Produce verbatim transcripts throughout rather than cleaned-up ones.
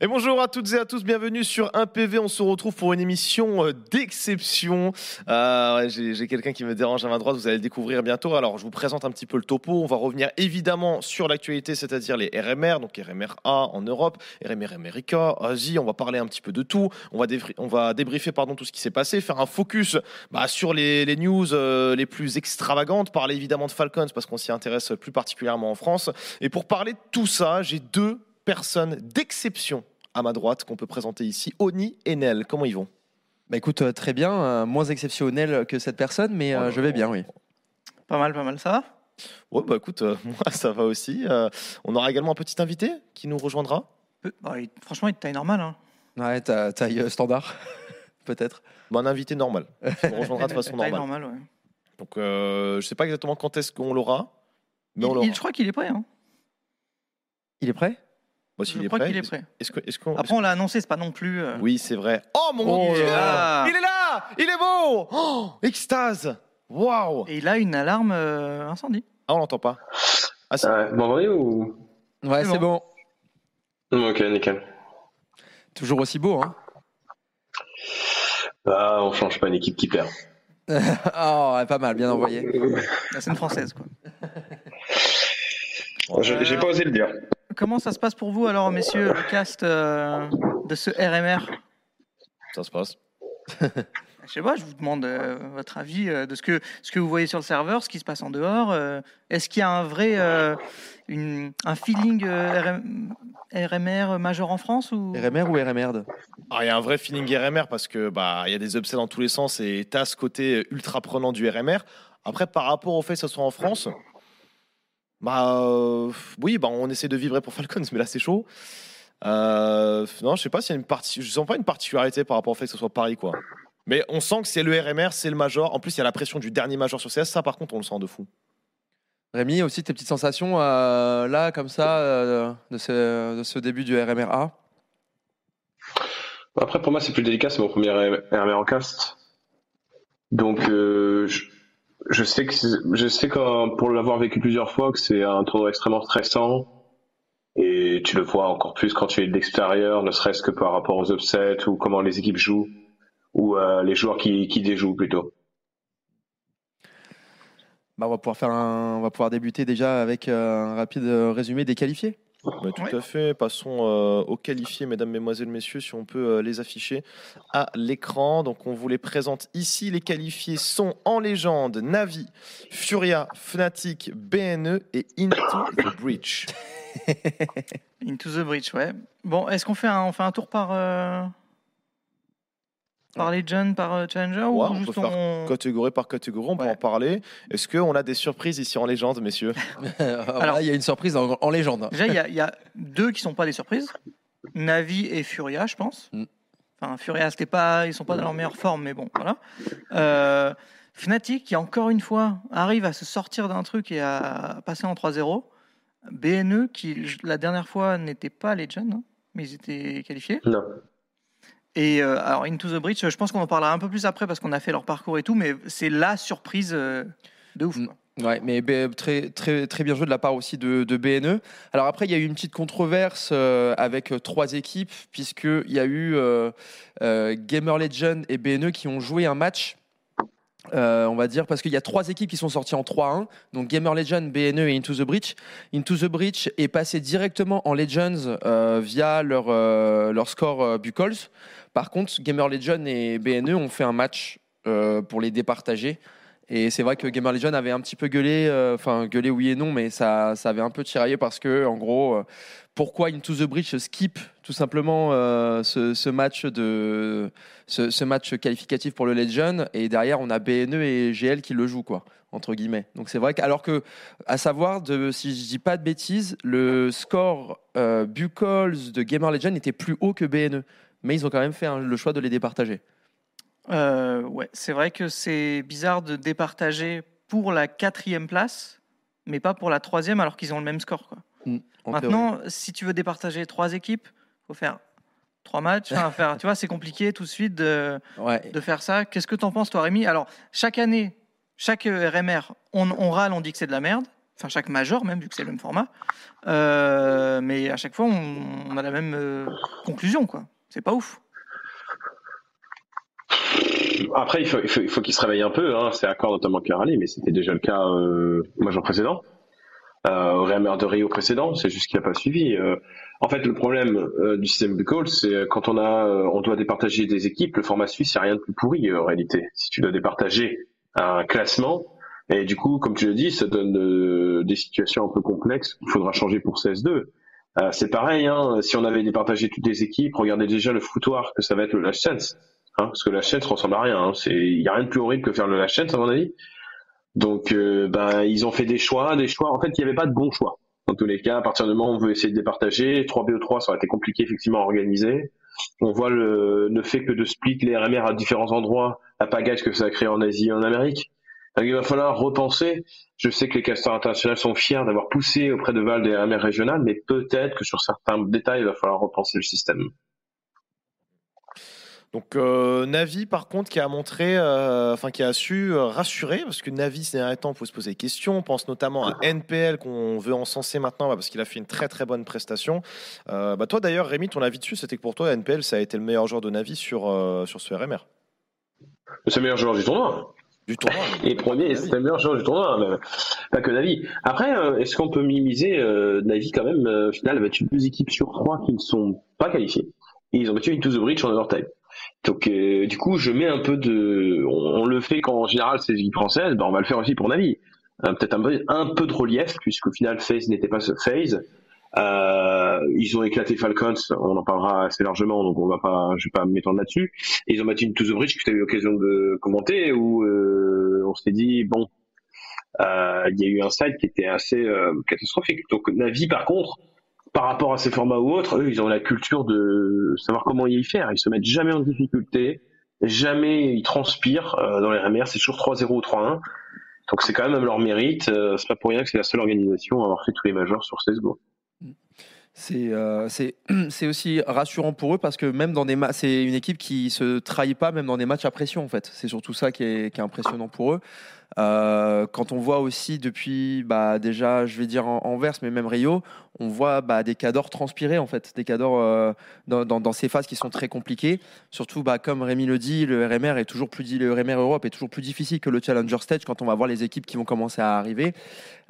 Et bonjour à toutes et à tous, bienvenue sur un P V, on se retrouve pour une émission d'exception. Euh, j'ai, j'ai quelqu'un qui me dérange à ma droite, vous allez le découvrir bientôt. Alors je vous présente un petit peu le topo, on va revenir évidemment sur l'actualité, c'est-à-dire les R M R, donc R M R A en Europe, R M R America, Asie, on va parler un petit peu de tout, on va, débr- on va débriefer pardon, tout ce qui s'est passé, faire un focus bah, sur les, les news euh, les plus extravagantes, parler évidemment de Falcons parce qu'on s'y intéresse plus particulièrement en France. Et pour parler de tout ça, j'ai deux personnes d'exception à ma droite qu'on peut présenter ici, Oni et Nel. Comment ils vont ? Bah écoute, euh, très bien, euh, moins exceptionnel que cette personne, mais euh, ouais, je vais bien, oui. Pas mal, pas mal, ça va ? Ouais, bah écoute, euh, moi ça va aussi. Euh, on aura également un petit invité qui nous rejoindra. Euh, bah, franchement, il est de taille normale. Hein. Ouais, ta, taille euh, standard, peut-être. Bah, un invité normal, qui nous rejoindra de façon normale. Taille normale, ouais. Donc euh, je sais pas exactement quand est-ce qu'on l'aura, mais on il, l'aura. Il, je crois qu'il est prêt. Hein. Il est prêt ? Bah, si je crois prêt, qu'il est prêt. Est-ce que, est-ce qu'on, Après, est-ce on l'a annoncé, c'est pas non plus. Euh... Oui, c'est vrai. Oh mon oh Dieu là. Il est là. Il est beau. Oh, extase. Waouh. Et il a une alarme euh, incendie. Ah, on l'entend pas. Ah, c'est euh, bon, oui, ou... Ouais, c'est, c'est bon. bon. Mmh, ok, nickel. Toujours aussi beau, hein. Bah, on change pas une équipe qui perd. Oh, pas mal, bien envoyé. La scène française, quoi. euh... j'ai, j'ai pas osé le dire. Comment ça se passe pour vous alors, messieurs, le cast euh, de ce R M R ? Ça se passe. Je sais pas, je vous demande euh, votre avis euh, de ce que, ce que vous voyez sur le serveur, ce qui se passe en dehors. Euh, est-ce qu'il y a un vrai euh, une, un feeling euh, R M R majeur en France ou... R M R ou R M R? Il y a un vrai feeling R M R parce que bah, y a des upsets dans tous les sens et t'as ce côté ultra prenant du R M R. Après, par rapport au fait que ça soit en France... Bah euh, oui, bah on essaie de vibrer pour Falcons, mais là c'est chaud. Euh, non, je sais pas s'il y a une partie, je sens pas une particularité par rapport au fait que ce soit Paris, quoi. Mais on sent que c'est le R M R, c'est le major. En plus, il y a la pression du dernier major sur C S. Ça, par contre, on le sent de fou. Rémi, aussi tes petites sensations euh, là, comme ça, euh, de, ce, de ce début du R M R A. Après, pour moi, c'est plus délicat. C'est mon premier R M R en cast, donc. Euh, je... Je sais que je sais que pour l'avoir vécu plusieurs fois, que c'est un tournoi extrêmement stressant et tu le vois encore plus quand tu es de l'extérieur, ne serait-ce que par rapport aux upsets ou comment les équipes jouent ou euh, les joueurs qui qui déjouent plutôt. Bah on va pouvoir faire un, on va pouvoir débuter déjà avec un rapide résumé des qualifiés. Bah, tout oui. à fait, passons euh, aux qualifiés, mesdames, mesdemoiselles, messieurs, si on peut euh, les afficher à l'écran. Donc on vous les présente ici, les qualifiés sont en légende Navi, Furia, Fnatic, B N E et Into the Breach. Into the Breach, ouais. Bon, est-ce qu'on fait un, on fait un tour par, euh, par Legend, par euh, Challenger ouais, ou on juste peut faire on... catégorie par catégorie, on ouais. peut en parler. Est-ce qu'on a des surprises ici en légende, messieurs? Alors, il y a une surprise en, en légende. Déjà, il y, y a deux qui ne sont pas des surprises. Navi et Furia, je pense. Mm. Enfin, Furia, c'était pas, ils ne sont pas dans leur meilleure forme, mais bon, voilà. Euh, Fnatic, qui encore une fois arrive à se sortir d'un truc et à passer en trois zéro. B N E, qui la dernière fois n'était pas Legend, hein, mais ils étaient qualifiés. Non. Et euh, alors Into the Breach, je pense qu'on en parlera un peu plus après parce qu'on a fait leur parcours et tout, mais c'est la surprise euh, de ouf. Quoi. Ouais, mais bah, très très très bien joué de la part aussi de, de B N E. Alors après, il y a eu une petite controverse euh, avec trois équipes puisque il y a eu euh, euh, Gamer Legion et B N E qui ont joué un match. Euh, on va dire parce qu'il y a trois équipes qui sont sorties en trois un, donc Gamer Legend, B N E et Into the Breach. Into the Breach est passé directement en Legends euh, via leur, euh, leur score euh, Bucols. Par contre, Gamer Legend et B N E ont fait un match euh, pour les départager. Et c'est vrai que Gamer Legion avait un petit peu gueulé, enfin euh, gueulé oui et non, mais ça, ça avait un peu tiraillé parce que, en gros, euh, pourquoi Into the Breach skip tout simplement euh, ce, ce, match de, ce, ce match qualificatif pour le Legend et derrière on a B N E et G L qui le jouent, quoi, entre guillemets. Donc c'est vrai que, alors que, à savoir, de, si je dis pas de bêtises, le score euh, Bucols de Gamer Legion était plus haut que B N E, mais ils ont quand même fait hein, le choix de les départager. Euh, ouais, c'est vrai que c'est bizarre de départager pour la quatrième place, mais pas pour la troisième, alors qu'ils ont le même score, quoi. Mmh, maintenant, théorie. Si tu veux départager trois équipes, faut faire trois matchs. Enfin, faire, tu vois, c'est compliqué tout de suite de, ouais. de faire ça. Qu'est-ce que t'en penses, toi, Rémi ? Alors, chaque année, chaque R M R, on, on râle, on dit que c'est de la merde. enfin chaque major même, vu que c'est le même format, euh, mais à chaque fois on, on a la même euh, conclusion, quoi. C'est pas ouf. Après, il faut, il faut, il faut qu'il se réveille un peu, hein. C'est accord notamment qui a râlé, mais c'était déjà le cas euh, au major précédent, euh, au R M R de Rio précédent, c'est juste qu'il n'a pas suivi. Euh, en fait, le problème euh, du système de call, c'est quand on, a, euh, on doit départager des équipes, le format suisse, c'est rien de plus pourri euh, en réalité. Si tu dois départager un classement, et du coup, comme tu le dis, ça donne euh, des situations un peu complexes qu'il faudra changer pour C S deux. Euh, c'est pareil, hein, si on avait départagé toutes les équipes, regardez déjà le foutoir que ça va être le last chance. Hein, parce que la chaîne se ressemble à rien, il hein. n'y a rien de plus horrible que faire le last chance à mon avis. Donc euh, bah, ils ont fait des choix, des choix. En fait il n'y avait pas de bon choix. Dans tous les cas, à partir du moment où on veut essayer de départager, trois B O trois ça aurait été compliqué effectivement à organiser. On voit le, le fait que de split les R M R à différents endroits, la pagaille que ça a créé en Asie et en Amérique. Donc, il va falloir repenser. Je sais que les casteurs internationaux sont fiers d'avoir poussé auprès de Val des R M R régionales, mais peut-être que sur certains détails il va falloir repenser le système. Donc euh, Navi par contre qui a montré, euh, enfin qui a su euh, rassurer, parce que Navi ces derniers temps il faut se poser des questions, on pense notamment à N P L qu'on veut encenser maintenant bah, parce qu'il a fait une très très bonne prestation. Euh, bah, toi d'ailleurs Rémi, ton avis dessus c'était que pour toi N P L ça a été le meilleur joueur de Navi sur, euh, sur ce R M R. C'est le meilleur joueur du tournoi. Du tournoi. Et premier, c'est le meilleur joueur du tournoi, hein, même. Pas que Navi. Après, euh, est-ce qu'on peut minimiser euh, Navi quand même euh, au final a battu deux équipes sur trois qui ne sont pas qualifiées. Et ils ont battu Into the Breach en overtime. Donc euh, du coup je mets un peu de, on, on le fait quand en général c'est les équipes françaises, ben on va le faire aussi pour Navi, euh, peut-être un peu, un peu de relief puisqu'au final FaZe n'était pas ce FaZe, euh, ils ont éclaté Falcons, on en parlera assez largement donc on va pas, je vais pas m'étendre là-dessus, et ils ont battu une To The Breach que tu as eu l'occasion de commenter où euh, on s'est dit bon il euh, y a eu un slide qui était assez euh, catastrophique. Donc Navi par contre par rapport à ces formats ou autres, eux, ils ont la culture de savoir comment y faire. Ils se mettent jamais en difficulté, jamais ils transpirent euh, dans les R M R, c'est toujours trois zéro ou trois un. Donc c'est quand même leur mérite. Euh, c'est pas pour rien que c'est la seule organisation à avoir fait tous les majors sur C S G O. C'est, euh, c'est, c'est aussi rassurant pour eux parce que même dans des ma- c'est une équipe qui se trahit pas même dans des matchs à pression en fait. C'est surtout ça qui est, qui est impressionnant pour eux. Euh, quand on voit aussi depuis bah, déjà je vais dire Anvers mais même Rio, on voit bah, des cadors transpirer en fait, des cadors euh, dans, dans, dans ces phases qui sont très compliquées. Surtout bah, comme Rémi le dit, le R M R est toujours plus di- le R M R Europe est toujours plus difficile que le Challenger Stage quand on va voir les équipes qui vont commencer à arriver.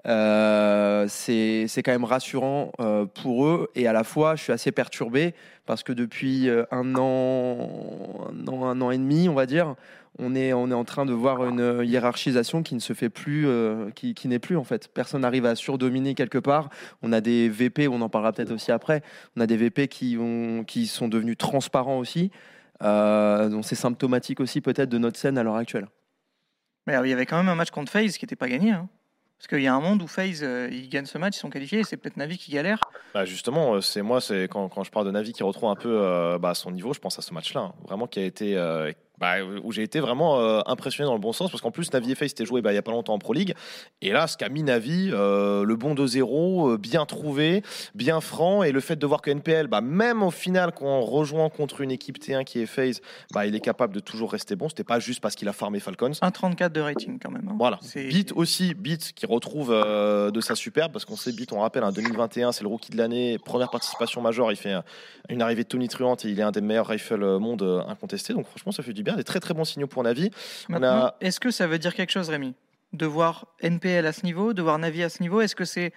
Euh, c'est, c'est quand même rassurant euh, pour eux et à la fois je suis assez perturbé parce que depuis euh, un an, un an, un an et demi on va dire, on est, on est en train de voir une hiérarchisation qui ne se fait plus, euh, qui, qui n'est plus en fait. Personne n'arrive à surdominer quelque part. On a des V P, on en parlera peut-être aussi après, on a des V P qui, ont, qui sont devenus transparents aussi. Euh, donc c'est symptomatique aussi peut-être de notre scène à l'heure actuelle. Mais alors, il y avait quand même un match contre FaZe qui n'était pas gagné. Hein. Parce qu'il y a un monde où FaZe, euh, ils gagnent ce match, ils sont qualifiés, et c'est peut-être Navi qui galère. Bah justement, c'est moi, c'est quand, quand je parle de Navi qui retrouve un peu euh, bah, son niveau, je pense à ce match-là, hein, vraiment qui a été... Euh, Bah, où j'ai été vraiment euh, impressionné dans le bon sens parce qu'en plus Navi et FaZe s'était joué bah, il n'y a pas longtemps en Pro League et là ce qu'a mis Navi euh, le bon deux zéro euh, bien trouvé, bien franc et le fait de voir que N P L bah, même au final qu'en rejoignant contre une équipe T un qui est FaZe bah, il est capable de toujours rester bon, c'était pas juste parce qu'il a farmé Falcons. un virgule trente-quatre de rating quand même hein. Voilà. Bait aussi, Bait qui retrouve euh, de sa superbe parce qu'on sait Bait on rappelle en hein, deux mille vingt et un c'est le rookie de l'année, première participation majeure, il fait euh, une arrivée tonitruante et il est un des meilleurs rifles monde euh, incontesté donc franchement ça fait du bien. Des très très bons signaux pour Navi. A... Est-ce que ça veut dire quelque chose, Rémi, de voir N P L à ce niveau, de voir Navi à ce niveau? Est-ce que c'est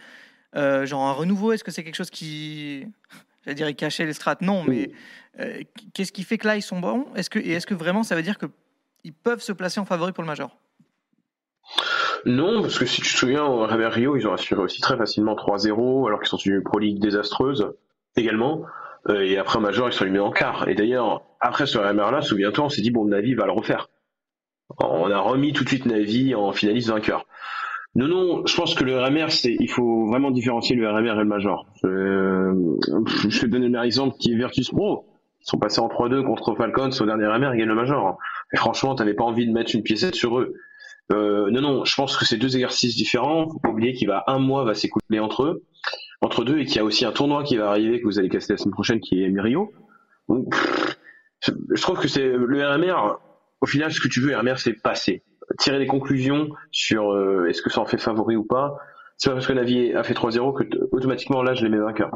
euh, genre un renouveau? Est-ce que c'est quelque chose qui, j'allais dire, cachait les strates? Non, mais euh, qu'est-ce qui fait que là ils sont bons? Est-ce que et est-ce que vraiment ça veut dire que ils peuvent se placer en favori pour le major? Non, parce que si tu te souviens, au R M R Rio, ils ont assuré aussi très facilement trois zéro, alors qu'ils sont sur une Pro League désastreuse également. Et après major, ils sont mis en quart. Et d'ailleurs, après ce R M R là, souviens-toi, on s'est dit bon, Navi va le refaire. On a remis tout de suite Navi en finaliste vainqueur. Non, non, je pense que le R M R, c'est, il faut vraiment différencier le R M R et le major. Euh, je vais donner un exemple qui est Virtus Pro. Ils sont passés en trois deux contre Falcons au dernier R M R, ils gagnent le major. Et franchement, t'avais pas envie de mettre une piécette sur eux. Euh, non, non, je pense que c'est deux exercices différents. Faut pas oublier qu'il va un mois va s'écouler entre eux. entre deux et qu'il y a aussi un tournoi qui va arriver que vous allez casser la semaine prochaine qui est Rio. Donc, je trouve que c'est le R M R, au final ce que tu veux R M R c'est passer, tirer des conclusions sur euh, est-ce que ça en fait favori ou pas, c'est pas parce que Navi a fait trois zéro que automatiquement là je les mets vainqueurs.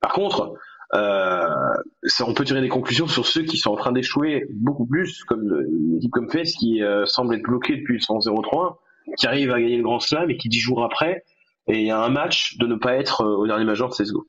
Par contre, euh, ça, on peut tirer des conclusions sur ceux qui sont en train d'échouer beaucoup plus, comme une équipe comme FaZe qui euh, semble être bloquée depuis son zéro trois un, qui arrive à gagner le Grand Slam et qui dix jours après, et il y a un match de ne pas être euh, au dernier major de C S G O.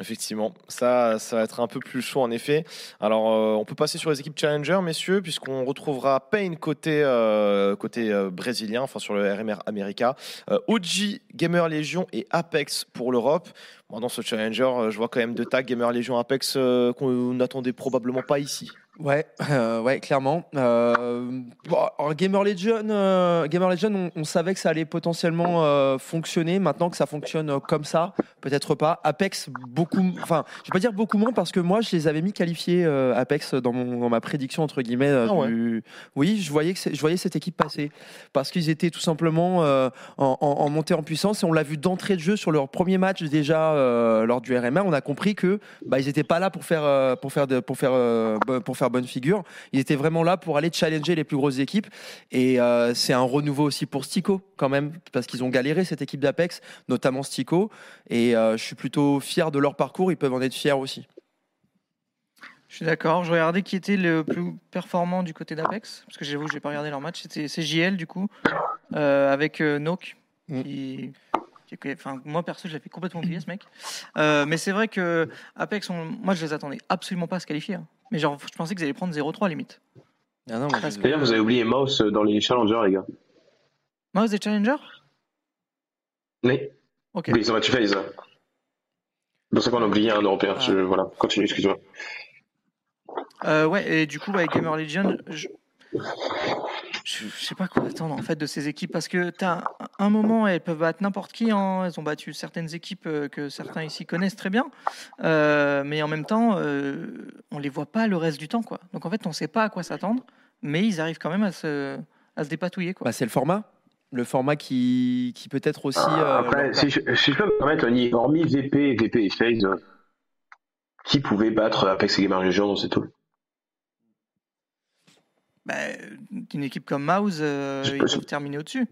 Effectivement, ça, ça va être un peu plus chaud en effet. Alors, euh, on peut passer sur les équipes Challenger, messieurs, puisqu'on retrouvera Payne côté, euh, côté euh, brésilien, enfin sur le R M R America, euh, O G, Gamer Legion et Apex pour l'Europe. Bon, dans ce Challenger, euh, je vois quand même deux tags, Gamer Legion, Apex, euh, qu'on n'attendait probablement pas ici. Ouais, euh, ouais, clairement. Euh, bon, alors Gamer Legion, euh, Gamer Legion, on, on savait que ça allait potentiellement euh, fonctionner. Maintenant que ça fonctionne comme ça, peut-être pas. Apex, beaucoup, enfin, je vais pas dire beaucoup moins parce que moi, je les avais mis qualifiés euh, Apex dans, mon, dans ma prédiction entre guillemets. Euh, ah ouais. du... Oui, je voyais que je voyais cette équipe passer parce qu'ils étaient tout simplement euh, en, en, en montée en puissance et on l'a vu d'entrée de jeu sur leur premier match déjà euh, lors du R M R. On a compris que bah ils étaient pas là pour faire euh, pour faire de, pour faire euh, pour faire bonne figure, ils étaient vraiment là pour aller challenger les plus grosses équipes et euh, c'est un renouveau aussi pour Stico quand même parce qu'ils ont galéré cette équipe d'Apex, notamment Stico, et euh, je suis plutôt fier de leur parcours, ils peuvent en être fiers aussi. Je suis d'accord, je regardais qui était le plus performant du côté d'Apex parce que j'avoue je n'ai pas regardé leur match, c'était C J L du coup euh, avec euh, Noke mm. qui... Enfin, moi perso je l'avais complètement oublié ce mec euh, mais c'est vrai que Apex on... moi je les attendais absolument pas à se qualifier hein. Mais genre je pensais qu'ils allaient prendre zéro trois limite ah non, je... d'ailleurs vous avez oublié Mouze dans les Challengers les gars. Mouze et Challenger oui okay. Oui ils ont battu FaZe donc c'est qu'on a oublié un européen ah. je... voilà continue excuse-moi euh, ouais et du coup avec Gamer Legion je... Je, je sais pas quoi attendre en fait de ces équipes parce que t'as un moment elles peuvent battre n'importe qui hein. Elles ont battu certaines équipes que certains ici connaissent très bien euh, mais en même temps euh, on les voit pas le reste du temps quoi. Donc en fait on sait pas à quoi s'attendre mais ils arrivent quand même à se, à se dépatouiller quoi. Bah, c'est le format le format qui, qui peut être aussi ah, après, euh, si, je, si je peux me permettre hormis V P, V P et FaZe euh, qui pouvait battre Apex et Gamer Legion c'est tout. Bah, une équipe comme Mouze, euh, ils doivent si... terminer au-dessus.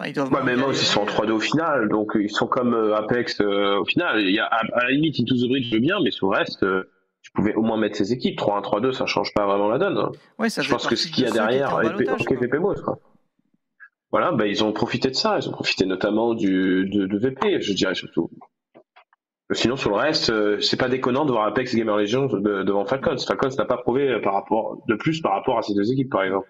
Enfin, ils doivent ouais, mais Mouze, ils sont en trois deux au final, donc ils sont comme euh, Apex euh, au final. Il y a, à, à la limite, Into the Breach, je veux bien, mais sur le reste, euh, tu pouvais au moins mettre ces équipes. trois un, trois deux, ça ne change pas vraiment la donne. Hein. Ouais, ça je pense que ce qu'il y a derrière, c'est V P Mouze. Voilà, bah, ils ont profité de ça. Ils ont profité notamment du, de, de V P, je dirais surtout. Sinon, sur le reste, euh, c'est pas déconnant de voir Apex Gamer Legion de, devant Falcons. Falcons n'a pas prouvé par rapport, de plus par rapport à ces deux équipes, par exemple.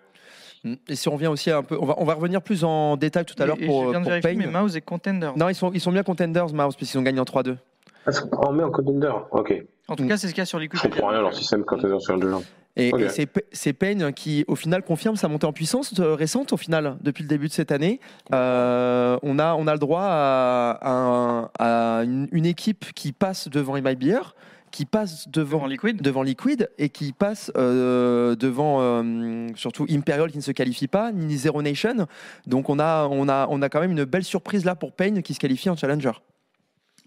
Et si on revient aussi un peu, on va, on va revenir plus en détail tout à l'heure pour, pour Payne. Mais Mouze est contender. Non, ils sont, ils sont bien contenders, Mouze, puisqu'ils ont gagné en trois deux. Ah, on met en contender, ok. En tout cas, c'est ce qu'il y a sur les coups. Je comprends rien leur système contender sur le jeu. Et, okay. et c'est, c'est Payne qui, au final, confirme sa montée en puissance euh, récente, au final, depuis le début de cette année. Euh, on, a, on a le droit à, à, un, à une, une équipe qui passe devant M I B R, qui passe devant, devant, Liquid. devant Liquid et qui passe euh, devant euh, surtout Imperial qui ne se qualifie pas, ni Zero Nation. Donc on a, on, a, on a quand même une belle surprise là pour Payne qui se qualifie en Challenger.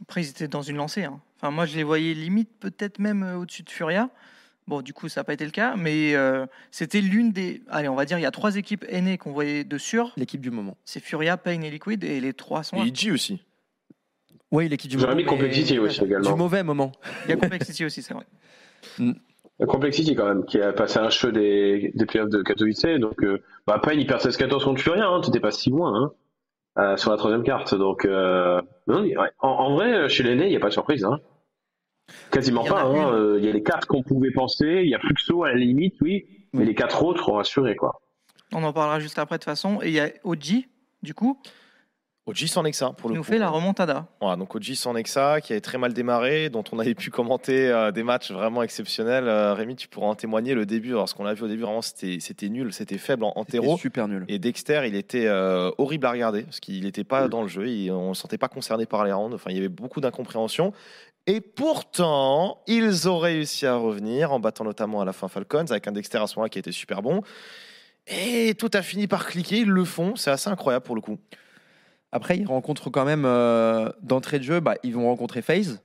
Après, ils étaient dans une lancée. Hein. Enfin, moi, je les voyais limite peut-être même euh, au-dessus de Furia. Bon, du coup, ça n'a pas été le cas, mais euh, c'était l'une des... Allez, on va dire, il y a trois équipes aînées qu'on voyait de sûr. L'équipe du moment. C'est Furia, Payne et Liquid, et les trois sont... Et I G aussi. Oui, l'équipe du moment. J'aurais mis Complexity aussi, également. Du mauvais moment. Il y a Complexity aussi, c'est vrai. Mm. Complexity, quand même, qui a passé un cheveu des, des playoffs de Katowice. Donc, euh, bah, Payne, il perd seize quatorze contre Furia, hein, tu n'étais pas si loin, hein, euh, sur la troisième carte. Donc, euh, non, en, en vrai, chez l'aîné, il n'y a pas de surprise, hein. Quasiment pas, il hein. euh, y a les quatre qu'on pouvait penser, il y a Fluxo à la limite, oui, mais oui. Les quatre autres ont assuré quoi. On en parlera juste après de toute façon, et il y a O G du coup. O G sans Nexa pour le coup. Nous fait la remontada. Voilà, donc O G sans Nexa qui avait très mal démarré, dont on avait pu commenter euh, des matchs vraiment exceptionnels. Euh, Rémi, tu pourras en témoigner le début. Alors ce qu'on a vu au début, vraiment c'était, c'était nul, c'était faible en, en terreau. Super nul. Et Dexter, il était euh, horrible à regarder parce qu'il n'était pas oui. dans le jeu, il, on ne se sentait pas concerné par les rounds. Enfin, il y avait beaucoup d'incompréhension. Et pourtant, ils ont réussi à revenir en battant notamment à la fin Falcons avec un Dexter à ce moment-là qui était super bon. Et tout a fini par cliquer, ils le font, c'est assez incroyable pour le coup. Après, ils rencontrent quand même, euh, d'entrée de jeu, bah, ils vont rencontrer FaZe.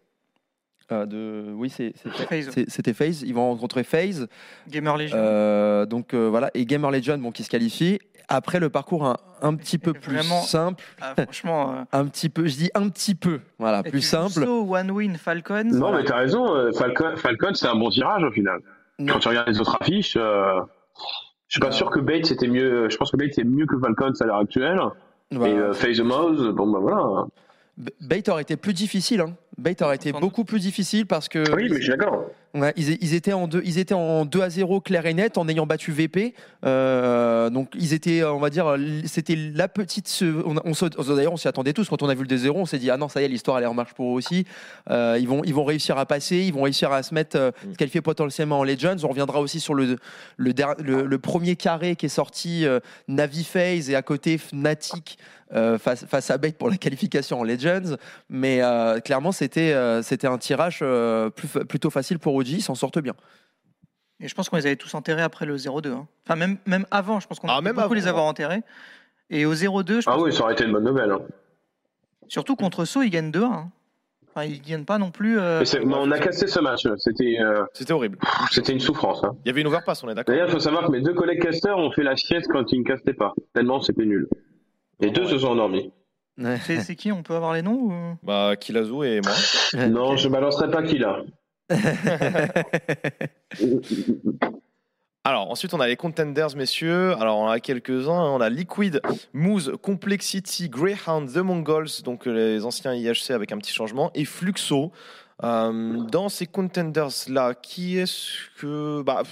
Euh, de... Oui, c'était FaZe. Ils vont rencontrer FaZe. Gamer Legion. Euh, donc euh, voilà, et Gamer Legion, bon, qui se qualifie. Après, le parcours un, un petit peu plus vraiment, simple. Ah, franchement, euh... un petit peu, je dis un petit peu, voilà, et plus simple. One win Falcon. Non, mais t'as raison. Falcon, Falcon, c'est un bon tirage au final. Non. Quand tu regardes les autres affiches, euh, je suis pas euh... sûr que Bait c'était mieux. Je pense que Bait c'est mieux que Falcon à l'heure actuelle. Bah... Et euh, FaZe Mouze, bon ben bah, voilà. Bait aurait été plus difficile. Hein. Bait aurait été beaucoup plus difficile parce que. Oui, mais je suis d'accord. Ouais, ils, ils étaient en deux, ils étaient en deux à zéro clair et net en ayant battu V P. Euh, donc ils étaient, on va dire, c'était la petite. On, on, d'ailleurs, on s'y attendait tous quand on a vu le deux zéro. On s'est dit ah non, ça y est, l'histoire elle est en marche pour eux aussi. Euh, ils vont, ils vont réussir à passer, ils vont réussir à se mettre euh, qualifier potentiellement en Legends. On reviendra aussi sur le le, der, le, le premier carré qui est sorti euh, Navi FaZe et à côté Fnatic euh, face face à Bait pour la qualification en Legends. Mais euh, clairement, c'était euh, c'était un tirage euh, plus, plutôt facile pour eux. Ils s'en sortent bien. Et je pense qu'on les avait tous enterrés après le zéro deux. Hein. Enfin, même, même avant, je pense qu'on a ah, beaucoup avant, les avoir enterrés. Et au zéro deux, je pense. Ah oui, ça aurait été une bonne nouvelle. Hein. Surtout contre Sceaux, ils gagnent deux un. Hein. Enfin, ils ne gagnent pas non plus. Euh... On a cassé ce match. C'était, euh... C'était horrible. C'était une souffrance. Hein. Il y avait une overpass, on est d'accord. D'ailleurs, il faut savoir que mes deux collègues casteurs ont fait la sieste quand ils ne castaient pas. Tellement c'était nul. Les deux ouais. se sont endormis. C'est, c'est qui? On peut avoir les noms ou... Bah, Kilazu et moi. Non, je ne balancerai pas Kila. Alors ensuite on a les contenders messieurs. Alors on a quelques-uns, on a Liquid, Mouze, Complexity, Greyhound, The Mongols, donc les anciens I H C avec un petit changement, et Fluxo. Euh, dans ces contenders là, qui est-ce que bah,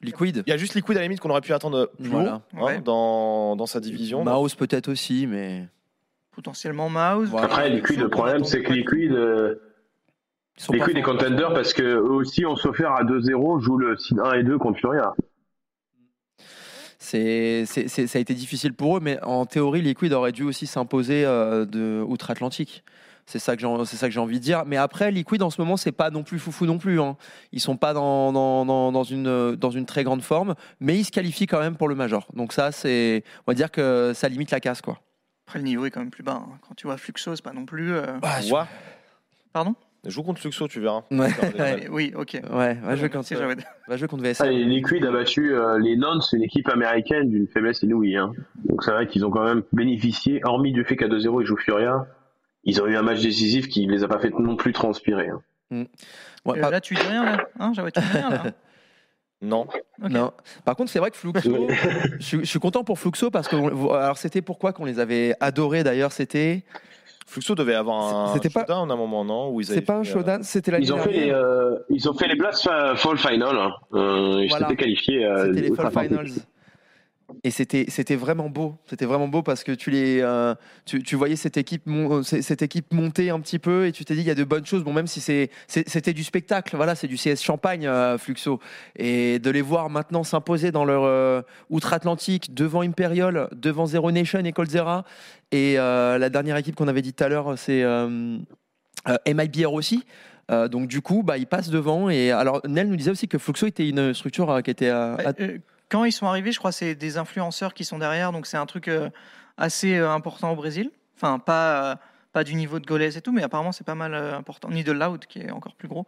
Liquid. Il y a juste Liquid à la limite qu'on aurait pu attendre plus voilà. haut hein, ouais. dans, dans sa division. Mouze peut-être aussi, mais potentiellement Mouze. Voilà. Après Liquid, le problème c'est que Liquid euh... Les coups des contenders parce que eux aussi ont souffert à deux zéro, jouent le seed un et deux contre Furia. C'est, c'est, c'est, ça a été difficile pour eux, mais en théorie, Liquid aurait dû aussi s'imposer euh, de, outre-Atlantique. C'est ça, que j'ai, c'est ça que j'ai envie de dire. Mais après, Liquid en ce moment, c'est pas non plus foufou non plus. Hein. Ils sont pas dans, dans, dans, dans, une, dans une très grande forme, mais ils se qualifient quand même pour le Major. Donc ça, c'est, on va dire que ça limite la casse, quoi. Après, le niveau est quand même plus bas. Hein. Quand tu vois Fluxo, c'est pas non plus. Euh... Bah, tu... Pardon ? Joue contre Fluxo, tu verras. Ouais. Ouais. Oui, ok. Ouais, va jouer contre, euh, va jouer contre V S A. Ah, les Liquid a battu euh, les Nantes, c'est une équipe américaine d'une faiblesse inouïe. Hein. Donc c'est vrai qu'ils ont quand même bénéficié, hormis du fait qu'à deux zéro ils jouent Furia, ils ont eu un match décisif qui ne les a pas fait non plus transpirer. Hein. Mm. Ouais, euh, par... Là, tu dis rien, là hein, j'avais, tu dis rien, là. Non. Okay. Non. Par contre, c'est vrai que Fluxo, je, je suis content pour Fluxo parce que, alors c'était pourquoi qu'on les avait adorés d'ailleurs, c'était. Fluxo devait avoir un showdown à un moment, non où ils c'est pas un showdown, euh... c'était la ils ont, fait les, euh, ils ont fait les Blast Fall Final. Hein. Euh, ils voilà. s'étaient qualifiés. Euh, c'était les Fall Finals. Et c'était, c'était vraiment beau. C'était vraiment beau parce que tu, les, euh, tu, tu voyais cette équipe, mon, cette équipe monter un petit peu et tu t'es dit il y a de bonnes choses. Bon, même si c'est, c'est, c'était du spectacle, voilà, c'est du C S Champagne, euh, Fluxo. Et de les voir maintenant s'imposer dans leur euh, outre-Atlantique devant Imperial, devant Zero Nation et Coldzera. Et euh, la dernière équipe qu'on avait dit tout à l'heure, c'est euh, euh, M I B R aussi. Euh, donc du coup, bah, ils passent devant. Et alors Nel nous disait aussi que Fluxo était une structure euh, qui était. Euh, bah, euh, quand ils sont arrivés, je crois, que c'est des influenceurs qui sont derrière. Donc c'est un truc euh, assez euh, important au Brésil. Enfin, pas euh, pas du niveau de Golez et tout, mais apparemment c'est pas mal euh, important. Ni de Loud qui est encore plus gros.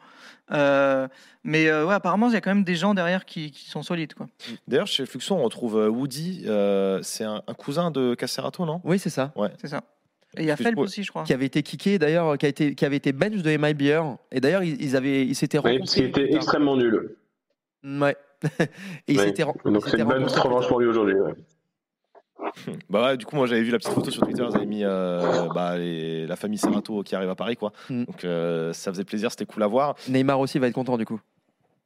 Euh, mais euh, ouais, apparemment il y a quand même des gens derrière qui, qui sont solides, quoi. D'ailleurs, chez Fluxo, on retrouve Woody. Euh, c'est un, un cousin de Cacerato, non? Oui, c'est ça. Ouais. C'est ça. Et il y a Felp aussi, je crois. Qui avait été kické, d'ailleurs, qui, a été, qui avait été bench de M I B R. Et d'ailleurs, ils, ils, avaient, ils s'étaient rencontrés. Oui, parce qu'il était extrêmement nul. Ouais. Et ils oui. s'étaient rencontrés. Donc c'est une bonne revanche pour lui aujourd'hui, ouais. Bah ouais, du coup moi j'avais vu la petite photo sur Twitter, ils avaient mis euh, bah, les, la famille Serrato qui arrive à Paris, quoi. Mm. Donc euh, ça faisait plaisir, c'était cool à voir. Neymar aussi va être content du coup.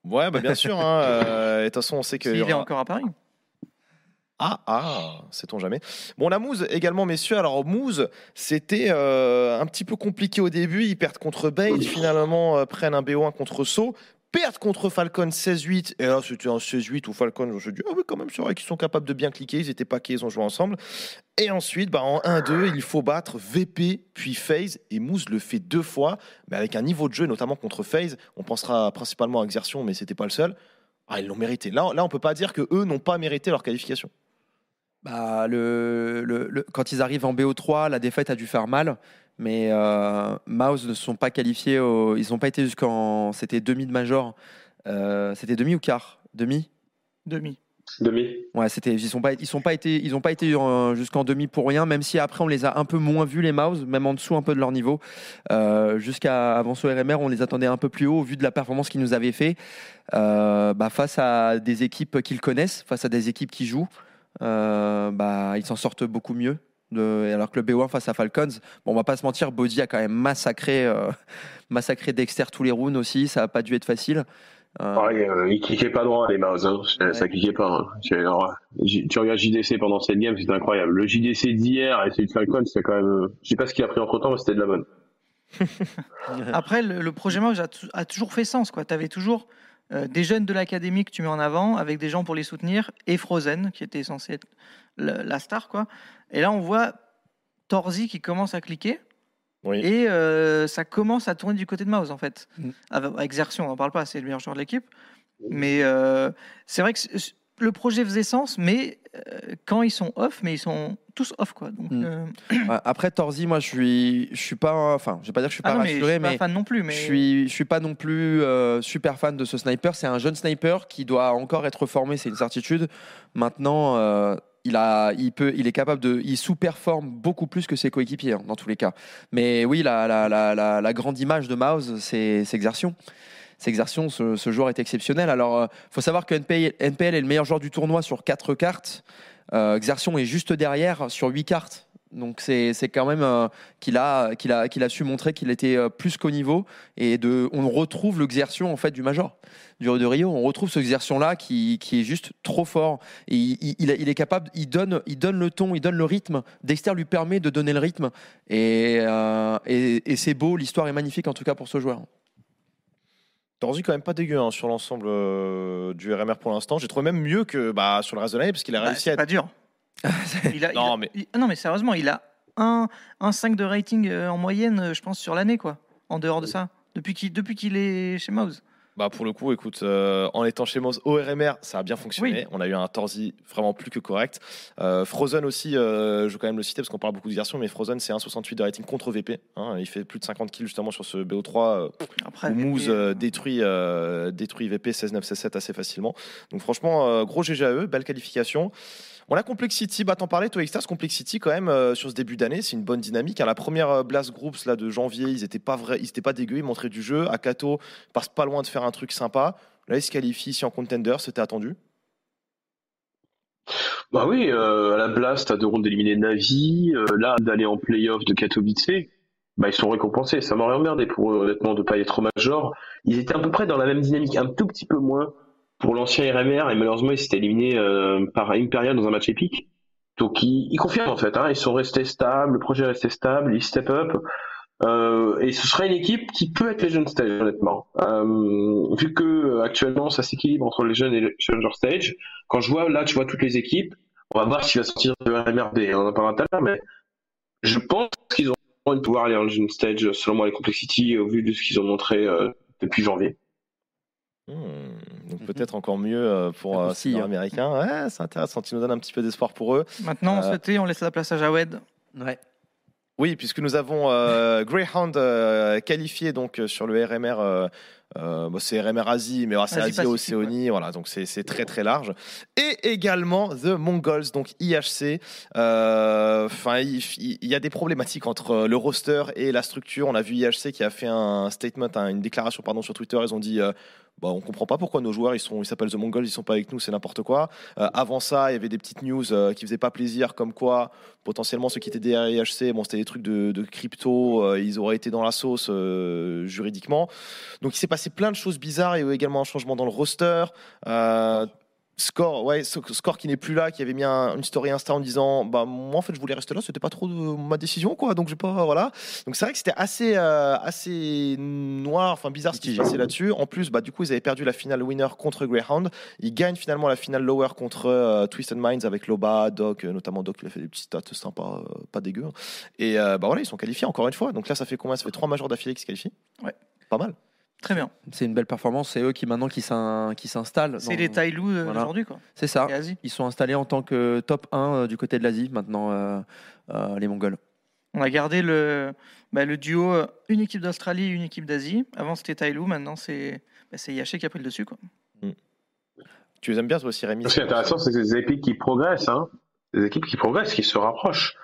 Ouais bah bien sûr hein, euh, et de toute façon on sait que si il aura... est encore à Paris. Ah ah, sait-on jamais. Bon, la Mouze également messieurs. Alors Mouze, c'était euh, un petit peu compliqué au début, ils perdent contre Bait, finalement euh, prennent un B O un contre Sceaux. Perdre contre Falcon seize huit, et là c'était un seize huit où Falcon, je me dis, ah oui, quand même, c'est vrai qu'ils sont capables de bien cliquer, ils étaient paqués, ils ont joué ensemble. Et ensuite, bah, en un deux, il faut battre V P, puis FaZe, et Mouze le fait deux fois, mais avec un niveau de jeu, notamment contre FaZe, on pensera principalement à Exertion, mais c'était pas le seul. Ah, ils l'ont mérité. Là, là on peut pas dire qu'eux n'ont pas mérité leur qualification. Bah, le, le, le, quand ils arrivent en B O trois, la défaite a dû faire mal. mais euh, Mouze ne sont pas qualifiés, au... ils n'ont pas été jusqu'en, c'était demi de major, euh, c'était demi ou quart, demi, demi. Demi. Ouais, c'était, ils n'ont pas, ils sont pas été, ils ont pas été jusqu'en demi pour rien, même si après on les a un peu moins vus les Mouze, même en dessous un peu de leur niveau. Euh, Jusqu'à avant ce R M R, on les attendait un peu plus haut au vu de la performance qu'ils nous avaient fait euh, bah, face à des équipes qu'ils connaissent, face à des équipes qui jouent. Euh, bah, ils s'en sortent beaucoup mieux. De, alors que le B un face à Falcons, bon, on va pas se mentir, Body a quand même massacré, euh, massacré Dexter tous les rounds aussi. Ça n'a pas dû être facile. Euh... Ouais, euh, ils cliquaient pas droit les Mouze, hein. ça, ouais. ça cliquait pas. Hein. Alors, tu regardes J D C pendant cette game, c'était incroyable. Le J D C d'hier et celui de Falcon, c'était quand même. Je sais pas ce qu'il a pris entre temps, mais c'était de la bonne. Après, le, le projet Mouze a, a toujours fait sens, quoi. T'avais toujours euh, des jeunes de l'académie que tu mets en avant, avec des gens pour les soutenir, et Frozen, qui était censé être la, la star, quoi. Et là, on voit Torzi qui commence à cliquer. Oui. Et euh, ça commence à tourner du côté de Mouze en fait. Mmh. Avec Xertion, on n'en parle pas, c'est le meilleur joueur de l'équipe. Mais euh, c'est vrai que le projet faisait sens, mais euh, quand ils sont off, mais ils sont tous off quoi. Donc, mmh. euh... Après Torzi, moi je suis, je suis pas, enfin, je vais pas dire que je suis pas ah non, rassuré, mais je suis pas fan non plus. Mais... Je suis, je suis pas non plus euh, super fan de ce sniper. C'est un jeune sniper qui doit encore être formé, c'est une certitude. Maintenant. Euh, Il, a, il, peut, il est capable de... Il sous-performe beaucoup plus que ses coéquipiers, hein, dans tous les cas. Mais oui, la, la, la, la, la grande image de Mouze, c'est Xertion. C'est Xertion, ce, ce joueur est exceptionnel. Alors, il euh, faut savoir que N P L, N P L est le meilleur joueur du tournoi sur quatre cartes. Euh, Xertion est juste derrière sur huit cartes. Donc, c'est quand même euh, qu'il a, qu'il a, qu'il a su montrer qu'il était euh, plus qu'au niveau. Et de, on retrouve le Xertion, en fait, du Major. Du de Rio, on retrouve ce Xertion-là qui, qui est juste trop fort. Et il, il, il est capable, il donne, il donne le ton, il donne le rythme. Dexter lui permet de donner le rythme. Et, euh, et, et c'est beau, l'histoire est magnifique en tout cas pour ce joueur. Torzi quand même pas dégueu hein, sur l'ensemble euh, du R M R pour l'instant. J'ai trouvé même mieux que bah, sur le reste de l'année parce qu'il a bah, réussi à... C'est pas dur. il a, non, il a, mais... Il, non mais sérieusement, il a un, un cinq de rating euh, en moyenne, euh, je pense, sur l'année quoi. En dehors de ça, depuis qu'il depuis qu'il est chez Mouze. Bah pour le coup, écoute, euh, en étant chez Mouze au R M R, ça a bien fonctionné. Oui. On a eu un Torzi vraiment plus que correct. Euh, Frozen aussi, euh, je veux quand même le citer parce qu'on parle beaucoup de Xertion, mais Frozen, c'est un virgule soixante-huit de rating contre V P. Hein, il fait plus de cinquante kills justement sur ce B O trois. Euh, Mouze euh, détruit, euh, détruit V P seize neuf seize sept assez facilement. Donc franchement, euh, gros G G à eux, belle qualification. On a Complexity, bah t'en parlais toi Extas, Complexity quand même euh, sur ce début d'année, c'est une bonne dynamique. À la première euh, Blast Groups là, de janvier, ils n'étaient pas, vrais, ils étaient pas dégueux, ils montraient du jeu. Akato passe pas loin de faire un truc sympa. Là, ils se qualifient ici en contender, c'était attendu. Bah oui, euh, à la Blast, à deux rondes d'éliminer Navi, euh, là d'aller en playoff de Katowice, bah ils sont récompensés. Ça m'aurait emmerdé pour eux, honnêtement, de pas être au major. Ils étaient à peu près dans la même dynamique, un tout petit peu moins. Pour l'ancien R M R, et malheureusement, il s'était éliminé euh, par Imperial dans un match épique. Donc, ils, ils confirment, en fait. Hein, ils sont restés stables, le projet est resté stable, ils step up. Euh, et ce serait une équipe qui peut être les jeunes stage, honnêtement. Euh, vu que actuellement, ça s'équilibre entre les jeunes et les challenger stage. Quand je vois, là, tu vois toutes les équipes. On va voir s'il va sortir de R M R D. On en parlera tout à l'heure, mais je pense qu'ils ont de pouvoir aller en jeune stage, selon moi, les Complexity, au vu de ce qu'ils ont montré euh, depuis janvier. Hmm. Donc mm-hmm. peut-être encore mieux pour euh, les Américains. Ouais, c'est intéressant. Tu nous donnes un petit peu d'espoir pour eux. Maintenant, on euh... se on laisse la place à Jawed. Ouais. Oui, puisque nous avons euh, Greyhound euh, qualifié donc sur le R M R. Euh, euh, bon, c'est R M R Asie, mais c'est Asie, Asie Océanie. Ouais. Voilà, donc c'est, c'est très très large. Et également The Mongols, donc I H C. Euh, il, il y a des problématiques entre le roster et la structure. On a vu I H C qui a fait un statement, hein, une déclaration pardon sur Twitter. Ils ont dit. Euh, Bah, on comprend pas pourquoi nos joueurs ils sont, ils s'appellent The Mongols, ils sont pas avec nous, c'est n'importe quoi. Euh, avant ça, il y avait des petites news euh, qui faisaient pas plaisir, comme quoi potentiellement ceux qui étaient derrière I H C, bon c'était des trucs de, de crypto, euh, ils auraient été dans la sauce euh, juridiquement. Donc il s'est passé plein de choses bizarres, il y a eu également un changement dans le roster. Euh, Score, ouais, Score qui n'est plus là, qui avait mis un, une story Insta en disant bah moi en fait je voulais rester là, c'était pas trop de, ma décision quoi, donc j'ai pas voilà. Donc c'est vrai que c'était assez euh, assez noir, enfin bizarre ce qui s'est passé là-dessus. En plus bah du coup ils avaient perdu la finale winner contre Greyhound, ils gagnent finalement la finale lower contre euh, Twisted Minds avec Loba, Doc, notamment Doc qui a fait des petits stats sympas, euh, pas dégueu. Hein. Et euh, bah voilà ils sont qualifiés encore une fois. Donc là ça fait combien? Ça fait trois majors d'affilée qui se qualifient. Ouais, pas mal. Très bien. C'est une belle performance. C'est eux qui maintenant qui s'installent. C'est les Taïlous euh, voilà. Aujourd'hui, quoi. C'est ça. Ils sont installés en tant que top un euh, du côté de l'Asie maintenant, euh, euh, les Mongols. On a gardé le, bah, le duo, une équipe d'Australie, une équipe d'Asie. Avant, c'était Tailou, maintenant, c'est bah, Yaché qui a pris le dessus, quoi. Mm. Tu les aimes bien, toi aussi, Rémi? Ce qui est intéressant, c'est des équipes qui progressent, hein. Des équipes qui progressent, qui se rapprochent.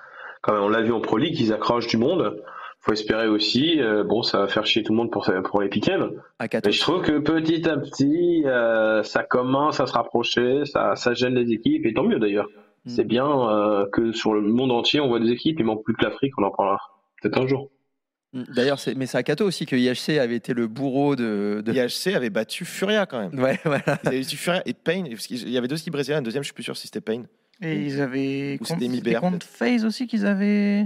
Quand même, on l'a vu en Pro League, ils accrochent du monde. Faut espérer aussi, euh, bon, ça va faire chier tout le monde pour, pour les pick-up. Mais je trouve que petit à petit, euh, ça commence à se rapprocher, ça, ça gêne les équipes, et tant mieux d'ailleurs. Mmh. C'est bien euh, que sur le monde entier, on voit des équipes, il manque plus que l'Afrique, on en parlera peut-être un jour. D'ailleurs, c'est... mais c'est à Kato aussi que I H C avait été le bourreau de... de... I H C avait battu Furia quand même. Ouais, voilà. Ils avaient battu Furia et Pain, parce qu'il y avait deux équipes brésiliennes, deuxième, je suis plus sûr si c'était Pain. Et ils avaient... Ou c'était N B K, contre FaZe aussi qu'ils avaient...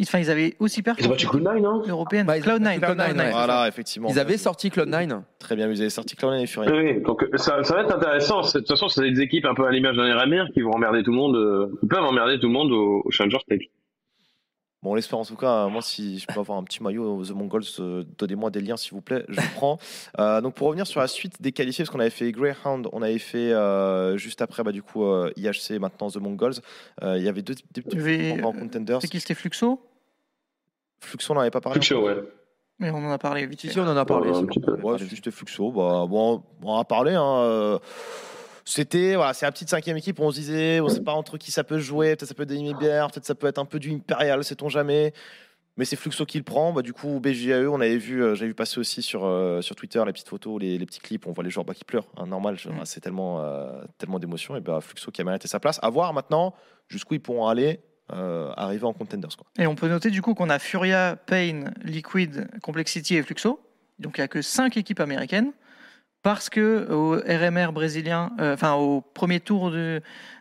Enfin, ils avaient aussi peur que Cloud neuf, européenne. Bah, Cloud neuf, Cloud neuf, voilà, effectivement. Ils avaient sorti Cloud neuf. Très bien, ils avaient sorti Cloud neuf et Furia. Oui, donc ça, ça va être intéressant. De toute façon, c'est des équipes un peu à l'image d'un R M R qui vont emmerder tout le monde, ils peuvent emmerder tout le monde au, au Challenger Stage. Bon, on l'espère en tout cas. Moi, si je peux avoir un petit maillot The Mongols, euh, donnez-moi des liens, s'il vous plaît. Je prends. Euh, donc, pour revenir sur la suite des qualifiés, parce qu'on avait fait Greyhound, on avait fait euh, juste après, bah, du coup, euh, I H C, maintenant The Mongols. Euh, il y avait deux petits en contenders. C'est qui? C'était Fluxo Fluxo, on n'en avait pas parlé. Fluxo, ouais. Mais on en a parlé vite. Si, on en a parlé. Ouais, c'est ouais, juste Fluxo. Bah, bon, on en a parlé, hein. Euh... C'était, voilà, c'est la petite cinquième équipe où on se disait, on ne sait pas entre qui ça peut jouer, peut-être ça peut être des N B R, peut-être ça peut être un peu du Imperial, sait-on jamais. Mais c'est Fluxo qui le prend. Bah, du coup, B G A E, on avait vu, j'avais vu passer aussi sur, euh, sur Twitter les petites photos, les, les petits clips, on voit les joueurs bah, qui pleurent, hein, normal, je, bah, c'est tellement, euh, tellement d'émotion. Et bah, Fluxo qui a mérité sa place. À voir maintenant jusqu'où ils pourront aller, euh, arriver en contenders, quoi. Et on peut noter du coup qu'on a Furia, Pain, Liquid, Complexity et Fluxo. Donc il n'y a que cinq équipes américaines. Parce que au R M R brésilien, euh, enfin au premier tour de,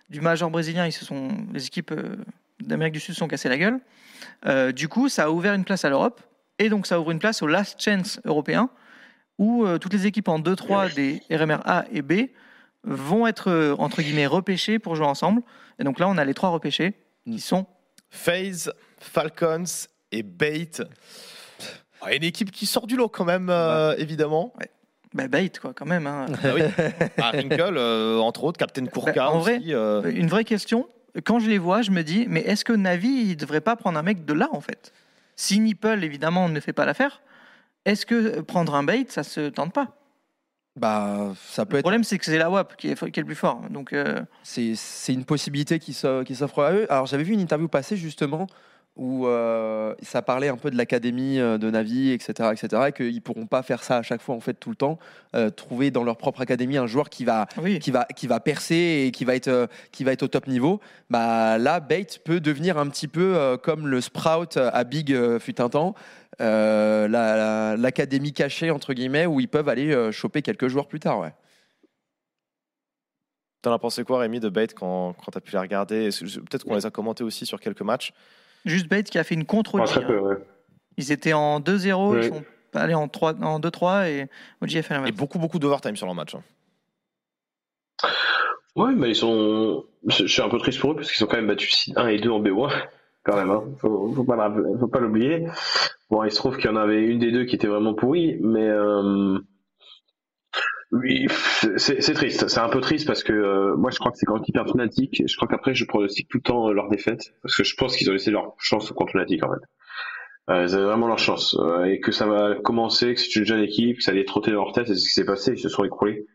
du major brésilien, ils se sont, les équipes euh, d'Amérique du Sud se sont cassées la gueule. Euh, du coup, ça a ouvert une place à l'Europe, et donc ça ouvre une place au Last Chance européen, où euh, toutes les équipes en deux trois des R M R A et B vont être, euh, entre guillemets, repêchées pour jouer ensemble. Et donc là, on a les trois repêchés, qui sont FaZe, Falcons et Bait. Ah, une équipe qui sort du lot quand même, euh, ouais. évidemment. Ouais. Bah, Bait, quoi, quand même. Hein. Ah oui. Ah, Rinkle, euh, entre autres, Captain Kurka bah, en aussi. Vrai, euh... Une vraie question. Quand je les vois, je me dis, mais est-ce que Navi, il devrait pas prendre un mec de là, en fait? Si Nipple, évidemment, on ne fait pas l'affaire, est-ce que prendre un Bait, ça se tente pas? Bah, ça peut. Le problème, être... c'est que c'est la W A P qui est, qui est le plus fort. Donc, euh... c'est, c'est une possibilité qui s'offre à eux. Alors, j'avais vu une interview passée, justement, où euh, ça parlait un peu de l'académie euh, de Navi, et cetera, et cetera, et qu'ils ne pourront pas faire ça à chaque fois, en fait, tout le temps. Euh, trouver dans leur propre académie un joueur qui va, oui. qui va, qui va percer et qui va être, euh, qui va être au top niveau. Bah, là, Bait peut devenir un petit peu euh, comme le Sprout à Big euh, fut un temps, euh, la, la, l'académie cachée, entre guillemets, où ils peuvent aller euh, choper quelques joueurs plus tard, ouais. T'en as pensé quoi, Rémi, de Bait, quand, quand t'as pu les regarder? Peut-être qu'on les a commentés aussi sur quelques matchs. Juste Bait qui a fait une contre-O G. Ah, ouais. Ils étaient en deux zéro, ouais. Ils sont allés en, en deux trois et O G a fait la même. Et beaucoup, beaucoup d'overtime sur leur match. Hein. Ouais, mais ils sont. Je suis un peu triste pour eux parce qu'ils sont quand même battus un et deux en B un, quand même. Hein. Faut, faut, pas, faut pas l'oublier. Bon, il se trouve qu'il y en avait une des deux qui était vraiment pourrie, mais. Euh... Oui, c'est, c'est triste. C'est un peu triste parce que euh, moi, je crois que c'est quand ils perdent Fnatic. Je crois qu'après, je pronostique tout le temps leur défaite parce que je pense qu'ils ont laissé leur chance contre Fnatic en fait. Euh, ils avaient vraiment leur chance euh, et que ça va commencer, que c'est une jeune équipe, que ça allait trotter dans leur tête. C'est ce qui s'est passé. Ils se sont écroulés.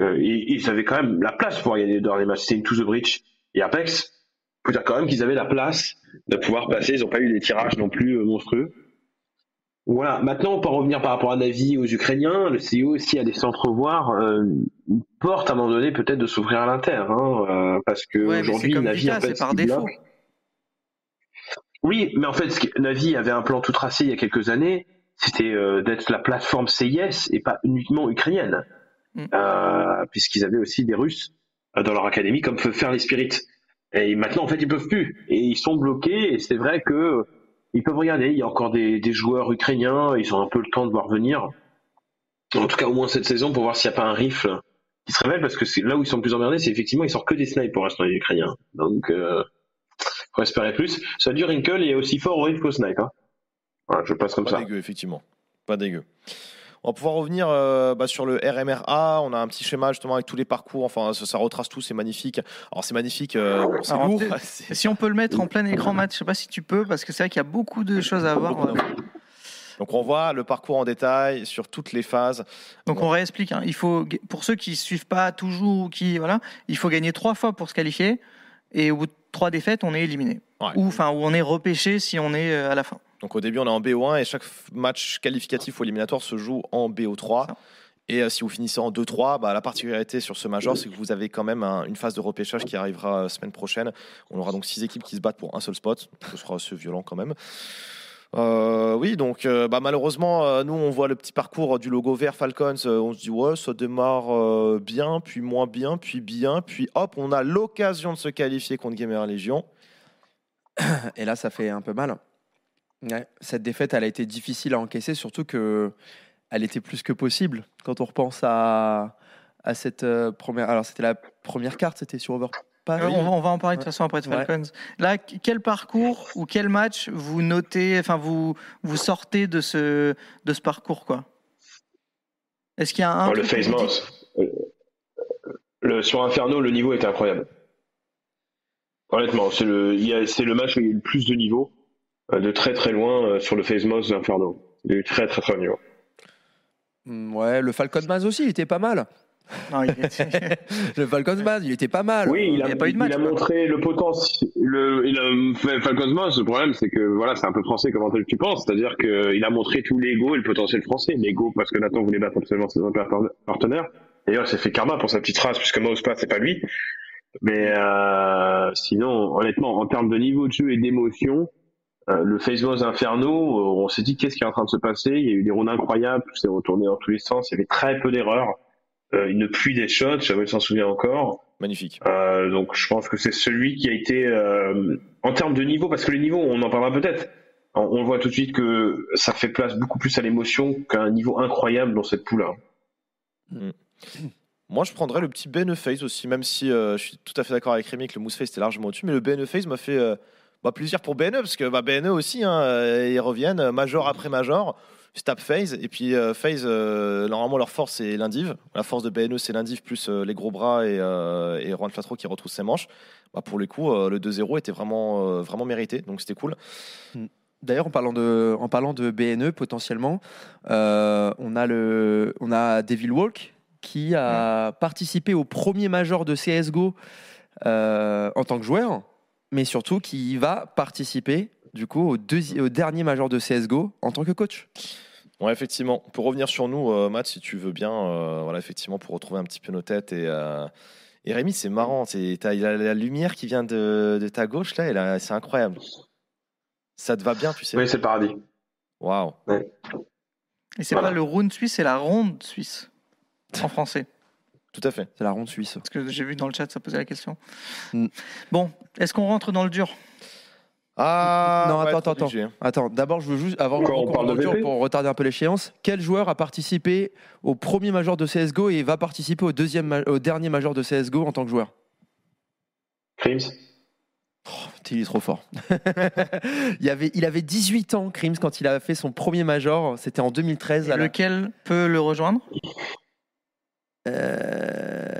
Euh, ils, ils avaient quand même la place pour gagner dans les matchs. C'était Into the Breach et Apex. Faut dire quand même qu'ils avaient la place de pouvoir passer. Ils n'ont pas eu des tirages non plus euh, monstrueux. Voilà. Maintenant, on peut revenir par rapport à Navi aux Ukrainiens. Le C E O aussi a laissé entrevoir euh, une porte à un moment donné peut-être de s'ouvrir à l'Inter, hein, euh, parce que ouais, aujourd'hui Navi Vita, en fait, c'est par défaut. Là... Oui, mais en fait, Navi avait un plan tout tracé il y a quelques années. C'était euh, d'être la plateforme C I S et pas uniquement ukrainienne, mm. euh, puisqu'ils avaient aussi des Russes dans leur académie, comme peuvent faire les Spirites. Et maintenant, en fait, ils peuvent plus et ils sont bloqués. Et c'est vrai que ils peuvent regarder, il y a encore des, des joueurs ukrainiens, ils ont un peu le temps de voir venir. En tout cas, au moins cette saison, pour voir s'il n'y a pas un rifle qui se révèle, parce que c'est là où ils sont le plus emmerdés, c'est effectivement, ils sortent que des snipes pour l'instant, les Ukrainiens. Donc, euh, faut espérer plus. Ça dure, Rinkle est aussi fort au rifle qu'au snipe. Hein. Voilà, je passe comme pas ça. Pas dégueu, effectivement. Pas dégueu. On va pouvoir revenir euh, bah, sur le R M R A. On a un petit schéma justement avec tous les parcours. Enfin, ça, ça retrace tout. C'est magnifique. Alors, c'est magnifique. Euh, c'est Alors, lourd. C'est... Si on peut le mettre en plein écran, Matt, je ne sais pas si tu peux, parce que c'est vrai qu'il y a beaucoup de choses à voir. Ouais. Donc, on voit le parcours en détail sur toutes les phases. Donc, bon. on réexplique. Hein. Il faut, pour ceux qui ne suivent pas toujours, qui, voilà, il faut gagner trois fois pour se qualifier. Et au bout de trois défaites, on est éliminé. Ouais. Ou, enfin, ou on est repêché si on est à la fin. Donc au début, on est en B O un et chaque match qualificatif ou éliminatoire se joue en B O trois. Et euh, si vous finissez en deux trois, bah, la particularité sur ce major, c'est que vous avez quand même un, une phase de repêchage qui arrivera euh, semaine prochaine. On aura donc six équipes qui se battent pour un seul spot. Ce sera assez violent quand même. Euh, oui, donc euh, bah, malheureusement, euh, nous, on voit le petit parcours du logo vert Falcons. Euh, on se dit, ouais, ça démarre euh, bien, puis moins bien, puis bien. Puis hop, on a l'occasion de se qualifier contre Gamer Legion. Et là, ça fait un peu mal. Ouais, cette défaite, elle a été difficile à encaisser, surtout que elle était plus que possible. Quand on repense à à cette euh, première, alors c'était la première carte, c'était sur Over Paris. On va, on va en parler de toute façon après de Falcons. Ouais. Là, quel parcours ou quel match vous notez, enfin vous vous sortez de ce de ce parcours quoi. Est-ce qu'il y a un oh, le FaZe Mouze, le sur Inferno, le niveau était incroyable. Honnêtement, c'est le il y a, c'est le match où il y a eu le plus de niveau. De très très loin euh, sur le FaZe Mouze d'Inferno. Il est très très très nul. Ouais, le Falcon Mouze aussi, il était pas mal. Non, il était... le Falcon Mouze, il était pas mal. Oui, il a, il a pas eu de match. Il a montré le potentiel. Le, le Falcon Mouze, le problème, c'est que voilà, c'est un peu français comme tu penses. C'est-à-dire qu'il a montré tout l'ego et le potentiel français. L'ego, parce que Nathan voulait battre absolument ses partenaires. D'ailleurs, il s'est fait karma pour sa petite race, puisque Mouze passe, c'est pas lui. Mais euh, sinon, honnêtement, en termes de niveau de jeu et d'émotion, Euh, le FaZe Mouze Inferno, euh, on s'est dit qu'est-ce qui est en train de se passer. Il y a eu des rounds incroyables, tout s'est retourné dans tous les sens, il y avait très peu d'erreurs, euh, une pluie des shots, j'avais s'en souvenir encore. Magnifique. Euh, donc je pense que c'est celui qui a été, euh, en termes de niveau, parce que le niveau, on en parlera peut-être, on, on voit tout de suite que ça fait place beaucoup plus à l'émotion qu'à un niveau incroyable dans cette poule-là. Mmh. Moi, je prendrais le petit B N E FaZe aussi, même si euh, je suis tout à fait d'accord avec Rémi que le Mouze FaZe était largement au-dessus, mais le B N E FaZe m'a fait... Euh... Bah, plaisir pour B N E, parce que bah, B N E aussi, hein, ils reviennent major après major, ils se tapent FaZe, et puis euh, FaZe, euh, normalement leur force c'est l'indiv, la force de B N E c'est l'indiv plus euh, les gros bras et, euh, et Juan Flatro qui retrousse ses manches. Bah, pour les coups, euh, le deux zéro était vraiment, euh, vraiment mérité, donc c'était cool. D'ailleurs, en parlant de, en parlant de B N E potentiellement, euh, on, a le, on a Devil Walk qui a ouais. participé au premier major de C S G O euh, en tant que joueur, mais surtout qui va participer du coup au, deuxi- au dernier major de C S G O en tant que coach. Ouais, effectivement. Pour revenir sur nous, euh, Matt, si tu veux bien, euh, voilà, effectivement, pour retrouver un petit peu nos têtes. Et, euh, et Rémi, c'est marrant, il a la lumière qui vient de, de ta gauche, là, et là, c'est incroyable. Ça te va bien, tu sais. Oui, c'est le paradis. Waouh. Ouais. Et c'est voilà. pas le round suisse, c'est la ronde suisse, en français. Tout à fait. C'est la ronde suisse. Parce que j'ai vu dans le chat, ça posait la question. Mm. Bon, est-ce qu'on rentre dans le dur ? Ah, non, attends, attends, attends. attends. D'abord, je veux juste, avant qu'on rentre dans le dur, pour retarder un peu l'échéance, quel joueur a participé au premier major de C S G O et va participer au, deuxième, au dernier major de C S G O en tant que joueur ? Crims. Oh, il est trop fort. il, avait, il avait dix-huit ans, Crims, quand il a fait son premier major. C'était en deux mille treize. Et lequel la... peut le rejoindre ? Euh...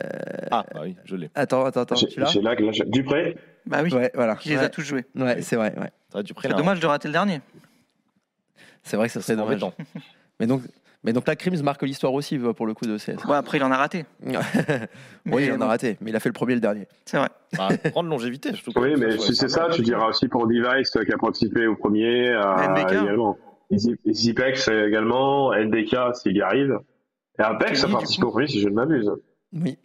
Ah, bah oui, je l'ai. Attends, attends, attends. J'ai, j'ai lag, là, j'ai... Dupré ? Bah oui, ouais, voilà. Qui les ouais. a tous joués. Ouais, oui. c'est vrai. Ouais. Ça, Dupré, c'est là, dommage hein. de rater le dernier. C'est vrai que ça serait dommage. mais, donc, mais donc là, Crims marque l'histoire aussi pour le coup de C S. Ouais, après, il en a raté. oui, mais il en a raté, mais il a fait le premier et le dernier. C'est vrai. Bah, prendre longévité, surtout. Oui, mais ça, si c'est ça, tu diras aussi pour Device qui a participé au premier. À... N B K. Également. Zipex également, N D K s'il y arrive. Et Apex a participé au premier, si je ne m'abuse. Oui.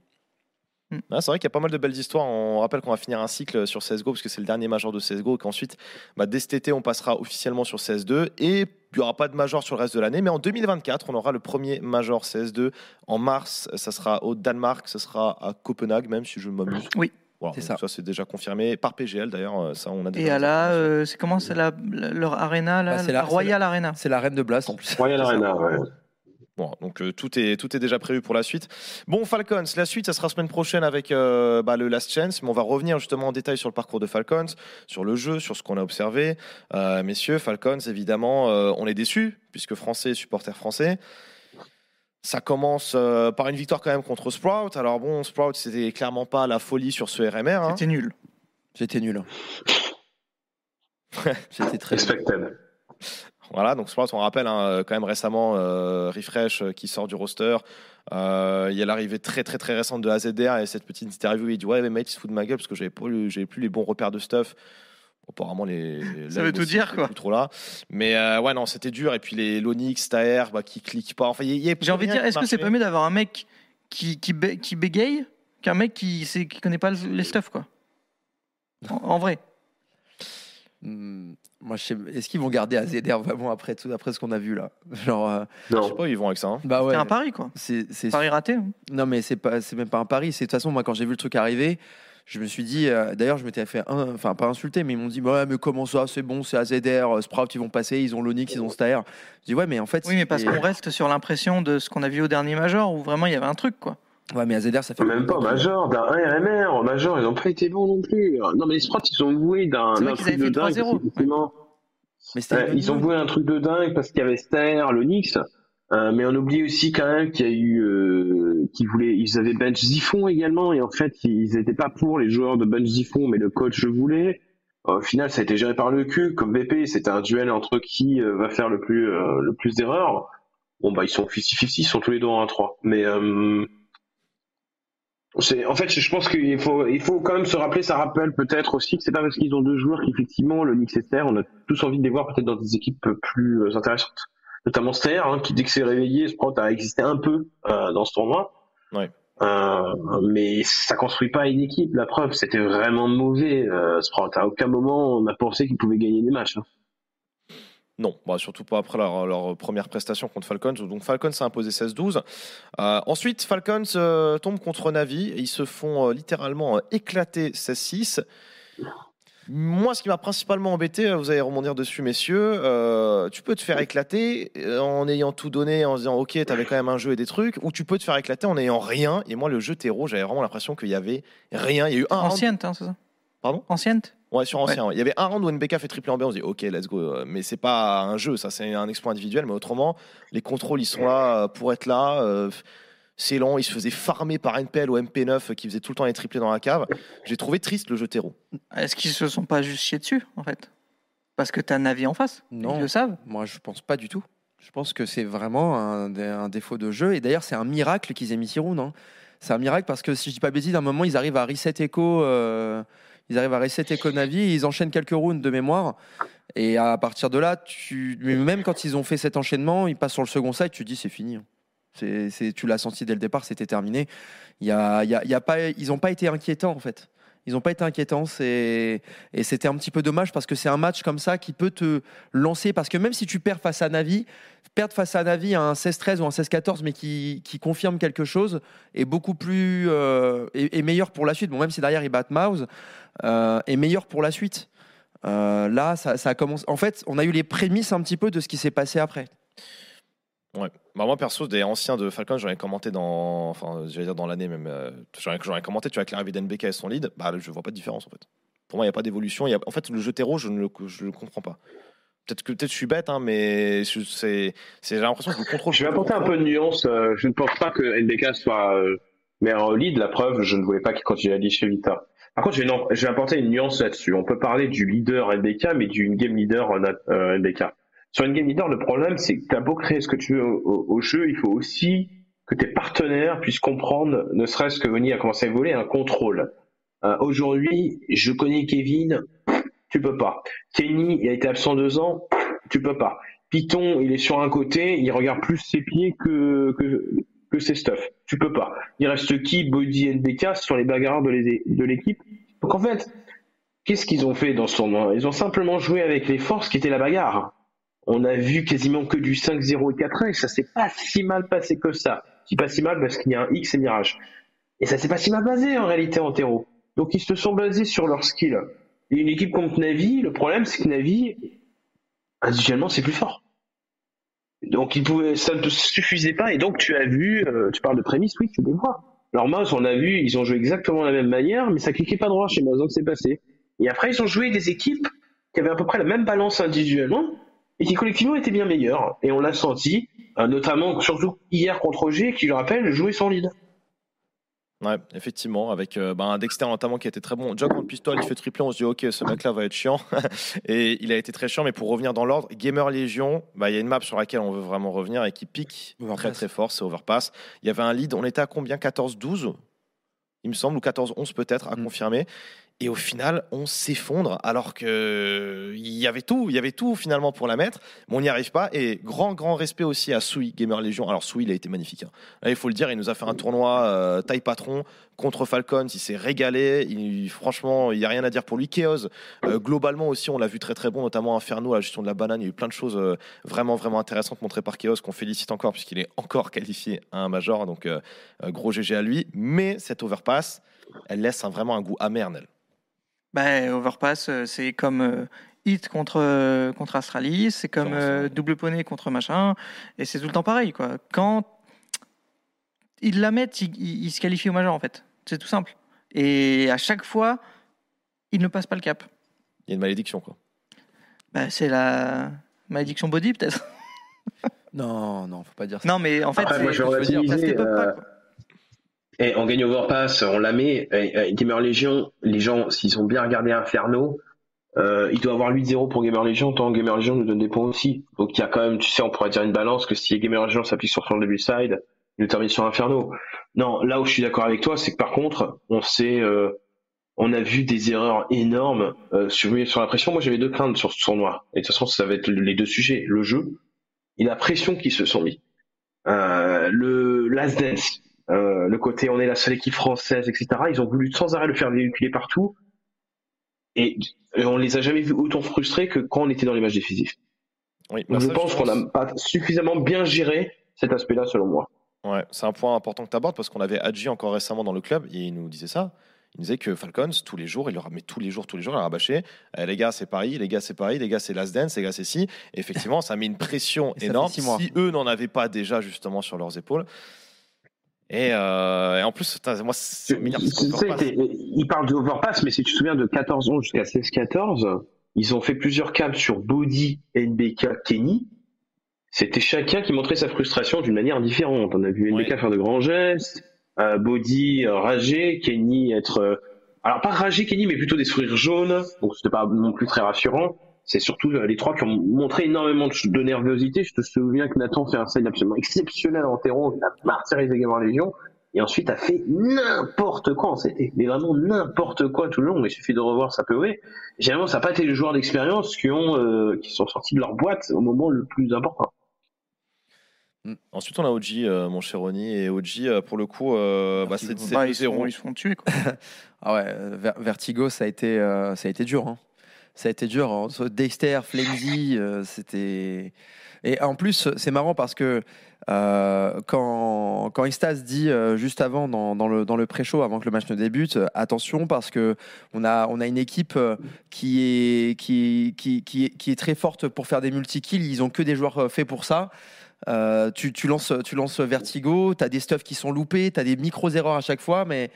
Ah, c'est vrai qu'il y a pas mal de belles histoires. On rappelle qu'on va finir un cycle sur C S G O, parce que c'est le dernier major de C S G O, et qu'ensuite, bah, dès cet été, on passera officiellement sur C S deux, et il n'y aura pas de major sur le reste de l'année, mais en deux mille vingt-quatre, on aura le premier major C S deux. En mars, ça sera au Danemark, ça sera à Copenhague, même si je m'amuse. Oui. Voilà, c'est ça. Ça, c'est déjà confirmé par P G L d'ailleurs. Ça, on a déjà. Et à la, euh, c'est comment c'est la, leur arena là, bah, c'est la, la Royal c'est Arena. C'est l'arène de Blast en plus. Royal Arena, ouais. Bon, donc euh, tout est tout est déjà prévu pour la suite. Bon, Falcons, la suite, ça sera semaine prochaine avec euh, bah, le Last Chance, mais on va revenir justement en détail sur le parcours de Falcons, sur le jeu, sur ce qu'on a observé. Euh, messieurs, Falcons, évidemment, euh, on est déçus, puisque français, supporters français. Ça commence euh, par une victoire quand même contre Sprout. Alors bon, Sprout, c'était clairement pas la folie sur ce R M R. Hein. C'était nul. C'était nul. C'était très expected. Nul. Voilà, donc Sprout, on rappelle hein, quand même récemment euh, Refresh euh, qui sort du roster. Euh, il y a l'arrivée très très très récente de A Z D R et cette petite interview où il dit ouais mais mate, il se fout de ma gueule parce que j'avais pas le, j'avais plus les bons repères de stuff. Apparemment les, les ça veut tout dire quoi. Trop là. Mais euh, ouais non c'était dur et puis les l'Onyx, Taer bah, qui cliquent pas. Enfin, y, y a j'ai envie de dire est-ce que c'est pas mieux d'avoir un mec qui qui, bé, qui bégaye qu'un mec qui c'est, qui connaît pas les stuff quoi. En, en vrai. Mmh, moi je sais, est-ce qu'ils vont garder A Z R vraiment après tout après ce qu'on a vu là. Genre euh, non. Je sais pas ils vont avec ça. Hein. Bah ouais. C'est un pari quoi. C'est, c'est pari raté. Hein. Non mais c'est pas c'est même pas un pari. C'est de toute façon moi quand j'ai vu le truc arriver. Je me suis dit, euh, d'ailleurs, je m'étais fait, un, enfin, pas insulter, mais ils m'ont dit, bah, mais comment ça, c'est bon, c'est A Z R, Sprout, ils vont passer, ils ont l'Onyx, ils ont Staer. Je dis, ouais, mais en fait. Oui, mais parce les... qu'on reste sur l'impression de ce qu'on a vu au dernier Major, où vraiment il y avait un truc, quoi. Ouais, mais A Z R, ça fait. Même pas au Major, d'un R M R, au Major, ils n'ont pas été bons non plus. Non, mais les Sprout, ils ont voué d'un. C'est vrai qu'ils avaient fait trois zéro. Ouais. Mais euh, ils ont voué un truc de dingue parce qu'il y avait Staer, l'Onyx. Euh, mais on oublie aussi quand même qu'il y a eu euh, qu'ils voulaient, ils avaient bench Zifon également et en fait ils n'étaient pas pour les joueurs de bench Zifon mais le coach voulait. Au final ça a été géré par le cul comme B P, c'était un duel entre qui euh, va faire le plus euh, le plus d'erreurs. Bon bah ils sont cinquante cinquante, ils sont tous les deux en un trois. Mais euh, c'est, en fait je pense qu'il faut il faut quand même se rappeler, ça rappelle peut-être aussi que c'est pas parce qu'ils ont deux joueurs qu'effectivement le Nyx et Staer, on a tous envie de les voir peut-être dans des équipes plus euh, intéressantes. Notamment Staer, hein, qui dès que c'est réveillé, Sprout a existé un peu euh, dans ce tournoi. Ouais. Euh, mais ça construit pas une équipe. La preuve, c'était vraiment mauvais. Euh, Sprout, à aucun moment on a pensé qu'ils pouvaient gagner des matchs. Hein. Non, bah, surtout pas après leur, leur première prestation contre Falcons. Donc Falcons s'est imposé seize douze. Euh, ensuite, Falcons euh, tombe contre Navi et ils se font euh, littéralement euh, éclater seize six. Moi, ce qui m'a principalement embêté, vous allez rebondir dessus, messieurs, euh, tu peux te faire éclater en ayant tout donné, en se disant « Ok, t'avais quand même un jeu et des trucs », ou tu peux te faire éclater en n'ayant rien. Et moi, le jeu terreau, j'avais vraiment l'impression qu'il y avait rien. Il y a eu un Ancienne, round... hein, c'est ça ? Pardon ? Ancienne ? Ouais, sur Ancien. Ouais. Ouais. Il y avait un round où N B K fait triple en B, on se dit « Ok, let's go ». Mais c'est pas un jeu, ça, c'est un exploit individuel. Mais autrement, les contrôles, ils sont là pour être là... Euh... C'est lent, il se faisait farmer par N P L ou M P neuf qui faisait tout le temps les triplés dans la cave. J'ai trouvé triste le jeu terreau. Est-ce qu'ils se sont pas juste chiés dessus en fait ? Parce que t'as Navi en face ? Non. Ils le savent ? Moi je pense pas du tout. Je pense que c'est vraiment un, un défaut de jeu. Et d'ailleurs c'est un miracle qu'ils aient mis Siroun. Hein. C'est un miracle parce que si je dis pas bêtise, à un moment ils arrivent à reset Echo. Euh... Ils arrivent à reset Echo Navi, ils enchaînent quelques rounds de mémoire. Et à partir de là, tu... même quand ils ont fait cet enchaînement, ils passent sur le second side, tu te dis c'est fini. C'est, c'est, tu l'as senti dès le départ, c'était terminé. Y a, y a, y a pas, ils n'ont pas été inquiétants en fait. Ils n'ont pas été inquiétants c'est, et c'était un petit peu dommage parce que c'est un match comme ça qui peut te lancer. Parce que même si tu perds face à Navi, perdre face à Navi à un seize treize ou un seize quatorze mais qui, qui confirme quelque chose est beaucoup plus euh, est, est meilleur pour la suite. Bon, même si derrière ils battent Mouze, euh, est meilleur pour la suite. Euh, là, ça, ça commence. En fait, on a eu les prémices un petit peu de ce qui s'est passé après. Ouais. Bah moi perso des anciens de Falcon j'en ai commenté dans enfin j'allais dire dans l'année même euh, j'en, ai, j'en ai commenté tu vois avec l'arrivée d'N B K et son lead bah je vois pas de différence en fait pour moi il y a pas d'évolution y a... en fait le jeu terreau je ne le, je le comprends pas peut-être que peut-être je suis bête hein, mais je, c'est c'est j'ai l'impression que le contrôle je vais apporter un peu de nuance euh, je ne pense pas que N B K soit euh, mais en lead la preuve je ne voulais pas qu'il continue à lead chez Vita par contre je vais, non, je vais apporter une nuance là-dessus on peut parler du leader N B K mais du game leader euh, N B K. Sur une game leader, le problème, c'est que t'as beau créer ce que tu veux au, au, au jeu, il faut aussi que tes partenaires puissent comprendre, ne serait-ce que Oni a commencé à voler, un contrôle. Euh, aujourd'hui, je connais Kevin, tu peux pas. Kenny, il a été absent deux ans, tu peux pas. Python, il est sur un côté, il regarde plus ses pieds que, que, que ses stuff, tu peux pas. Il reste qui, Body, N B K, ce sont les bagarreurs de, les, de l'équipe. Donc en fait, qu'est-ce qu'ils ont fait dans ce tournoi ? Ils ont simplement joué avec les forces qui étaient la bagarre. On a vu quasiment que du cinq zéro et quatre un, et ça s'est pas si mal passé que ça. C'est pas si mal parce qu'il y a un X et Mirage. Et ça s'est pas si mal basé en réalité en terreau. Donc ils se sont basés sur leur skill. Et une équipe contre Navi, le problème c'est que Navi, individuellement c'est plus fort. Donc ils pouvaient, ça ne suffisait pas, et donc tu as vu, euh, tu parles de prémisse, oui tu les vois. Alors Mouze, on a vu, ils ont joué exactement de la même manière, mais ça cliquait pas droit chez Mouze, donc c'est passé. Et après ils ont joué des équipes qui avaient à peu près la même balance individuellement, et qui collectivement était bien meilleur, et on l'a senti, euh, notamment, surtout hier contre O G, qui, je rappelle, jouait sans lead. Ouais, effectivement, avec euh, ben, Dexter notamment qui a été très bon. Déjà, quand le pistol il fait tripler, on se dit ok, ce mec-là va être chiant. Et il a été très chiant, mais pour revenir dans l'ordre, Gamer Legion, il ben, y a une map sur laquelle on veut vraiment revenir et qui pique Overpass. très très fort, c'est Overpass. Il y avait un lead, on était à combien, quatorze douze il me semble, ou quatorze onze peut-être, à mm. confirmer. Et au final, on s'effondre alors qu'il y avait tout, il y avait tout finalement pour la mettre, mais on n'y arrive pas. Et grand, grand respect aussi à Soui, Gamer Legion. Alors Soui, il a été magnifique. Hein. Là, il faut le dire, il nous a fait un tournoi euh, taille patron contre Falcons. Il s'est régalé. Il, franchement, il n'y a rien à dire pour lui. Chaos, euh, globalement aussi, on l'a vu très, très bon, notamment Inferno, la gestion de la banane. Il y a eu plein de choses euh, vraiment, vraiment intéressantes montrées par Chaos, qu'on félicite encore puisqu'il est encore qualifié à un major. Donc, euh, gros G G à lui. Mais cette overpass, elle laisse un, vraiment un goût amer, Nel. Ben, Overpass, c'est comme euh, Hit contre, euh, contre Astralis, c'est comme euh, Double Poney contre machin, et c'est tout le temps pareil, quoi. Quand ils la mettent, ils, ils se qualifient au major, en fait. C'est tout simple. Et à chaque fois, ils ne passent pas le cap. Il y a une malédiction, quoi. Ben, c'est la malédiction Body, peut-être. Non, non, faut pas dire ça. Non, mais en fait, ah, c'est, moi, je veux dire, ça se développe euh... pas, quoi. Et on gagne Overpass, on la met. Et, et Gamer Legion, les gens, s'ils ont bien regardé Inferno, euh, il doit avoir huit zéro pour Gamer Legion, tant Gamer Legion nous donne des points aussi. Donc il y a quand même, tu sais, on pourrait dire une balance que si Gamer Legion s'applique sur son début side, il nous termine sur Inferno. Non, là où je suis d'accord avec toi, c'est que par contre, on s'est, euh, on a vu des erreurs énormes euh, sur, sur la pression. Moi, j'avais deux craintes sur ce tournoi. Et de toute façon, ça va être les deux sujets, le jeu et la pression qu'ils se sont mis. Euh, le last dance. Euh, le côté on est la seule équipe française, et cetera. Ils ont voulu sans arrêt le faire véhiculer partout et, et on les a jamais vus autant frustrés que quand on était dans les matchs décisifs. Oui, ben je, ça, pense je pense qu'on n'a pas suffisamment bien géré cet aspect-là, selon moi. Ouais, c'est un point important que tu abordes parce qu'on avait Adji encore récemment dans le club et il nous disait ça. Il disait que Falcons, tous les jours, il leur a mis tous les jours, tous les jours, il leur a bâché. Eh, les gars, c'est Paris, les gars, c'est Paris, les gars, c'est Last Dance, les gars, c'est ci. Et effectivement, ça met une pression énorme si eux n'en avaient pas déjà justement sur leurs épaules. Et, euh, et en plus, moi, c'est meilleur ils parlent de Overpass, mais si tu te souviens de quatorze onze jusqu'à seize quatorze, ils ont fait plusieurs caps sur Body, N B K, Kenny. C'était chacun qui montrait sa frustration d'une manière différente. On a vu N B K ouais. faire de grands gestes, euh, Body euh, rager, Kenny être... Euh, alors pas rager Kenny, mais plutôt des sourires jaunes, donc c'était pas non plus très rassurant. C'est surtout euh, les trois qui ont montré énormément de, de nervosité. Je te souviens que Nathan fait un side absolument exceptionnel en terreau, il a martyrisé Gamer Legion, et ensuite a fait n'importe quoi. C'était mais vraiment n'importe quoi tout le long. Il suffit de revoir sa P O V. Généralement, ça n'a pas été les joueurs d'expérience qui ont euh, qui sont sortis de leur boîte au moment le plus important. Mmh. Ensuite, on a O G, euh, mon cher Ronny, et O G, euh, pour le coup, euh, bah, c'est bah, ils, ils se font tuer. Quoi. Ah ouais, Vertigo, ça a été euh, ça a été dur. Hein. Ça a été dur, hein. Dexter, Flenzy, euh, c'était... Et en plus, c'est marrant parce que euh, quand, quand Istas dit euh, juste avant, dans, dans, le, dans le pré-show, avant que le match ne débute, euh, attention parce qu'on a, on a une équipe euh, qui, est, qui, qui, qui, qui est très forte pour faire des multi-kills, ils n'ont que des joueurs euh, faits pour ça. Euh, tu, tu, lances, tu lances Vertigo, t'as des stuffs qui sont loupés, t'as des micro-erreurs à chaque fois, mais...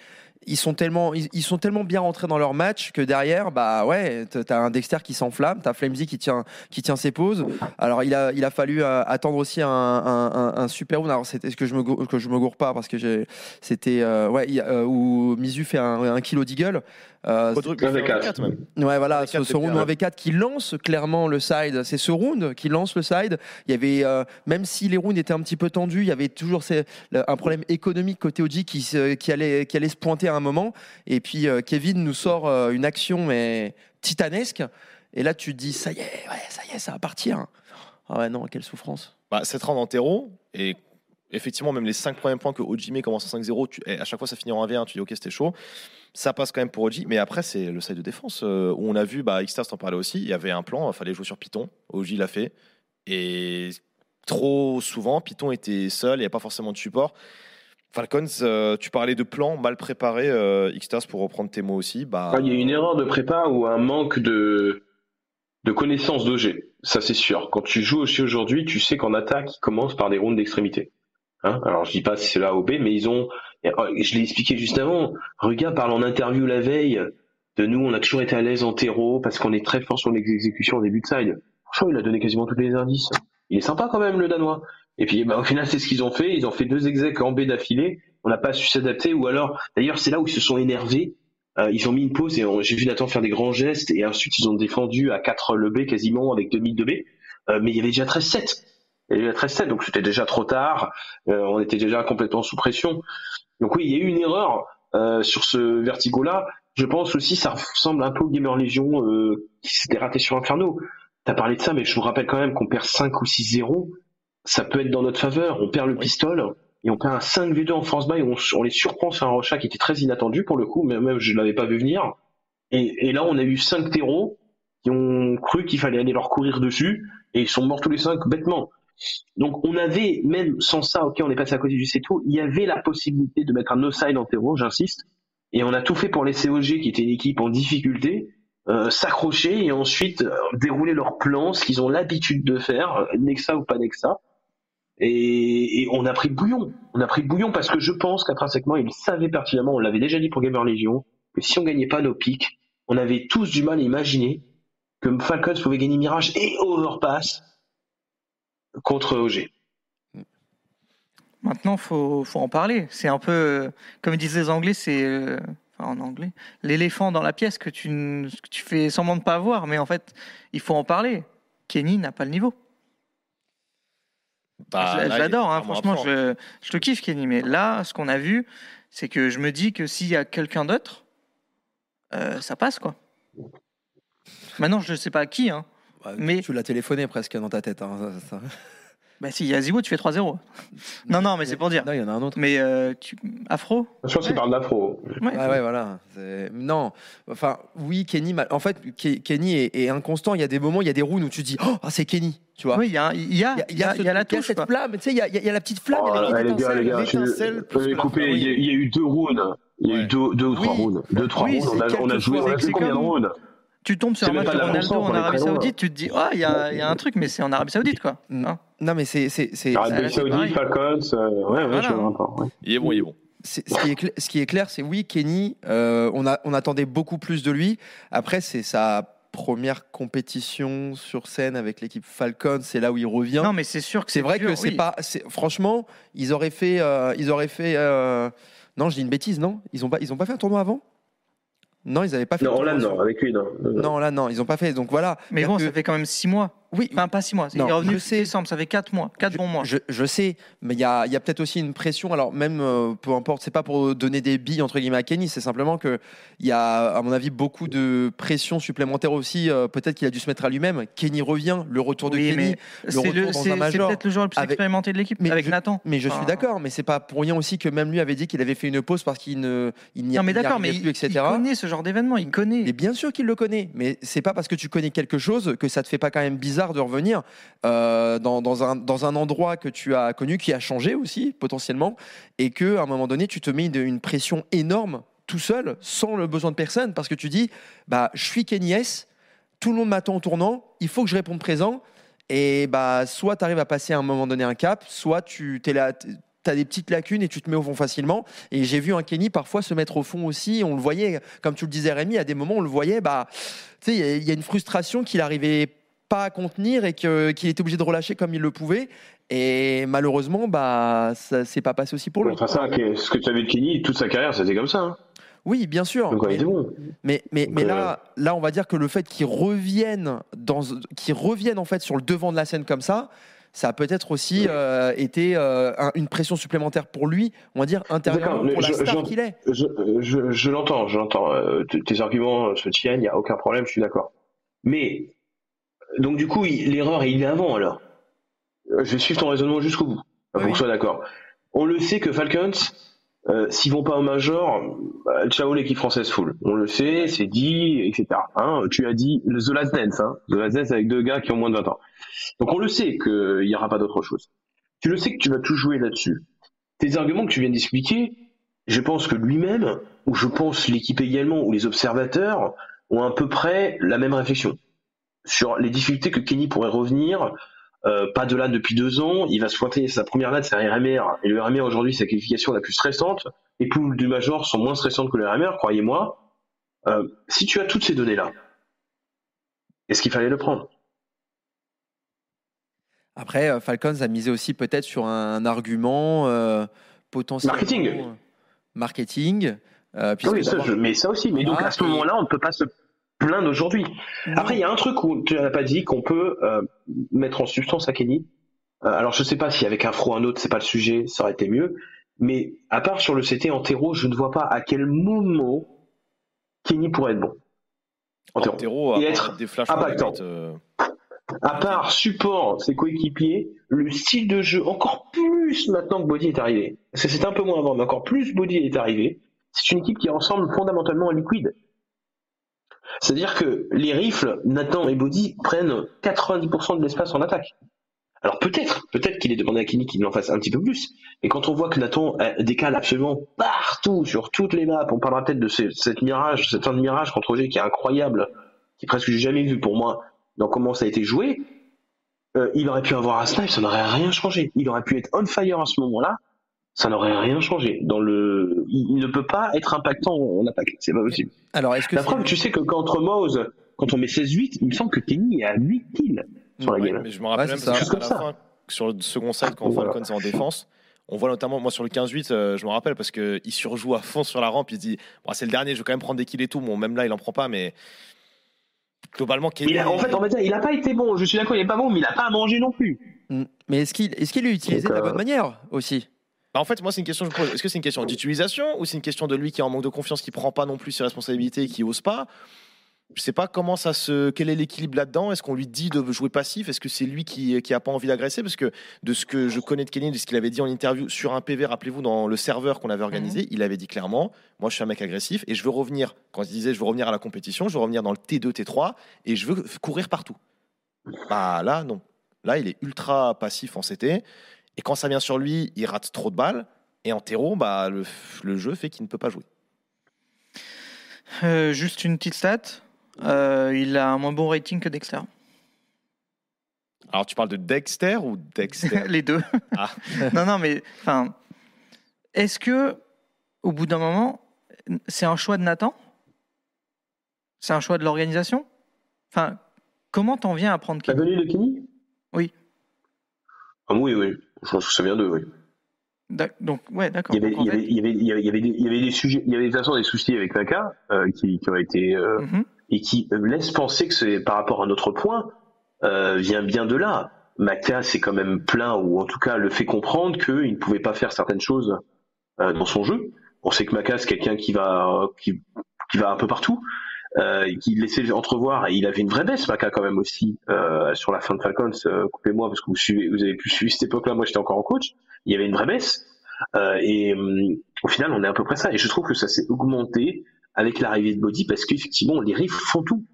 Ils sont, tellement, ils, ils sont tellement bien rentrés dans leur match que derrière, bah ouais, t'as un Dexter qui s'enflamme, t'as Flamzy qui tient, qui tient ses pauses. Alors, il a, il a fallu euh, attendre aussi un, un, un, un super round. Alors, c'était ce que je me, que je me gourre pas parce que j'ai, c'était euh, ouais, il, euh, où Mizu fait un, un kilo d'eagle. Euh, un V quatre même. Ouais, voilà, un V quatre, ce, ce round un V quatre qui lance clairement le side. C'est ce round qui lance le side. Il y avait, euh, même si les rounds étaient un petit peu tendus, il y avait toujours ces, un problème économique côté O G qui, qui, allait, qui allait se pointer à un moment. Et puis euh, Kevin nous sort euh, une action mais titanesque. Et là, tu te dis, ça y est, ouais, ça y est, ça va partir. Ah ouais, non, quelle souffrance. Bah, cette round en terreau et effectivement, même les cinq premiers points que O G met commence en cinq zéro, tu, à chaque fois ça finit en un v un, tu dis ok, c'était chaud. Ça passe quand même pour O G, mais après c'est le side de défense euh, où on a vu, bah, Xtars t'en parlait aussi, il y avait un plan, il fallait jouer sur Python, O G l'a fait, et trop souvent, Python était seul, il n'y a pas forcément de support. Falcons, euh, tu parlais de plans mal préparés, euh, Xtars, pour reprendre tes mots aussi. Bah... Il y a une erreur de prépa ou un manque de... de connaissance d'O G, ça c'est sûr. Quand tu joues O G aujourd'hui, tu sais qu'en attaque, ils commencent par des rounds d'extrémité. Hein, alors je dis pas si c'est là ou B, mais ils ont, je l'ai expliqué juste avant, Ruga parle en interview la veille de nous, on a toujours été à l'aise en terreau parce qu'on est très fort sur l'exécution au début de side. Franchement, il a donné quasiment tous les indices. Il est sympa quand même, le Danois. Et puis bah, au final, c'est ce qu'ils ont fait. Ils ont fait deux execs en B d'affilée. On n'a pas su s'adapter. Ou alors, d'ailleurs, c'est là où ils se sont énervés. Euh, ils ont mis une pause et on, j'ai vu Nathan faire des grands gestes. Et ensuite, ils ont défendu à quatre le B quasiment avec deux mille de B. Euh, mais il y avait déjà treize sept. Il y avait treize sept, donc c'était déjà trop tard. Euh, on était déjà complètement sous pression. Donc oui, il y a eu une erreur euh, sur ce vertigo-là. Je pense aussi ça ressemble un peu au Gamer Legion euh, qui s'était raté sur Inferno. T'as parlé de ça, mais je vous rappelle quand même qu'on perd cinq ou six zéro. Ça peut être dans notre faveur. On perd le pistol et on perd un cinq v deux en France Buy. On, on les surprend sur un rochat qui était très inattendu pour le coup, mais même je ne l'avais pas vu venir. Et, et là, on a eu cinq terreaux qui ont cru qu'il fallait aller leur courir dessus et ils sont morts tous les cinq bêtement. Donc on avait, même sans ça, ok, on est passé à côté du C E T O, il y avait la possibilité de mettre un no-side en terreau, j'insiste, et on a tout fait pour laisser O G, qui était une équipe en difficulté, euh, s'accrocher et ensuite euh, dérouler leur plan, ce qu'ils ont l'habitude de faire, Nexa ou pas Nexa, et, et on a pris bouillon, on a pris bouillon parce que je pense qu'intrinsèquement, ils savaient pertinemment, on l'avait déjà dit pour Gamer Legion, que si on gagnait pas nos pics, on avait tous du mal à imaginer que Falcons pouvait gagner Mirage et Overpass contre O G. Maintenant, faut faut en parler. C'est un peu, euh, comme disent les Anglais, c'est euh, enfin, en anglais, l'éléphant dans la pièce que tu n- que tu fais semblant de pas voir, mais en fait, il faut en parler. Kenny n'a pas le niveau. Bah, je, là, je l'adore, hein, franchement, je, je le kiffe Kenny, mais là, ce qu'on a vu, c'est que je me dis que s'il y a quelqu'un d'autre, euh, ça passe quoi. Maintenant, je ne sais pas qui, hein. Bah, mais... Tu l'as téléphoné presque dans ta tête. Hein, ça, ça. Bah si, il y a Zibo, tu fais trois zéro. Non, non, mais c'est pour dire. Non, il y en a un autre. Mais euh, tu... Afro ? Je pense qu'il parle d'Afro. Ouais, ah, ouais, voilà. C'est... Non, enfin, oui, Kenny... Mal... En fait, Kenny est, est inconstant. Il y a des moments, il y a des rounds où tu te dis « Oh, c'est Kenny !» Tu vois. Oui, il y a, y a, y a, y a, y a la touche, cette flamme. Tu sais, il y a, y a la petite flamme. Oh là là, les gars, les gars, je vais couper. Il y a eu deux rounds. Il y a eu deux ou trois rounds. Deux, trois rounds. On a joué combien de rounds ? Tu tombes sur c'est un match de Ronaldo en Arabie Saoudite, tu te dis, ah, oh, il y, y a un truc, mais c'est en Arabie Saoudite, quoi. Hein non, mais c'est. c'est, c'est Arabie Saoudite, Falcons, euh, ouais, ouais, voilà. Je vois encore. Ouais. Il est bon, il est bon. C'est, ce, qui est cl- ce qui est clair, c'est oui, Kenny, euh, on, a, on attendait beaucoup plus de lui. Après, c'est sa première compétition sur scène avec l'équipe Falcons, c'est là où il revient. Non, mais c'est sûr que c'est. C'est vrai dur, que c'est oui. Pas. C'est, franchement, ils auraient fait. Euh, ils auraient fait euh, non, je dis une bêtise, non ils n'ont pas, ils ont pas fait un tournoi avant. Non, ils n'avaient pas fait. Non, là, non, avec lui, non. Non, là, non, ils n'ont pas fait. Donc voilà. Mais bon, que... ça fait quand même six mois. Oui. Enfin, pas six mois. Non, il est revenu en décembre, ça fait quatre mois, quatre je, bons mois. Je, je sais, mais il y a, y a peut-être aussi une pression. Alors même, euh, peu importe, c'est pas pour donner des billes entre guillemets à Kenny, c'est simplement que il y a, à mon avis, beaucoup de pression supplémentaire aussi. Euh, peut-être qu'il a dû se mettre à lui-même. Kenny revient, le retour de oui, Kenny, le c'est retour le, dans c'est, un major. C'est peut-être le joueur le plus avec, expérimenté de l'équipe, mais avec je, Nathan. Mais je enfin... suis d'accord, mais c'est pas pour rien aussi que même lui avait dit qu'il avait fait une pause parce qu'il ne, il n'y a, non, mais il d'accord, mais plus, il, et cetera. Il connaît ce genre d'événement, il connaît. Mais bien sûr qu'il le connaît, mais c'est pas parce que tu connais quelque chose que ça te fait pas quand même bizarre de revenir euh, dans, dans, un, dans un endroit que tu as connu, qui a changé aussi potentiellement, et qu'à un moment donné, tu te mets une, une pression énorme tout seul, sans le besoin de personne, parce que tu dis, bah, je suis Kenny S, tout le monde m'attend au tournant, il faut que je réponde présent, et bah, soit tu arrives à passer à un moment donné un cap, soit tu t'es là... T'es, t'as des petites lacunes et tu te mets au fond facilement. Et j'ai vu un Kenny parfois se mettre au fond aussi. On le voyait, comme tu le disais Rémi, à des moments on le voyait, bah, tu sais, il y, y a une frustration qu'il arrivait pas à contenir et que, qu'il était obligé de relâcher comme il le pouvait. Et malheureusement, bah, ça s'est pas passé aussi pour lui. Enfin, ça, ce que tu avais de Kenny, toute sa carrière, c'était comme ça. Hein. Oui, bien sûr. Donc, mais, bon. mais, mais, Donc, mais là, euh... là, on va dire que le fait qu'il revienne, dans, qu'il revienne en fait sur le devant de la scène comme ça, ça a peut-être aussi euh, été euh, un, une pression supplémentaire pour lui, on va dire, intérieurement pour je, la star qu'il est. Je, je, je l'entends, je l'entends. Euh, t- tes arguments se tiennent, il n'y a aucun problème, je suis d'accord. Mais, donc du coup, il, l'erreur, il est avant alors. Je vais suivre ton raisonnement jusqu'au bout, pour oui. que je sois d'accord. On le sait que Falcons, euh, s'ils vont pas au Major, bah, ciao l'équipe française full. On le sait, c'est dit, et cetera. Hein, tu as dit le The Last Dance, hein, The Last Dance avec deux gars qui ont moins de vingt ans. Donc on le sait qu'il n'y aura pas d'autre chose. Tu le sais que tu vas tout jouer là-dessus. Tes arguments que tu viens d'expliquer, je pense que lui-même, ou je pense l'équipe également, ou les observateurs, ont à peu près la même réflexion sur les difficultés que Kenny pourrait revenir, euh, pas de là depuis deux ans, il va se pointer sa première LAN, c'est un R M R, et le R M R aujourd'hui c'est la qualification la plus stressante, les poules du Major sont moins stressantes que le R M R, croyez-moi, euh, si tu as toutes ces données-là, est-ce qu'il fallait le prendre ? Après, Falcons a misé aussi peut-être sur un, un argument euh, potentiel. Marketing. Marketing. Euh, oui, ça, je, mais ça aussi. Mais donc, ah, à ce et... moment-là, on ne peut pas se plaindre aujourd'hui. Oui. Après, il y a un truc où tu n'as pas dit qu'on peut euh, mettre en substance à Kenny. Euh, alors, je ne sais pas si avec un fro un autre, c'est pas le sujet, ça aurait été mieux. Mais à part sur le C T en terreau, je ne vois pas à quel moment Kenny pourrait être bon. En terreau, et être impactant. Euh... À part support, ses coéquipiers, le style de jeu, encore plus maintenant que Body est arrivé. Parce que c'est un peu moins avant, mais encore plus Body est arrivé. C'est une équipe qui ressemble fondamentalement à Liquid. C'est-à-dire que les rifles, Nathan et Body, prennent quatre-vingt-dix pour cent de l'espace en attaque. Alors peut-être, peut-être qu'il est demandé à Kenny qu'il en fasse un petit peu plus, mais quand on voit que Nathan décale absolument partout, sur toutes les maps, on parlera peut-être de ce, cette mirage, cette fin de mirage contre O G qui est incroyable, qui est presque jamais vu pour moi, dans comment ça a été joué, euh, il aurait pu avoir un snipe, ça n'aurait rien changé. Il aurait pu être on fire à ce moment-là, ça n'aurait rien changé. Dans le... Il ne peut pas être impactant en attaque, c'est pas possible. Alors, est-ce que la preuve, tu sais que contre Mouze, quand on met seize huit, il me semble que Kenny est à huit kills. Sur la ouais, game. Mais je me rappelle ouais, même parce qu'à la fin, sur le second side, quand voilà. Falcons est en défense, on voit notamment, moi sur le quinze huit, euh, je me rappelle parce qu'il surjoue à fond sur la rampe, il se dit bon, c'est le dernier, je vais quand même prendre des kills et tout. Bon, même là, il en prend pas, mais globalement, Kenny... il a, en fait, on va dire, il n'a pas été bon, je suis d'accord, il n'est pas bon, mais il n'a pas à manger non plus. Mmh. Mais est-ce qu'il est-ce qu'il l'a utilisé euh... de la bonne manière aussi? Bah en fait, moi, c'est une question que je pose. Est-ce que c'est une question d'utilisation ou c'est une question de lui qui est en manque de confiance, qui ne prend pas non plus ses responsabilités, qui n'ose pas? Je sais pas comment ça se. Quel est l'équilibre là-dedans? Est-ce qu'on lui dit de jouer passif? Est-ce que c'est lui qui qui a pas envie d'agresser? Parce que de ce que je connais de Kenny, de ce qu'il avait dit en interview sur un P V, rappelez-vous, dans le serveur qu'on avait organisé, mmh. il avait dit clairement, moi je suis un mec agressif et je veux revenir. Quand il disait je veux revenir à la compétition, je veux revenir dans le T deux, T trois et je veux courir partout. Bah là non. Là il est ultra passif en C T et quand ça vient sur lui, il rate trop de balles et en terreau, bah le le jeu fait qu'il ne peut pas jouer. Euh, juste une petite stat. Euh, il a un moins bon rating que Dexter. Alors tu parles de Dexter ou Dexter? Les deux. Ah. non, non, mais enfin, est-ce que au bout d'un moment, c'est un choix de Nathan? C'est un choix de l'organisation? Enfin, comment t'en viens à prendre Kenny? La venue de Kenny? Oui. Ah, oui, oui. Je pense que ça vient d'eux, oui. Donc, ouais, d'accord. Il y avait des sujets, il y avait de toute façon des soucis avec Naka euh, qui, qui ont été. Euh... Mm-hmm. Et qui laisse penser que c'est par rapport à notre point euh, vient bien de là. Maka s'est quand même plaint, ou en tout cas le fait comprendre qu'il ne pouvait pas faire certaines choses euh, dans son jeu. On sait que Maka c'est quelqu'un qui va qui, qui va un peu partout, euh, qui laissait entrevoir. Et il avait une vraie baisse Maka quand même aussi euh, sur la fin de Falcons. Euh, coupez-moi parce que vous suivez, vous avez pu suivre cette époque-là. Moi j'étais encore en coach. Il y avait une vraie baisse. Euh, et euh, au final on est à peu près ça. Et je trouve que ça s'est augmenté avec l'arrivée de Body, parce qu'effectivement, les riffs font tout.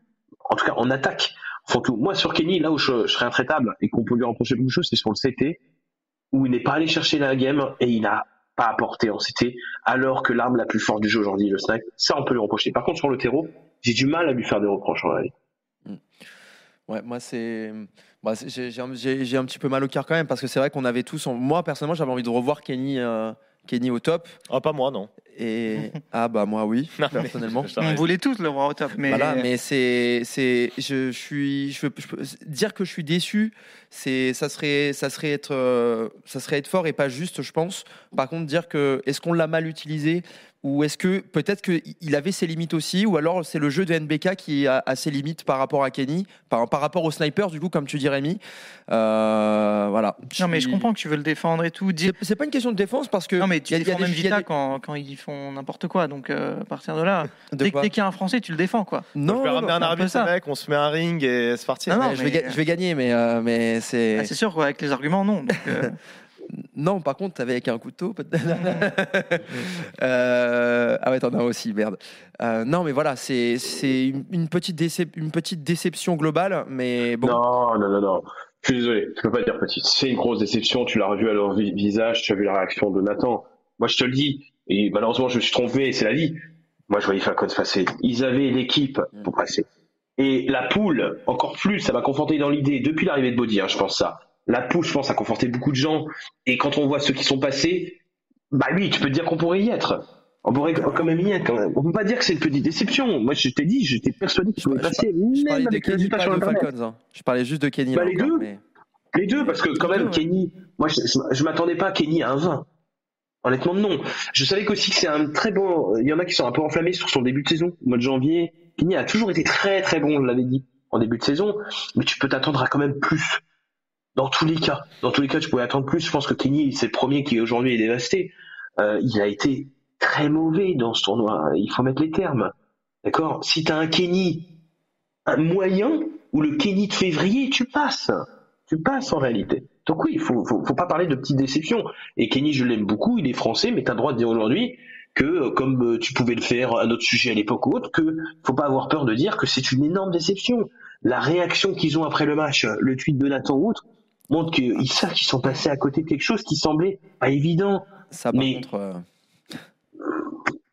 En tout cas, en attaque, font tout. Moi, sur Kenny, là où je, je serais intraitable et qu'on peut lui reprocher beaucoup de choses, c'est sur le C T, où il n'est pas allé chercher la game et il n'a pas apporté en C T, alors que l'arme la plus forte du jeu aujourd'hui, le snipe, ça, on peut lui reprocher. Par contre, sur le terreau, j'ai du mal à lui faire des reproches en vrai. Ouais, moi, c'est... Bah, c'est... J'ai, j'ai, j'ai un petit peu mal au cœur quand même, parce que c'est vrai qu'on avait tous... En... Moi, personnellement, j'avais envie de revoir Kenny... Euh... Kenny au top. Ah, pas moi, non. Et... Ah, bah moi, oui, non, personnellement. On voulait tous le voir au top. Mais... Voilà, mais c'est. c'est je, je suis, je, je peux dire que je suis déçu, c'est, ça, serait, ça, serait être, ça serait être fort et pas juste, je pense. Par contre, dire que. Est-ce qu'on l'a mal utilisé? Ou est-ce que. Peut-être qu'il avait ses limites aussi? Ou alors, c'est le jeu de N B K qui a, a ses limites par rapport à Kenny, par, par rapport aux snipers, du coup, comme tu dis, Rémi. Euh, voilà. Non, mais je comprends que tu veux le défendre et tout. Dire... C'est, c'est pas une question de défense parce que. Non, mais tu y a, le défends y a des, même Vita y a des... quand, quand ils font n'importe quoi. Donc, euh, à partir de là, de dès, dès qu'il y a un Français, tu le défends, quoi. Non, on peut ramener un arbitre, mec, on se met un ring et c'est parti. Non, non, mais je, mais... Vais, je vais gagner, mais, euh, mais c'est. Ah, c'est sûr, quoi, avec les arguments, non. Donc, euh... non, par contre, t'avais avec un couteau. euh... Ah ouais, t'en as aussi, merde. Euh, non, mais voilà, c'est, c'est une, petite décep... une petite déception globale, mais bon. Non, non, non, non. Je suis désolé, je peux pas dire petite. C'est une grosse déception. Tu l'as revu à leur visage, tu as vu la réaction de Nathan. Moi, je te le dis. Et malheureusement, je me suis trompé. C'est la vie. Moi, je voyais Falcons passer. Ils avaient l'équipe pour passer. Et la poule, encore plus, ça m'a conforté dans l'idée depuis l'arrivée de Body. Hein, je pense ça. La poule, je pense, a conforté beaucoup de gens. Et quand on voit ceux qui sont passés, bah oui, tu peux te dire qu'on pourrait y être. On pourrait quand même y être. On peut pas dire que c'est une petite déception. Moi, je t'ai dit, j'étais persuadé que tu pouvais passer. Je parlais de Kenny, pas de Falcons. Hein. Je parlais juste de Kenny. Bah, les deux. Mais... Les deux, parce que quand même, Kenny, moi je, je m'attendais pas à Kenny à un vingt. Honnêtement, non. Je savais qu'aussi que c'est un très bon. Il y en a qui sont un peu enflammés sur son début de saison, au mois de janvier. Kenny a toujours été très très bon, je l'avais dit, en début de saison, mais tu peux t'attendre à quand même plus. Dans tous les cas. Dans tous les cas, tu pouvais attendre plus. Je pense que Kenny, c'est le premier qui aujourd'hui est dévasté. Euh, il a été très mauvais dans ce tournoi. Il faut mettre les termes. D'accord ? Si t'as un Kenny, un moyen, ou le Kenny de février, tu passes. Tu passes en réalité. Donc oui, il faut, faut, faut pas parler de petites déceptions. Et Kenny, je l'aime beaucoup, il est français, mais t'as le droit de dire aujourd'hui que, comme tu pouvais le faire à notre sujet à l'époque ou autre, que faut pas avoir peur de dire que c'est une énorme déception. La réaction qu'ils ont après le match, le tweet de Nathan ou autre, montre qu'ils savent qu'ils sont passés à côté de quelque chose qui semblait pas évident. Ça, par mais... contre... Euh...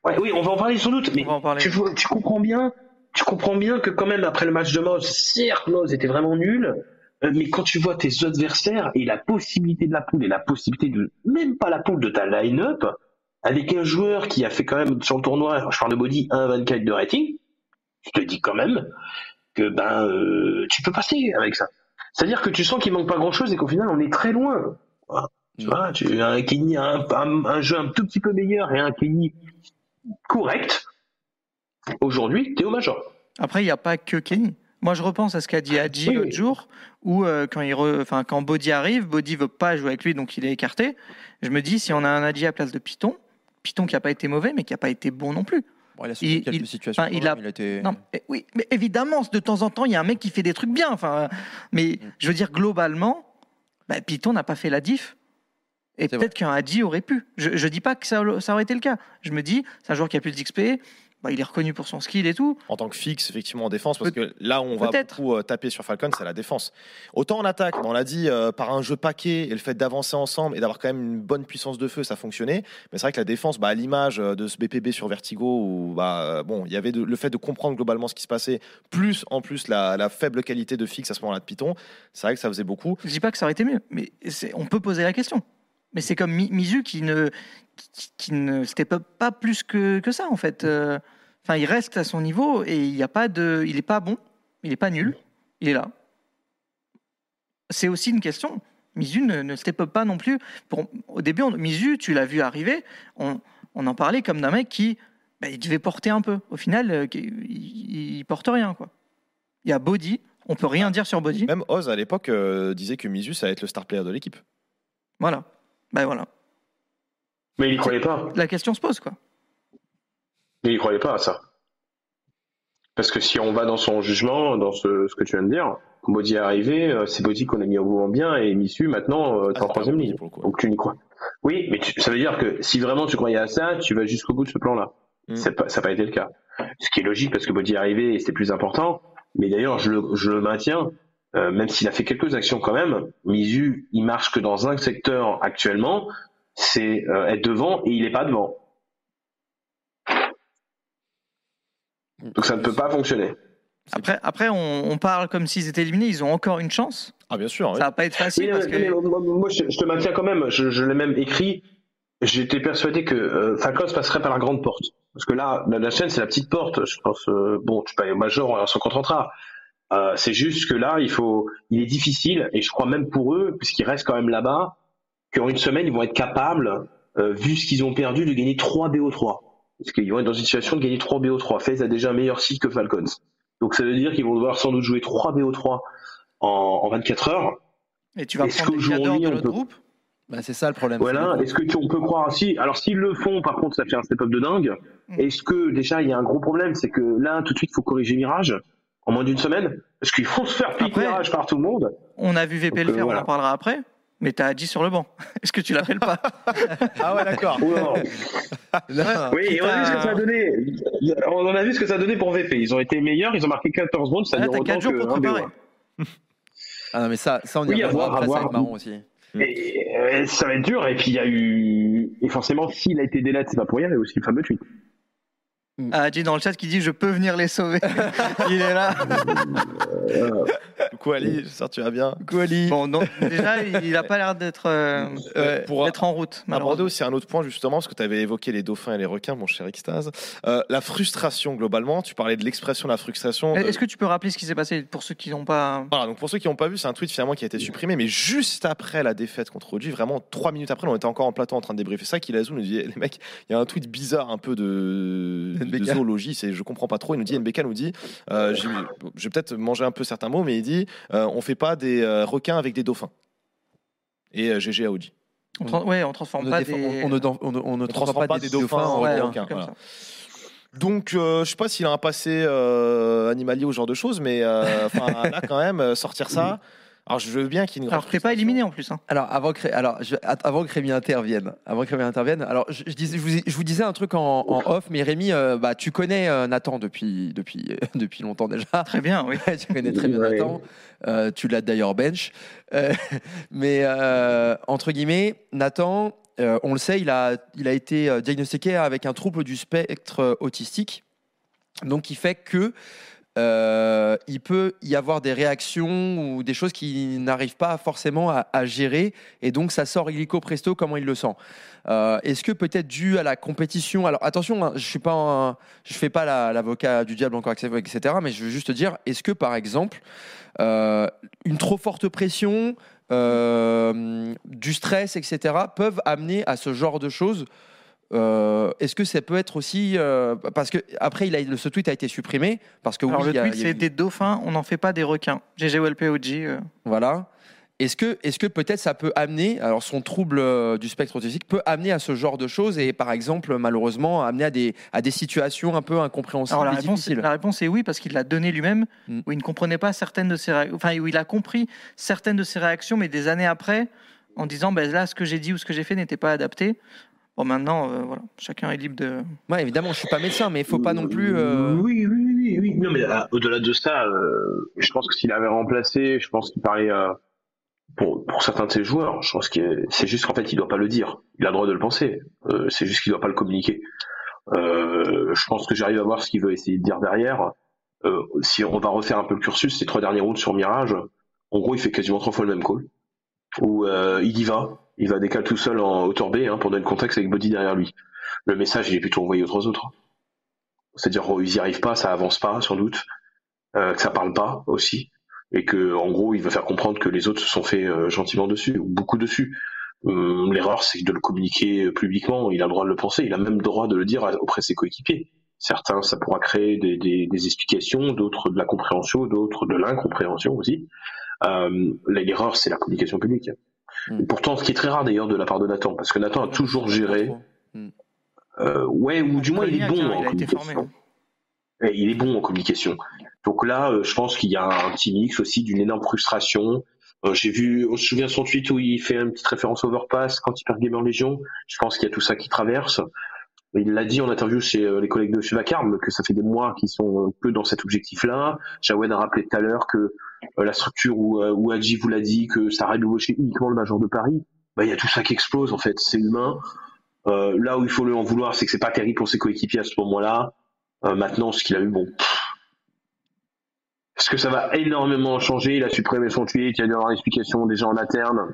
Ouais, oui, on va en parler sans doute, mais tu, tu comprends bien, tu comprends bien que quand même, après le match de Mouze, certes, Mouze était vraiment nul, mais quand tu vois tes adversaires et la possibilité de la poule, et la possibilité de même pas la poule de ta line-up, avec un joueur qui a fait quand même sur le tournoi, je parle de Body, un virgule vingt-quatre de rating, je te dis quand même que ben euh, tu peux passer avec ça. C'est-à-dire que tu sens qu'il manque pas grand-chose et qu'au final, on est très loin. Voilà. Tu vois, tu as un Kenny, un, un, un jeu un tout petit peu meilleur et un Kenny correct. Aujourd'hui, t'es au major. Après, il n'y a pas que Kenny. Moi, je repense à ce qu'a dit Hadji oui, l'autre oui. jour, où euh, quand, il re... enfin, quand Body arrive, Body ne veut pas jouer avec lui, donc il est écarté. Je me dis, si on a un Hadji à place de Python, Python qui n'a pas été mauvais, mais qui n'a pas été bon non plus. Bon, il a subi quelques situations. Il a... il a été... non, mais, oui, mais évidemment, de temps en temps, il y a un mec qui fait des trucs bien. Enfin, mais mm. je veux dire, globalement, bah, Python n'a pas fait la diff. Et c'est peut-être vrai. Qu'un Hadji aurait pu. Je ne dis pas que ça, ça aurait été le cas. Je me dis, c'est un joueur qui a plus d'X P, bah, il est reconnu pour son skill et tout. En tant que fixe, effectivement, en défense, parce Pe- que là, on peut-être. va beaucoup euh, taper sur Falcon, c'est la défense. Autant en attaque, on l'a dit, euh, par un jeu paquet et le fait d'avancer ensemble et d'avoir quand même une bonne puissance de feu, ça fonctionnait. Mais c'est vrai que la défense, bah, à l'image de ce B P B sur Vertigo, où bah, bon, il y avait de, le fait de comprendre globalement ce qui se passait, plus en plus la, la faible qualité de fixe à ce moment-là de Python, c'est vrai que ça faisait beaucoup. Je ne dis pas que ça aurait été mieux, mais c'est, on peut poser la question. Mais c'est comme Mizu qui ne, qui, qui ne step up pas plus que, que ça, en fait. Euh, enfin, il reste à son niveau et il n'y a pas de... Il n'est pas bon, il n'est pas nul, il est là. C'est aussi une question. Mizu ne, ne step up pas non plus. Pour, au début, on, Mizu, tu l'as vu arriver, on, on en parlait comme d'un mec qui... Bah, il devait porter un peu. Au final, euh, il ne porte rien, quoi. Il y a Body, on ne peut rien dire sur Body. Même Oz, à l'époque, euh, disait que Mizu, ça allait être le star player de l'équipe. Voilà. Ben voilà. Mais il n'y croyait pas. La question se pose, quoi. Mais il n'y croyait pas à ça. Parce que si on va dans son jugement, dans ce, ce que tu viens de dire, quand Body est arrivé, c'est Body qu'on a mis au mouvement bien et Missu, maintenant, ah, t'es en troisième ligne. Donc tu n'y crois. Oui, mais tu, ça veut dire que si vraiment tu croyais à ça, tu vas jusqu'au bout de ce plan-là. Mm. C'est pas, ça n'a pas été le cas. Ce qui est logique parce que Body est arrivé et c'était plus important. Mais d'ailleurs, je le, je le maintiens. Euh, même s'il a fait quelques actions quand même, Mizu, il marche que dans un secteur actuellement, c'est euh, être devant et il n'est pas devant. Donc ça ne peut pas fonctionner. Après, après on, on parle comme s'ils étaient éliminés, ils ont encore une chance. Ah bien sûr. Oui. Ça va pas être facile. Mais, parce mais, que... mais, moi, je, je te maintiens quand même. Je, je l'ai même écrit. J'étais persuadé que euh, Falcons passerait par la grande porte, parce que là, la, la chaîne, c'est la petite porte. Je pense. Euh, bon, tu peux aller au major, on se contentera. Euh, c'est juste que là, il faut, il est difficile, et je crois même pour eux, puisqu'ils restent quand même là-bas, qu'en une semaine, ils vont être capables, euh, vu ce qu'ils ont perdu, de gagner trois B O trois. Parce qu'ils vont être dans une situation de gagner trois B O trois. FaZe a déjà un meilleur site que Falcons. Donc ça veut dire qu'ils vont devoir sans doute jouer trois B O trois en, en vingt-quatre heures. Et tu vas est-ce prendre les cadors de l'autre peut... groupe bah, c'est ça le problème. Voilà, est-ce que tu, on peut croire aussi. Alors s'ils le font, par contre, ça fait un step-up de dingue. Mmh. Est-ce que, déjà, il y a un gros problème, c'est que là, tout de suite, il faut corriger Mirage en moins d'une semaine, parce qu'ils font se faire piquer par tout le monde. On a vu V P le faire, euh, voilà. On en parlera après, mais t'as Hadji sur le banc. Est-ce que tu l'appelles pas? Ah ouais, d'accord. Oh, non. Non, oui, et on a vu ce que ça a donné. On en a vu ce que ça a donné pour V P. Ils ont été meilleurs, ils ont marqué quatorze secondes, ça ah, dure autant jours que pour préparer. Ah non, mais ça, ça on y oui, avoir, après, avoir. Ça va être marrant aussi. Et, euh, ça va être dur, et puis il y a eu... Et forcément, s'il a été délai, c'est pas pour rien, il y a aussi le fameux tweet. Mm. Adi dans le chat qui dit je peux venir les sauver. Il est là. Coucou Ali, j'espère que tu vas bien. Coucou Ali. Bon, non, déjà, il n'a pas l'air d'être euh, euh, en route. À Bordeaux, c'est un autre point justement, parce que tu avais évoqué les dauphins et les requins, mon cher Extase. Euh, la frustration globalement, tu parlais de l'expression de la frustration. De... Est-ce que tu peux rappeler ce qui s'est passé pour ceux qui n'ont pas... Voilà, donc pour ceux qui n'ont pas vu, c'est un tweet finalement qui a été supprimé, mais juste après la défaite contre O G, vraiment trois minutes après, on était encore en plateau en train de débriefer ça, qu'Ilazou nous dit, les mecs, il y a un tweet bizarre un peu de... de zoologie, c'est, je comprends pas trop. Il nous dit, N B K nous dit, euh, j'ai, j'ai peut-être mangé un peu certains mots, mais il dit, euh, on fait pas des euh, requins avec des dauphins. Et euh, G G à O G. On, tra- ouais, on transforme on pas défa- des... On ne, on ne, on ne on transforme, transforme pas, pas des, des dauphins, dauphins en ouais, requins. Voilà. Donc, euh, je sais pas s'il a un passé euh, animalier ou ce genre de choses, mais euh, là, quand même, euh, sortir ça... Alors, je veux bien qu'il ne Alors, t'es pas éliminé en plus. Hein. Alors, avant que, alors, je, avant que Rémi intervienne, avant que Rémi intervienne, alors, je, je, dis, je, vous, je vous disais un truc en, en off, mais Rémi, euh, bah, tu connais euh, Nathan depuis, depuis, euh, depuis longtemps déjà. Très bien, oui. Tu connais très bien Nathan. Euh, tu l'as d'ailleurs bench. Euh, mais, euh, entre guillemets, Nathan, euh, on le sait, il a, il a été diagnostiqué avec un trouble du spectre autistique. Donc, qui fait que. Euh, il peut y avoir des réactions ou des choses qu'il n'arrive pas forcément à, à gérer, et donc ça sort illico presto comment il le sent. Euh, est-ce que peut-être dû à la compétition, alors attention, hein, je suis pas un, je fais pas la, l'avocat du diable encore, et cetera. Mais je veux juste te dire, est-ce que par exemple euh, une trop forte pression, euh, du stress, et cetera peuvent amener à ce genre de choses? Euh, est-ce que ça peut être aussi euh, parce que après il a, ce tweet a été supprimé parce que alors oui, le tweet a, c'est a... des dauphins, on n'en fait pas des requins. G G O L P O G. Euh. Voilà. Est-ce que est-ce que peut-être ça peut amener alors son trouble euh, du spectre autistique peut amener à ce genre de choses et par exemple malheureusement amener à des à des situations un peu incompréhensibles. Alors, la, réponse, la réponse est oui parce qu'il l'a donné lui-même mm. où il ne comprenait pas certaines de ses réa... enfin où il a compris certaines de ses réactions mais des années après en disant ben bah, là ce que j'ai dit ou ce que j'ai fait n'était pas adapté. Bon, maintenant, euh, voilà, chacun est libre de... Ouais, évidemment, je suis pas médecin, mais il faut pas non plus... Euh... Oui, oui, oui, oui. Non, mais là, au-delà de ça, euh, je pense que s'il avait remplacé, je pense qu'il parlait... Euh, pour, pour certains de ses joueurs, je pense que c'est juste qu'en fait, il doit pas le dire. Il a le droit de le penser. Euh, c'est juste qu'il doit pas le communiquer. Euh, je pense que j'arrive à voir ce qu'il veut essayer de dire derrière. Euh, si on va refaire un peu le cursus, ces trois derniers rounds sur Mirage, en gros, il fait quasiment trois fois le même call. Où euh, il y va... Il va décaler tout seul en hauteur B hein, pour donner le contexte avec Body derrière lui. Le message, il est plutôt envoyé aux trois autres. C'est-à-dire qu'ils n'y arrivent pas, ça avance pas, sans doute, euh, que ça parle pas aussi, et que en gros, il veut faire comprendre que les autres se sont fait euh, gentiment dessus, ou beaucoup dessus. Euh, l'erreur, c'est de le communiquer publiquement. Il a le droit de le penser. Il a même le droit de le dire auprès de ses coéquipiers. Certains, ça pourra créer des, des, des explications, d'autres de la compréhension, d'autres de l'incompréhension aussi. Euh, l'erreur, c'est la communication publique. Et pourtant, ce qui est très rare d'ailleurs de la part de Nathan, parce que Nathan a toujours géré. Euh, ouais, ou du moins il est bon en communication. Et il est bon en communication. Donc là, euh, je pense qu'il y a un petit mix aussi d'une énorme frustration. Euh, j'ai vu, on se souvient de son tweet où il fait une petite référence Overpass quand il perd Gamer Legion. Je pense qu'il y a tout ça qui traverse. Il l'a dit en interview chez les collègues de chez Vacarme que ça fait des mois qu'ils sont que dans cet objectif-là. Jawen a rappelé tout à l'heure que euh, la structure où, où Adji vous l'a dit que ça rédouchait uniquement le Major de Paris. Bah il y a tout ça qui explose en fait, c'est humain. Euh, là où il faut le en vouloir, c'est que c'est pas terrible pour ses coéquipiers à ce moment-là. Euh, maintenant, ce qu'il a eu, bon, pff. Parce que ça va énormément changer. Il a supprimé son tweet, il y a des explications déjà en interne.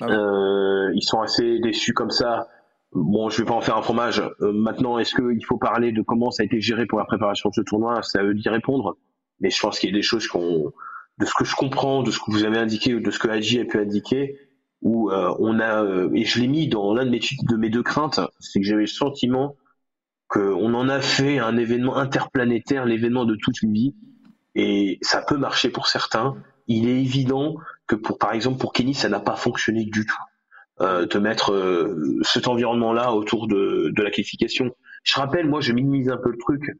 Ah ouais. euh, ils sont assez déçus comme ça. Bon, je vais pas en faire un fromage. Euh, maintenant, est-ce qu'il faut parler de comment ça a été géré pour la préparation de ce tournoi? C'est à eux d'y répondre. Mais je pense qu'il y a des choses qu'on, de ce que je comprends, de ce que vous avez indiqué, de ce que Adji a pu indiquer, où euh, on a, euh, et je l'ai mis dans l'un de mes, de mes deux craintes, c'est que j'avais le sentiment qu'on en a fait un événement interplanétaire, l'événement de toute une vie, et ça peut marcher pour certains. Il est évident que pour, par exemple, pour Kenny, ça n'a pas fonctionné du tout. Euh, de mettre euh, cet environnement-là autour de, de la qualification. Je rappelle, moi, je minimise un peu le truc.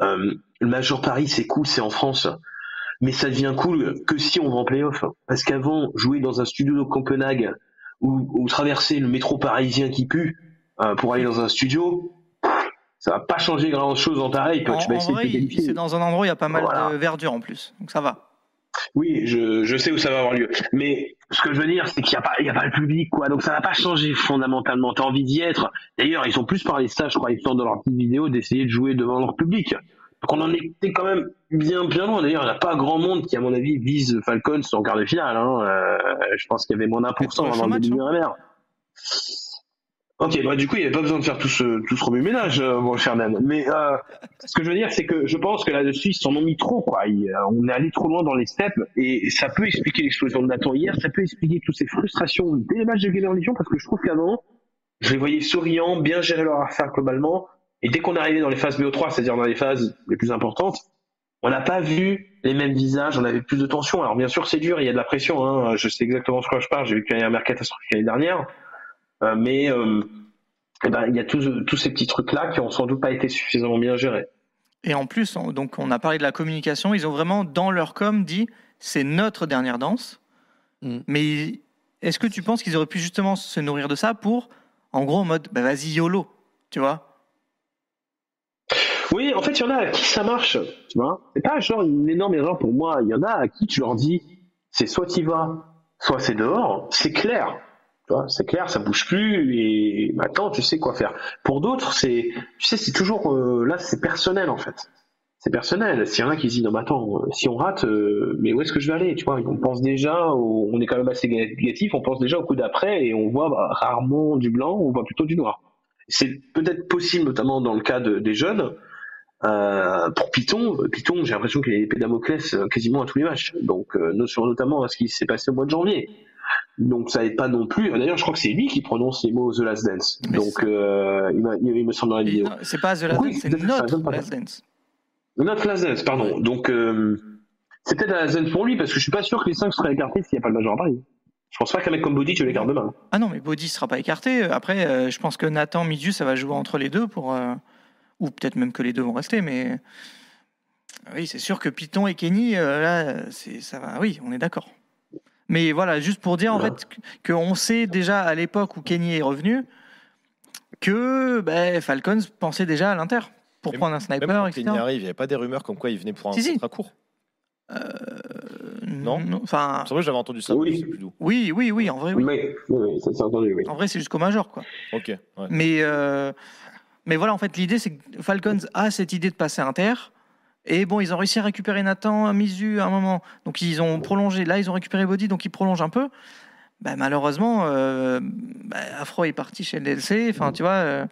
Euh, le Major Paris, c'est cool, c'est en France, mais ça devient cool que si on va en play-off. Parce qu'avant, jouer dans un studio de Copenhague ou, ou traverser le métro parisien qui pue euh, pour aller dans un studio, ça va pas changer grand-chose en pareil. En, tu vas en vrai, de c'est dans un endroit où il y a pas mal voilà. de verdure en plus, donc ça va. Oui, je, je sais où ça va avoir lieu. Mais ce que je veux dire, c'est qu'il n'y a pas, il n'y a pas le public, quoi. Donc ça va pas changer fondamentalement. T'as envie d'y être. D'ailleurs, ils ont plus parlé de ça, je crois, histoire dans leur petite vidéo, d'essayer de jouer devant leur public. Donc on en était quand même bien, bien loin. D'ailleurs, il n'y a pas grand monde qui, à mon avis, vise Falcons en quart de finale. Hein. Euh, je pense qu'il y avait moins d'un pour cent avant le début de R M R. Ok, bah du coup, il n'y avait pas besoin de faire tout ce, tout ce remue-ménage, euh, mon cher Dan. Mais euh, ce que je veux dire, c'est que je pense que là-dessus, ils s'en ont mis trop, quoi. Ils, euh, on est allé trop loin dans les steps, et ça peut expliquer l'explosion de Nathan hier, ça peut expliquer toutes ces frustrations dès les matchs de Gamer Legion, parce que je trouve qu'avant, je les voyais souriants, bien gérer leur affaire globalement, et dès qu'on est arrivé dans les phases B O trois, c'est-à-dire dans les phases les plus importantes, on n'a pas vu les mêmes visages, on avait plus de tension. Alors bien sûr, c'est dur, il y a de la pression, hein. Je sais exactement ce que je parle, j'ai vécu un R M R catastrophique l'année dernière, Euh, mais euh, eh ben, il y a tous, tous ces petits trucs-là qui n'ont sans doute pas été suffisamment bien gérés. Et en plus, on, donc on a parlé de la communication, ils ont vraiment, dans leur com, dit « c'est notre dernière danse mm. ». Mais est-ce que tu penses qu'ils auraient pu justement se nourrir de ça pour, en gros, en mode bah, « vas-y, YOLO », tu vois? Oui, en fait, il y en a à qui ça marche, tu vois. C'est pas genre une énorme erreur pour moi. Il y en a à qui tu leur dis « c'est soit t'y vas, soit c'est dehors », c'est clair. C'est clair, ça bouge plus et maintenant tu sais quoi faire. Pour d'autres, c'est, tu sais, c'est toujours euh, là, c'est personnel en fait. C'est personnel. S'il y en a qui se disent non, mais attends, si on rate, euh, mais où est-ce que je vais aller? Tu vois, on pense déjà, au, on est quand même assez négatif, on pense déjà au coup d'après et on voit bah, rarement du blanc, on voit plutôt du noir. C'est peut-être possible, notamment dans le cas de, des jeunes. Euh, pour Python, Python, j'ai l'impression qu'il y a des épées de Damoclès quasiment à tous les matchs. Donc, euh, notamment à ce qui s'est passé au mois de janvier. Donc ça n'aide pas non plus. D'ailleurs, je crois que c'est lui qui prononce les mots The Last Dance. Mais donc euh, il, m'a, il me semble dans la vidéo. Non, c'est pas The Last oui, Dance, c'est, c'est notre Last, Last Dance. Notre Last Dance, pardon. Donc euh, c'est peut-être la Last Dance pour lui parce que je suis pas sûr que les cinq seraient écartés s'il n'y a pas le major à Paris. Je pense pas qu'un mec comme Body tu l'écartes demain. Ah non, mais Body sera pas écarté. Après, euh, je pense que Nathan Midiu ça va jouer entre les deux pour euh, ou peut-être même que les deux vont rester. Mais oui, c'est sûr que Python et Kenny euh, là, c'est ça va. Oui, on est d'accord. Mais voilà, juste pour dire en ouais. fait qu'on sait déjà à l'époque où Kenny est revenu que ben, Falcons pensait déjà à l'Inter pour même, prendre un sniper. Même quand et cetera. Kenny arrive, il n'y avait pas des rumeurs comme quoi il venait pour un si, contrat si. court. Euh, non, enfin. C'est vrai, j'avais entendu ça. Oui, plus doux. oui, oui, oui, en vrai, oui. Mais, oui, ça s'est entendu, oui. En vrai, c'est jusqu'au major, quoi. Ok. Ouais. Mais euh, mais voilà, en fait, l'idée c'est que Falcons a cette idée de passer Inter. Et bon, ils ont réussi à récupérer Nathan, Mizu à un moment. Donc ils ont prolongé. Là, ils ont récupéré Body, donc ils prolongent un peu. Bah, malheureusement, euh, bah, Afro est parti chez le D L C. Enfin, tu vois. Euh...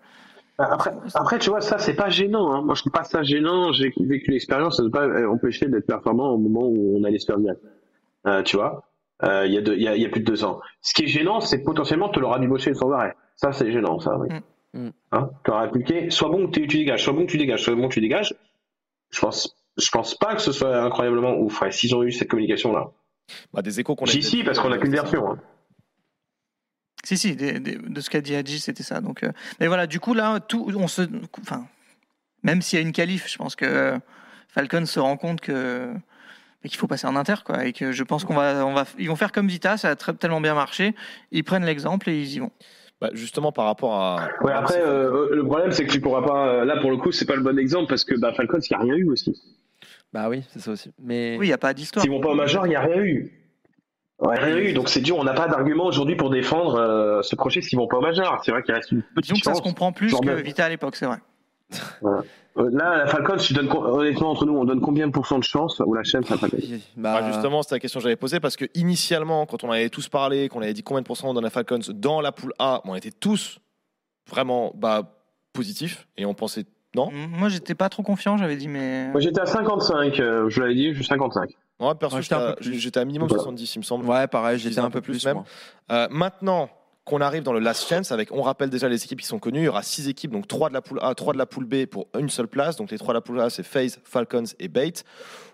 Après, après, tu vois, ça, c'est pas gênant. Hein. Moi, je trouve pas ça gênant. J'ai vécu l'expérience. Ça ne peut pas empêcher d'être performant au moment où on allait se faire bien. Euh, tu vois, il euh, y, y, y a plus de deux ans. Ce qui est gênant, c'est que potentiellement, tu l'auras débauché sans arrêt. Ça, c'est gênant, ça, oui. Mm. Hein, tu auras appliqué. Soit bon que tu dégages, soit bon que tu dégages, soit bon que tu dégages. Je pense, je pense pas que ce soit incroyablement ouf. Ouais, s'ils ont eu cette communication-là. Bah, des échos qu'on a. Si, si, parce qu'on a qu'une version. Hein. Si, si, des, des, de ce qu'a dit Hadji, c'était ça. Donc, euh... mais voilà, du coup, là, tout, on se, enfin, même s'il y a une qualif, je pense que Falcon se rend compte que qu'il faut passer en inter, quoi, et que je pense qu'on va, on va, ils vont faire comme Vita, ça a très, tellement bien marché, ils prennent l'exemple et ils y vont. Bah justement par rapport à. Ouais, après euh, le problème c'est que tu pourras pas. Là pour le coup c'est pas le bon exemple parce que bah, Falcons il n'y a rien eu aussi. Bah oui c'est ça aussi. Mais oui il n'y a pas d'histoire. S'ils vont pas au major il n'y a rien eu. Ouais, rien eu donc c'est dur, on n'a pas d'argument aujourd'hui pour défendre euh, ce projet s'ils vont pas au major. C'est vrai qu'il reste une petite. Donc ça se comprend plus que même. Vita à l'époque c'est vrai. Voilà. Là, la Falcons, tu donnes, honnêtement, entre nous, on donne combien de pourcents de chance ou la chaîne ça paye ? Bah, justement, c'est la question que j'avais posée parce que initialement, quand on avait tous parlé, qu'on avait dit combien de pourcents on donne à Falcons dans la poule A, on était tous vraiment bah, positifs et on pensait non. Moi, j'étais pas trop confiant, j'avais dit mais. Moi, j'étais à cinquante-cinq, euh, je l'avais dit, je suis cinquante-cinq. Ouais, perso, ouais, j'étais, à, j'étais à minimum voilà. soixante-dix, il me semble. Ouais, pareil, j'étais, j'étais un, un peu plus, plus même. Euh, maintenant. Qu'on arrive dans le last chance avec, on rappelle déjà les équipes qui sont connues, il y aura six équipes, donc trois de la poule A, trois de la poule B pour une seule place, donc les trois de la poule A c'est FaZe, Falcons et Bait.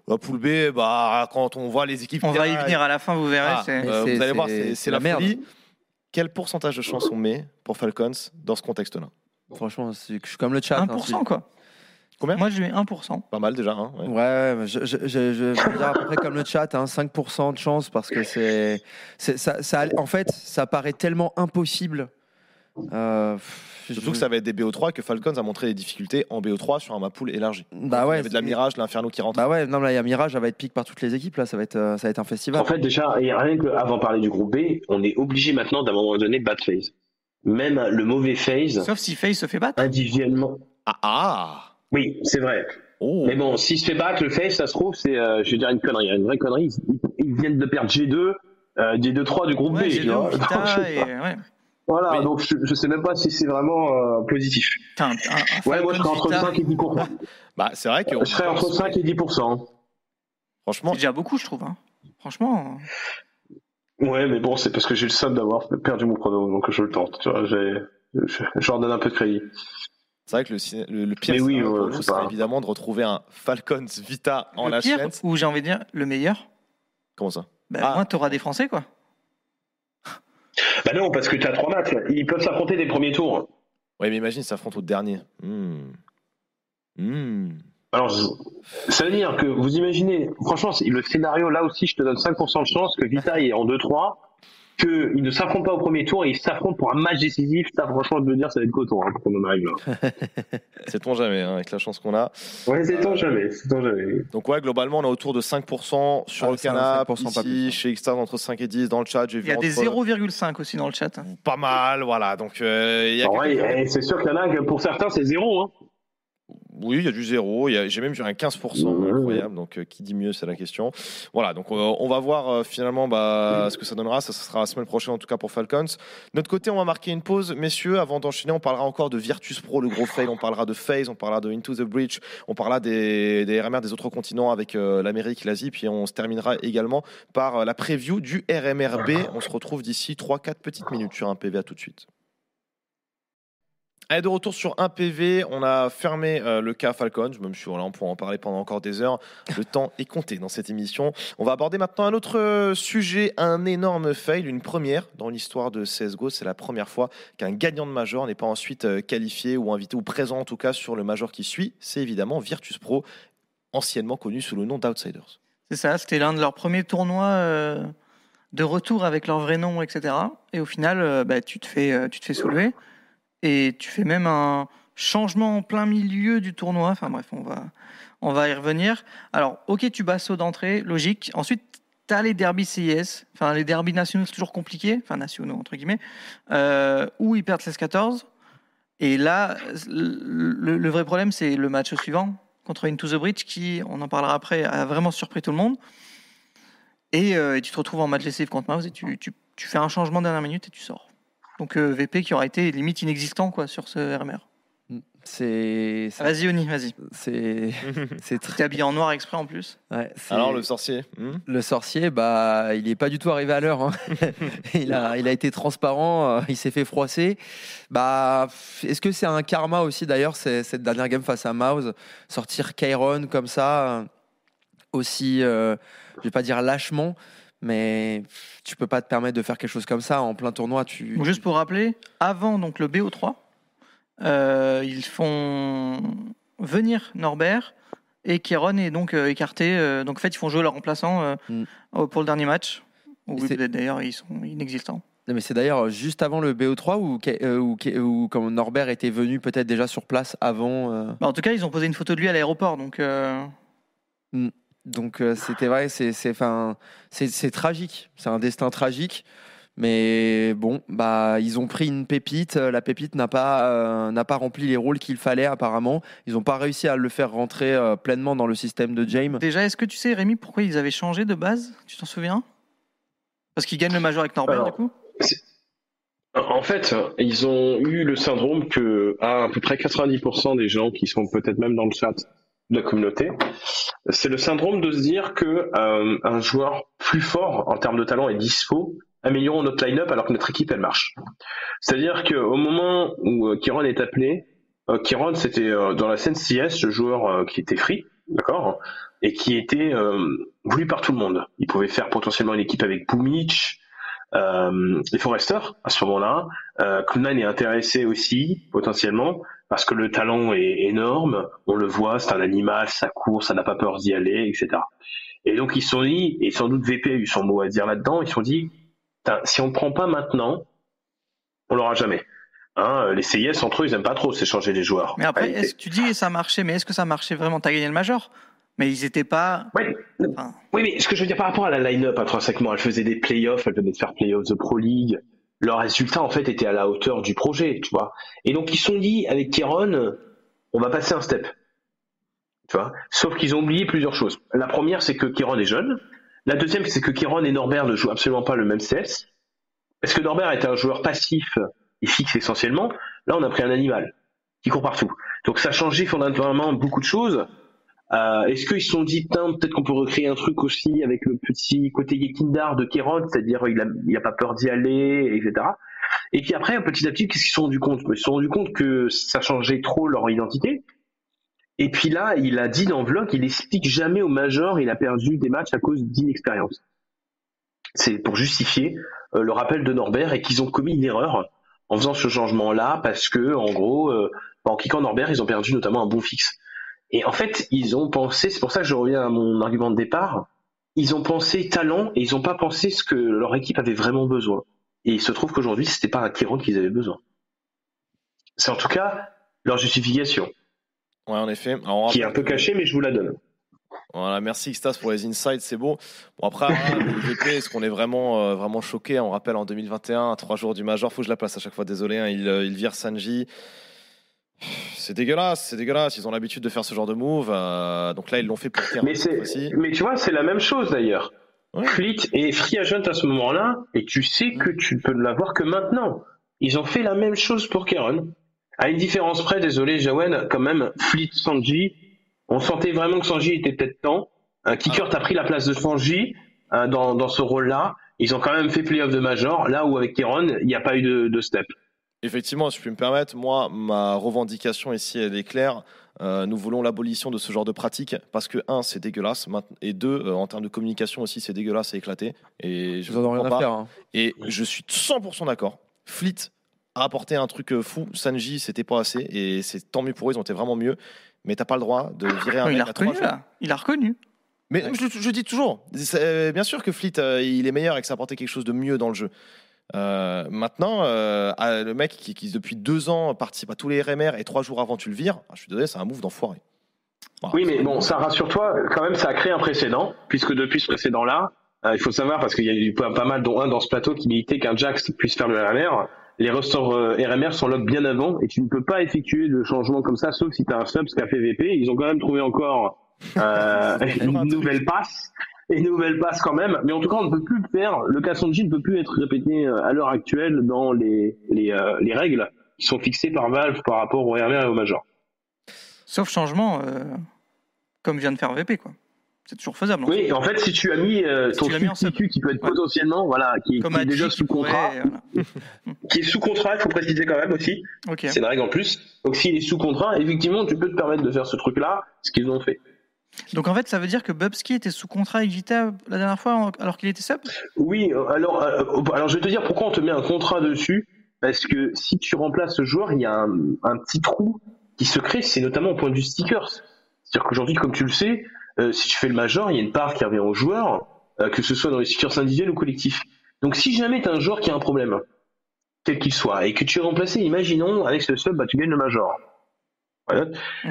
La poule B, bah, quand on voit les équipes... On va y venir à la fin, vous verrez. Ah, c'est, euh, c'est, vous allez voir, c'est, c'est, c'est la, la merde. Folie. Quel pourcentage de chance on met pour Falcons dans ce contexte-là ? Franchement, c'est, je suis comme le chat. un pour cent hein, quoi. Combien ? Moi, j'ai mis un pour cent. Pas mal déjà. Hein, ouais, ouais je, je, je, je vais dire à peu près comme le chat, hein, cinq pour cent de chance parce que c'est, c'est ça, ça, en fait, ça paraît tellement impossible Euh, Surtout je... que ça va être des B O trois que Falcons a montré des difficultés en B O trois sur un map pool élargi. Bah donc, ouais, il y avait de la Mirage, l'Inferno qui rentre. Bah ouais, non, là il y a Mirage, ça va être pick par toutes les équipes, là ça va être, ça va être un festival. En fait, déjà, rien que avant de parler du groupe B, on est obligé maintenant d'un moment donné battre FaZe. Même le mauvais FaZe. Sauf si FaZe se fait battre. Individuellement. Ah ah. Oui, c'est vrai. Oh. Mais bon, s'il se fait battre, le FaZe, ça se trouve, c'est, euh, je vais dire une connerie, une vraie connerie. Ils, ils viennent de perdre G deux, euh, G deux trois du groupe ouais, B. G deux, non, putain, et ouais. Voilà, mais... donc je, je sais même pas si c'est vraiment euh, positif. Putain, un, un ouais, moi je serais entre Vita... cinq et dix pour cent. Bah, c'est vrai que. Je serais entre cinq et dix pour cent. Franchement. C'est déjà beaucoup, je trouve. Hein. Franchement. Ouais, mais bon, c'est parce que j'ai le seum d'avoir perdu mon prono, donc je le tente. Tu vois, je leur donne un peu de crédit. C'est vrai que le, le, le pire, oui, euh, c'est pas... évidemment de retrouver un Falcons Vita en la chaîne. Le pire, ou j'ai envie de dire le meilleur. Comment ça? Bah, ah. Au moins, t'auras des Français, quoi. Bah non, parce que t'as trois matchs. Ils peuvent s'affronter des premiers tours. Oui, mais imagine, ils s'affrontent au dernier. Mmh. Mmh. Alors, ça veut dire que vous imaginez, franchement, le scénario, là aussi, je te donne cinq pour cent de chance que Vita est en deux trois, qu'ils ne s'affrontent pas au premier tour et ils s'affrontent pour un match décisif. Ça, franchement, je veux dire, ça va être coton hein, qu'on en arrive là. Sait-on jamais, hein, avec la chance qu'on a. Ouais, sait-on euh, jamais, sait-on jamais. Donc ouais, globalement, on est autour de cinq pour cent sur ah, le canap, ici, pas plus. Chez Externe, entre cinq et dix, dans le chat. J'ai il y a des zéro virgule cinq aussi dans le chat. Pas mal, voilà. Donc, euh, y a ouais, quelques... c'est sûr qu'il y en a que pour certains, c'est zéro, hein. Oui, il y a du zéro, y a, j'ai même vu un quinze pour cent, mmh, incroyable, mmh. donc euh, qui dit mieux, c'est la question. Voilà, donc euh, on va voir euh, finalement bah, mmh. ce que ça donnera, ça, ça sera la semaine prochaine en tout cas pour Falcons. De notre côté, on va marquer une pause, messieurs, avant d'enchaîner, on parlera encore de Virtus Pro, le gros fail, on parlera de FaZe, on parlera de Into the Breach, on parlera des, des R M R des autres continents avec euh, l'Amérique, l'Asie, puis on se terminera également par euh, la preview du R M R B. On se retrouve d'ici trois quatre petites minutes sur un P V, à tout de suite. Allez, de retour sur un P V, on a fermé euh, le cas Falcons, même si voilà, on pourra en parler pendant encore des heures, le temps est compté dans cette émission. On va aborder maintenant un autre euh, sujet, un énorme fail, une première dans l'histoire de C S G O, c'est la première fois qu'un gagnant de Major n'est pas ensuite euh, qualifié ou invité ou présent en tout cas sur le Major qui suit, c'est évidemment Virtus Pro, anciennement connu sous le nom d'Outsiders. C'est ça, c'était l'un de leurs premiers tournois euh, de retour avec leur vrai nom, et cetera. Et au final, euh, bah, tu te fais, euh, tu te fais soulever. Et tu fais même un changement en plein milieu du tournoi. Enfin bref, on va, on va y revenir. Alors, ok, tu bats saut d'entrée, logique. Ensuite, tu as les derbys C I S. Enfin, les derbys nationaux, c'est toujours compliqué. Enfin, nationaux, entre guillemets. Euh, où ils perdent seize quatorze. Et là, le, le vrai problème, c'est le match suivant contre Into the Breach, qui, on en parlera après, a vraiment surpris tout le monde. Et, euh, et tu te retrouves en match décisif contre Mouze et tu, tu, tu fais un changement de dernière minute et tu sors. Donc euh, V P qui aura été limite inexistant quoi, sur ce R M R. C'est... c'est... Vas-y Oni, vas-y. C'est... c'est très... T'es habillé en noir exprès en plus. Ouais, c'est... Alors le sorcier hmm le sorcier, bah, il n'est pas du tout arrivé à l'heure. Hein. il, a, il a été transparent, euh, il s'est fait froisser. Bah, est-ce que c'est un karma aussi d'ailleurs, cette dernière game face à Mouze, sortir Kyron comme ça, aussi, euh, je ne vais pas dire lâchement, mais tu peux pas te permettre de faire quelque chose comme ça en plein tournoi. Tu... Juste pour rappeler, avant donc le B O trois, euh, ils font venir Norbert et Kyron est donc euh, écarté. Euh, donc en fait, ils font jouer leur remplaçant euh, mm. pour le dernier match. Où, d'ailleurs, ils sont inexistants. Non, mais c'est d'ailleurs juste avant le B O trois où, euh, où, où quand Norbert était venu peut-être déjà sur place avant. Euh... Bah, en tout cas, ils ont posé une photo de lui à l'aéroport. Donc. Euh... Mm. Donc euh, c'était vrai, c'est c'est enfin c'est, c'est tragique, c'est un destin tragique, mais bon bah ils ont pris une pépite, la pépite n'a pas euh, n'a pas rempli les rôles qu'il fallait apparemment, ils n'ont pas réussi à le faire rentrer euh, pleinement dans le système de James. Déjà, est-ce que tu sais Rémi pourquoi ils avaient changé de base? Tu t'en souviens? Parce qu'ils gagnent le major avec Norbert. Alors, du coup. C'est... En fait, ils ont eu le syndrome que à à peu près quatre-vingt-dix pour cent des gens qui sont peut-être même dans le chat de la communauté, c'est le syndrome de se dire que euh, un joueur plus fort en termes de talent est dispo, améliorons notre line-up alors que notre équipe elle marche. C'est-à-dire qu'au moment où euh, Kyron est appelé, euh, Kyron c'était euh, dans la scène C S le joueur euh, qui était free, d'accord, et qui était euh, voulu par tout le monde. Il pouvait faire potentiellement une équipe avec Boomich, euh, et Forrester à ce moment-là. Euh, Cloud neuf est intéressé aussi potentiellement. Parce que le talent est énorme, on le voit, c'est un animal, ça court, ça n'a pas peur d'y aller, et cetera. Et donc ils se sont dit, et sans doute V P a eu son mot à dire là-dedans, ils se sont dit, si on ne prend pas maintenant, on ne l'aura jamais. Hein, les C I S, entre eux, ils n'aiment pas trop s'échanger les joueurs. Mais après, est-ce que tu dis ça marchait, mais est-ce que ça marchait vraiment? T'as gagné le Major, mais ils n'étaient pas... Oui. Enfin... oui, mais ce que je veux dire par rapport à la line-up, intrinsèquement, elle faisait des playoffs, elle venait de faire playoffs de Pro League. Leurs résultats, en fait, étaient à la hauteur du projet, tu vois. Et donc, ils se sont dit, avec Kéron, on va passer un step. Tu vois. Sauf qu'ils ont oublié plusieurs choses. La première, c'est que Kéron est jeune. La deuxième, c'est que Kéron et Norbert ne jouent absolument pas le même C S. Parce que Norbert est un joueur passif et fixe essentiellement. Là, on a pris un animal qui court partout. Donc, ça a changé fondamentalement beaucoup de choses. Euh, est-ce qu'ils se sont dit, peut-être qu'on peut recréer un truc aussi avec le petit côté Yekindar de Kéron, c'est-à-dire il a, il a pas peur d'y aller, et cetera. Et puis après, petit à petit, qu'est-ce qu'ils se sont rendu compte? Ils se sont rendu compte que ça changeait trop leur identité. Et puis là, il a dit dans le vlog, il explique jamais au Major, il a perdu des matchs à cause d'inexpérience. C'est pour justifier euh, le rappel de Norbert et qu'ils ont commis une erreur en faisant ce changement-là parce que, en gros, euh, en kickant Norbert, ils ont perdu notamment un bon fixe. Et en fait, ils ont pensé, c'est pour ça que je reviens à mon argument de départ, ils ont pensé talent et ils n'ont pas pensé ce que leur équipe avait vraiment besoin. Et il se trouve qu'aujourd'hui, ce n'était pas un Kéron qu'ils avaient besoin. C'est en tout cas leur justification. Ouais, en effet. Alors, qui est un peu cachée, mais je vous la donne. Voilà, merci Xtas pour les insights, c'est beau. Bon, après, est-ce qu'on est vraiment, euh, vraiment choqué? On rappelle en deux mille vingt et un, à trois jours du Major, faut que je la place à chaque fois, désolé, hein, il, euh, il vire Sanji. C'est dégueulasse, c'est dégueulasse. Ils ont l'habitude de faire ce genre de move. Euh, donc là, ils l'ont fait pour Kéron. Mais, mais tu vois, c'est la même chose d'ailleurs. Ouais. Fleet et Free Agent à ce moment-là, et tu sais que tu peux ne l'avoir que maintenant. Ils ont fait la même chose pour Kéron. À une différence près, désolé, Jawen, quand même, Fleet, Sanji, on sentait vraiment que Sanji était peut-être temps. Un kicker ah. t'a pris la place de Sanji hein, dans, dans ce rôle-là. Ils ont quand même fait playoff de Major, là où avec Kéron, il n'y a pas eu de, de step. Effectivement, si je puis me permettre, moi, ma revendication ici, elle est claire. Euh, nous voulons l'abolition de ce genre de pratique parce que, un, c'est dégueulasse, et deux, euh, en termes de communication aussi, c'est dégueulasse et éclaté. Et je Vous en rien pas. à faire. Hein. Et je suis cent pour cent d'accord. Fleet a apporté un truc fou. Sanji, c'était pas assez, et c'est tant mieux pour eux, ils ont été vraiment mieux. Mais t'as pas le droit de virer un il mec a reconnu, à trois là. Il a reconnu. Mais je, je dis toujours, c'est, bien sûr que Fleet, euh, il est meilleur et que ça apportait quelque chose de mieux dans le jeu. Euh, maintenant, euh, le mec qui, qui depuis deux ans participe à tous les R M R et trois jours avant tu le vires, je suis désolé, c'est un move d'enfoiré. Voilà. Oui, mais bon, ça rassure-toi, quand même, ça a créé un précédent, puisque depuis ce précédent-là, euh, il faut savoir, parce qu'il y a eu pas mal, dont un dans ce plateau, qui militait qu'un Jax puisse faire le R M R. Les rosters euh, R M R sont lock bien avant, et tu ne peux pas effectuer de changement comme ça, sauf si tu as un sub, ce qu'a fait V P. Ils ont quand même trouvé encore euh, une nouvelle passe. Et nouvelle passe quand même, mais en tout cas on ne peut plus le faire, le cas Sanji ne peut plus être répété à l'heure actuelle dans les, les, euh, les règles qui sont fixées par Valve par rapport au R M R et au Major. Sauf changement, euh, comme vient de faire V P quoi. C'est toujours faisable. En oui, fait. En fait, si tu as mis euh, si ton substitut qui peut être ouais. potentiellement, voilà, qui, qui est déjà qui sous pourrait, contrat, voilà. qui est sous contrat, il faut préciser quand même aussi. Okay. C'est une règle en plus. Donc s'il est sous contrat, effectivement, tu peux te permettre de faire ce truc-là, ce qu'ils ont fait. Donc en fait, ça veut dire que Bubski était sous contrat avec G T la dernière fois alors qu'il était sub ? Oui, alors, alors je vais te dire pourquoi on te met un contrat dessus, parce que si tu remplaces ce joueur, il y a un, un petit trou qui se crée, c'est notamment au point du stickers. C'est-à-dire qu'aujourd'hui, comme tu le sais, euh, si tu fais le major, il y a une part qui revient au joueur, euh, que ce soit dans les stickers individuels ou collectifs. Donc si jamais tu as un joueur qui a un problème, quel qu'il soit, et que tu es remplacé, imaginons, avec ce sub, bah, tu gagnes le major. Voilà.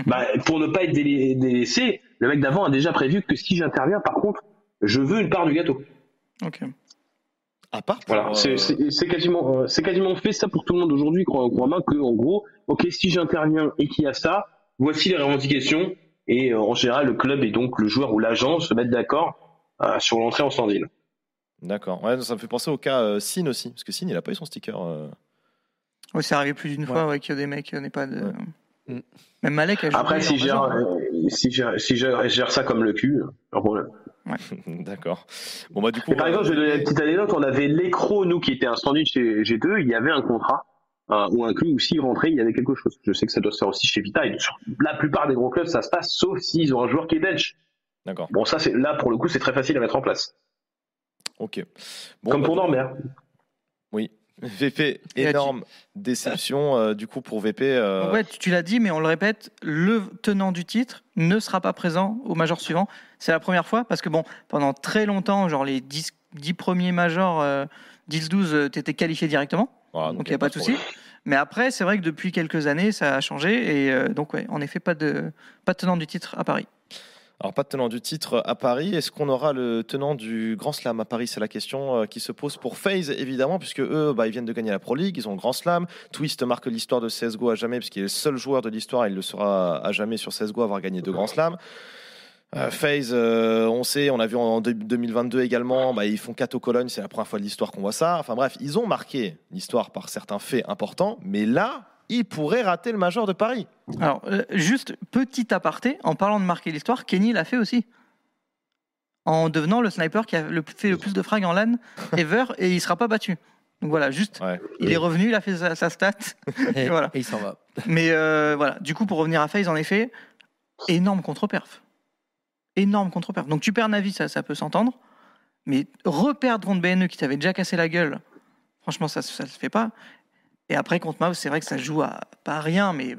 Bah, pour ne pas être déla- délaissé, le mec d'avant a déjà prévu que si j'interviens, par contre, je veux une part du gâteau. Ok. À part. Voilà. Euh... C'est, c'est, c'est quasiment, c'est quasiment fait ça pour tout le monde aujourd'hui. Crois-moi que, en gros, ok, si j'interviens et qu'il y a ça, voici les revendications. Et euh, en général, le club et donc le joueur ou l'agent se mettent d'accord euh, sur l'entrée en stand-in. D'accord. Ouais, ça me fait penser au cas euh, Sin aussi, parce que Sin, il a pas eu son sticker. Euh... Oui, c'est arrivé plus d'une ouais. fois ouais, que des mecs n'aient pas de. Ouais. Même Malek a joué. Après, si je gère, euh, si gère, si gère, gère ça comme le cul, alors bon, ouais. D'accord. Bon, bah, du coup, par exemple, je vais donner une petite anecdote. On avait l'écro, nous, qui était un standing chez G deux. Il y avait un contrat euh, ou un club où s'il rentrait, il y avait quelque chose. Je sais que ça doit se faire aussi chez Vita. Et sur la plupart des gros clubs, ça se passe, sauf s'ils ont un joueur qui est belge. D'accord. Bon, ça, c'est, là, pour le coup, c'est très facile à mettre en place. Ok. Bon, comme bah, pour Norbert. Oui. V P, énorme déception euh, du coup pour V P. Euh... Ouais, tu, tu l'as dit, mais on le répète, le tenant du titre ne sera pas présent au major suivant. C'est la première fois parce que bon, pendant très longtemps, genre les dix, dix premiers majors, euh, dix douze, euh, t'étais qualifié directement, voilà, donc il n'y a pas de souci. Mais après, c'est vrai que depuis quelques années, ça a changé. Et euh, donc, ouais, en effet, pas de, pas de tenant du titre à Paris. Alors, pas de tenant du titre à Paris. Est-ce qu'on aura le tenant du Grand Slam à Paris ? C'est la question qui se pose pour FaZe, évidemment, puisque eux, bah, ils viennent de gagner la Pro League, ils ont le Grand Slam. Twist marque l'histoire de C S G O à jamais, puisqu'il est le seul joueur de l'histoire, il le sera à jamais sur C S G O à avoir gagné deux Grands Slams. Euh, FaZe, euh, on sait, on a vu en deux mille vingt-deux également, bah, ils font quatre aux colonnes, c'est la première fois de l'histoire qu'on voit ça. Enfin bref, ils ont marqué l'histoire par certains faits importants, mais là, ils pourraient rater le Major de Paris. Alors, euh, juste petit aparté, en parlant de marquer l'histoire, Kenny l'a fait aussi. En devenant le sniper qui a le, fait le plus de frags en LAN ever, et il ne sera pas battu. Donc voilà, juste, ouais. il est revenu, il a fait sa, sa stat, et, et, voilà. et il s'en va. Mais euh, voilà, du coup, pour revenir à FaZe, en effet, énorme contre-perf. Énorme contre-perf. Donc tu perds Navi, ça, ça peut s'entendre, mais reperdre contre B N E qui t'avait déjà cassé la gueule, franchement, ça ne se fait pas. Et après, contre Mouze, c'est vrai que ça joue à pas à rien, mais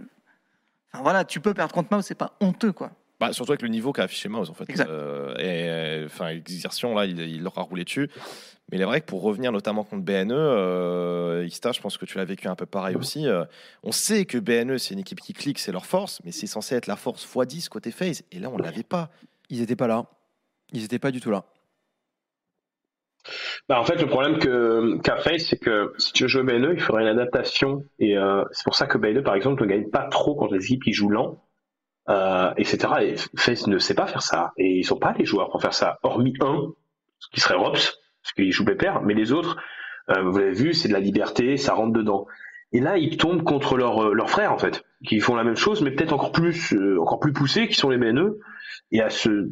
enfin, voilà, tu peux perdre contre Mouze, c'est pas honteux, quoi. Bah, surtout avec le niveau qu'a affiché Mouze, en fait. Exact. Euh, et enfin, l'exertion, là, il, il leur a roulé dessus. Mais il est vrai que pour revenir notamment contre B N E, euh, Ixta, je pense que tu l'as vécu un peu pareil aussi. Euh, on sait que B N E, c'est une équipe qui clique, c'est leur force, mais c'est censé être la force fois dix côté FaZe. Et là, on ne l'avait pas. Ils n'étaient pas là. Ils n'étaient pas du tout là. Bah en fait, le problème que, qu'a FaZe, c'est que si tu veux jouer B N E, il faudrait une adaptation. Et euh, c'est pour ça que B N E, par exemple, ne gagne pas trop contre les équipes qui jouent lent, euh, et cetera. Et FaZe ne sait pas faire ça. Et ils sont pas les joueurs pour faire ça, hormis un, ce qui serait Rops, parce qu'ils jouent Pépère. Mais les autres, euh, vous l'avez vu, c'est de la liberté, ça rentre dedans. Et là, ils tombent contre leurs leur frères, en fait, qui font la même chose, mais peut-être encore plus, euh, encore plus poussés, qui sont les B N E. Et à ce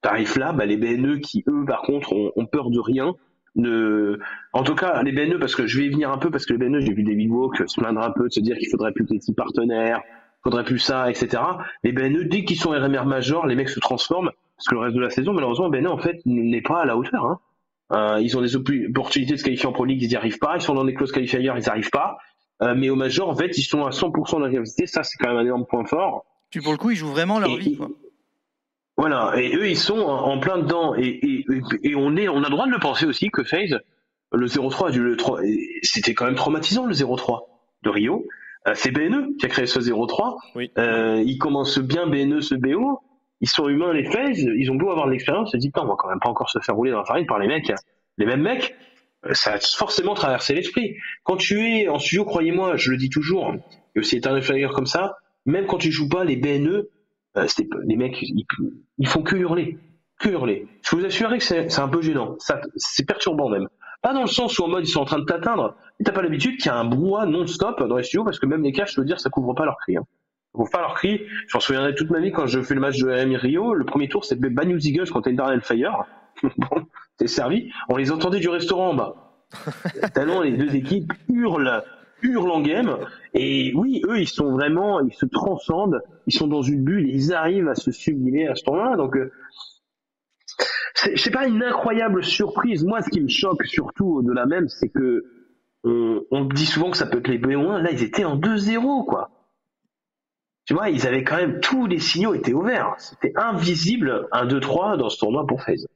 tarif-là, bah, les B N E qui, eux, par contre, ont, ont peur de rien. Ne... En tout cas, les B N E, parce que je vais y venir un peu, parce que les B N E, j'ai vu des vidéos se plaindre un peu, de se dire qu'il faudrait plus des petits partenaires, faudrait plus ça, et cetera. Les B N E, dès qu'ils sont R M R major, les mecs se transforment, parce que le reste de la saison, malheureusement, B N E, en fait, n'est pas à la hauteur. Hein. Euh, ils ont des opportunités de se qualifier en Pro League, ils n'y arrivent pas. Ils sont dans des close qualifiers, ils n'y arrivent pas. Euh, mais au major, en fait, ils sont à cent pour cent de la capacité. Ça, c'est quand même un énorme point fort. Puis pour le coup, ils jouent vraiment leur et... vie, quoi. Voilà, et eux ils sont en plein dedans, et, et, et on, est, on a le droit de le penser aussi que FaZe, le zéro trois, le trois, c'était quand même traumatisant le zéro trois de Rio, c'est B N E qui a créé ce zéro trois, oui. euh, ils commencent bien B N E, ce B O, ils sont humains les FaZe, ils ont beau avoir de l'expérience, ils se disent on va quand même pas encore se faire rouler dans la farine par les mecs, les mêmes mecs, ça a forcément traversé l'esprit. Quand tu es en studio, croyez-moi, je le dis toujours, et aussi Eternal Fire comme ça, même quand tu joues pas les B N E, Euh, c'est, les mecs ils, ils font que hurler que hurler, je vous assurerai que c'est, c'est un peu gênant, ça, c'est perturbant même, pas dans le sens où en mode ils sont en train de t'atteindre, mais t'as pas l'habitude qu'il y a un brouhaha non-stop dans les studios, parce que même les caches, je veux dire, ça couvre pas leurs cris, hein. Ça couvre pas leurs cris, je m'en souviendrai toute ma vie quand je fais le match de R M Rio, le premier tour c'est Bad News Eagles contre Eternal Fire. Bon, t'es servi, on les entendait du restaurant en bas. Talons, les deux équipes hurlent hurlent en game, et oui, eux ils sont vraiment, ils se transcendent, ils sont dans une bulle, ils arrivent à se sublimer à ce moment-là, donc euh, c'est, c'est pas une incroyable surprise. Moi ce qui me choque surtout au-delà même, c'est que on, on dit souvent que ça peut être les B O un, là ils étaient en deux zéro, quoi, tu vois, ils avaient quand même, tous les signaux étaient ouverts, c'était invisible un deux trois dans ce tournoi pour FaZe.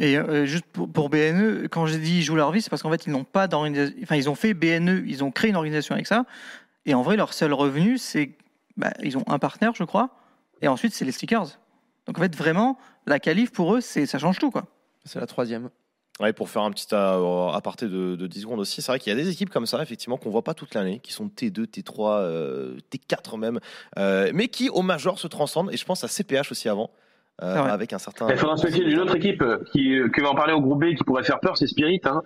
Et euh, juste pour, pour B N E, quand j'ai dit ils jouent leur vie, c'est parce qu'en fait ils n'ont pas d'organisation. Enfin, ils ont fait B N E, ils ont créé une organisation avec ça. Et en vrai, leur seul revenu, c'est bah, ils ont un partenaire, je crois. Et ensuite, c'est les stickers. Donc en fait, vraiment, la qualif pour eux, c'est ça change tout, quoi. C'est la troisième. Ouais, pour faire un petit aparté de, de dix secondes aussi, c'est vrai qu'il y a des équipes comme ça, effectivement, qu'on voit pas toute l'année, qui sont T deux, T trois, euh, T quatre même, euh, mais qui au major se transcendent. Et je pense à C P H aussi avant. Euh, ah ouais. Avec un certain... Il faudra se méfier d'une autre équipe qui, que va en parler au groupe B, qui pourrait faire peur, c'est Spirit, hein.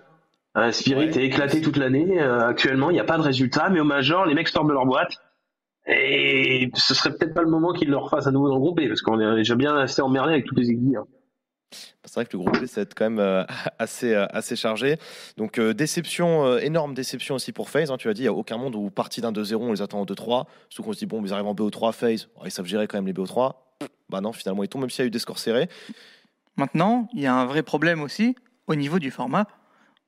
euh, Spirit ouais. est éclaté toute l'année, euh, actuellement il n'y a pas de résultat, mais au major les mecs sortent de leur boîte et ce serait peut-être pas le moment qu'ils leur fassent à nouveau dans le groupe B, parce qu'on est déjà bien assez emmerdé avec toutes les aiguilles, hein. C'est vrai que le groupe B, ça va être quand même euh, assez, euh, assez chargé. Donc, euh, déception, euh, énorme déception aussi pour FaZe. Hein, tu as dit, il n'y a aucun monde où, partie d'un deux zéro, on les attend en deux trois. Sauf qu'on se dit, bon, ils arrivent en B O trois, FaZe, oh, ils savent gérer quand même les B O trois. Bah non, finalement, ils tombent, même s'il y a eu des scores serrés. Maintenant, il y a un vrai problème aussi au niveau du format,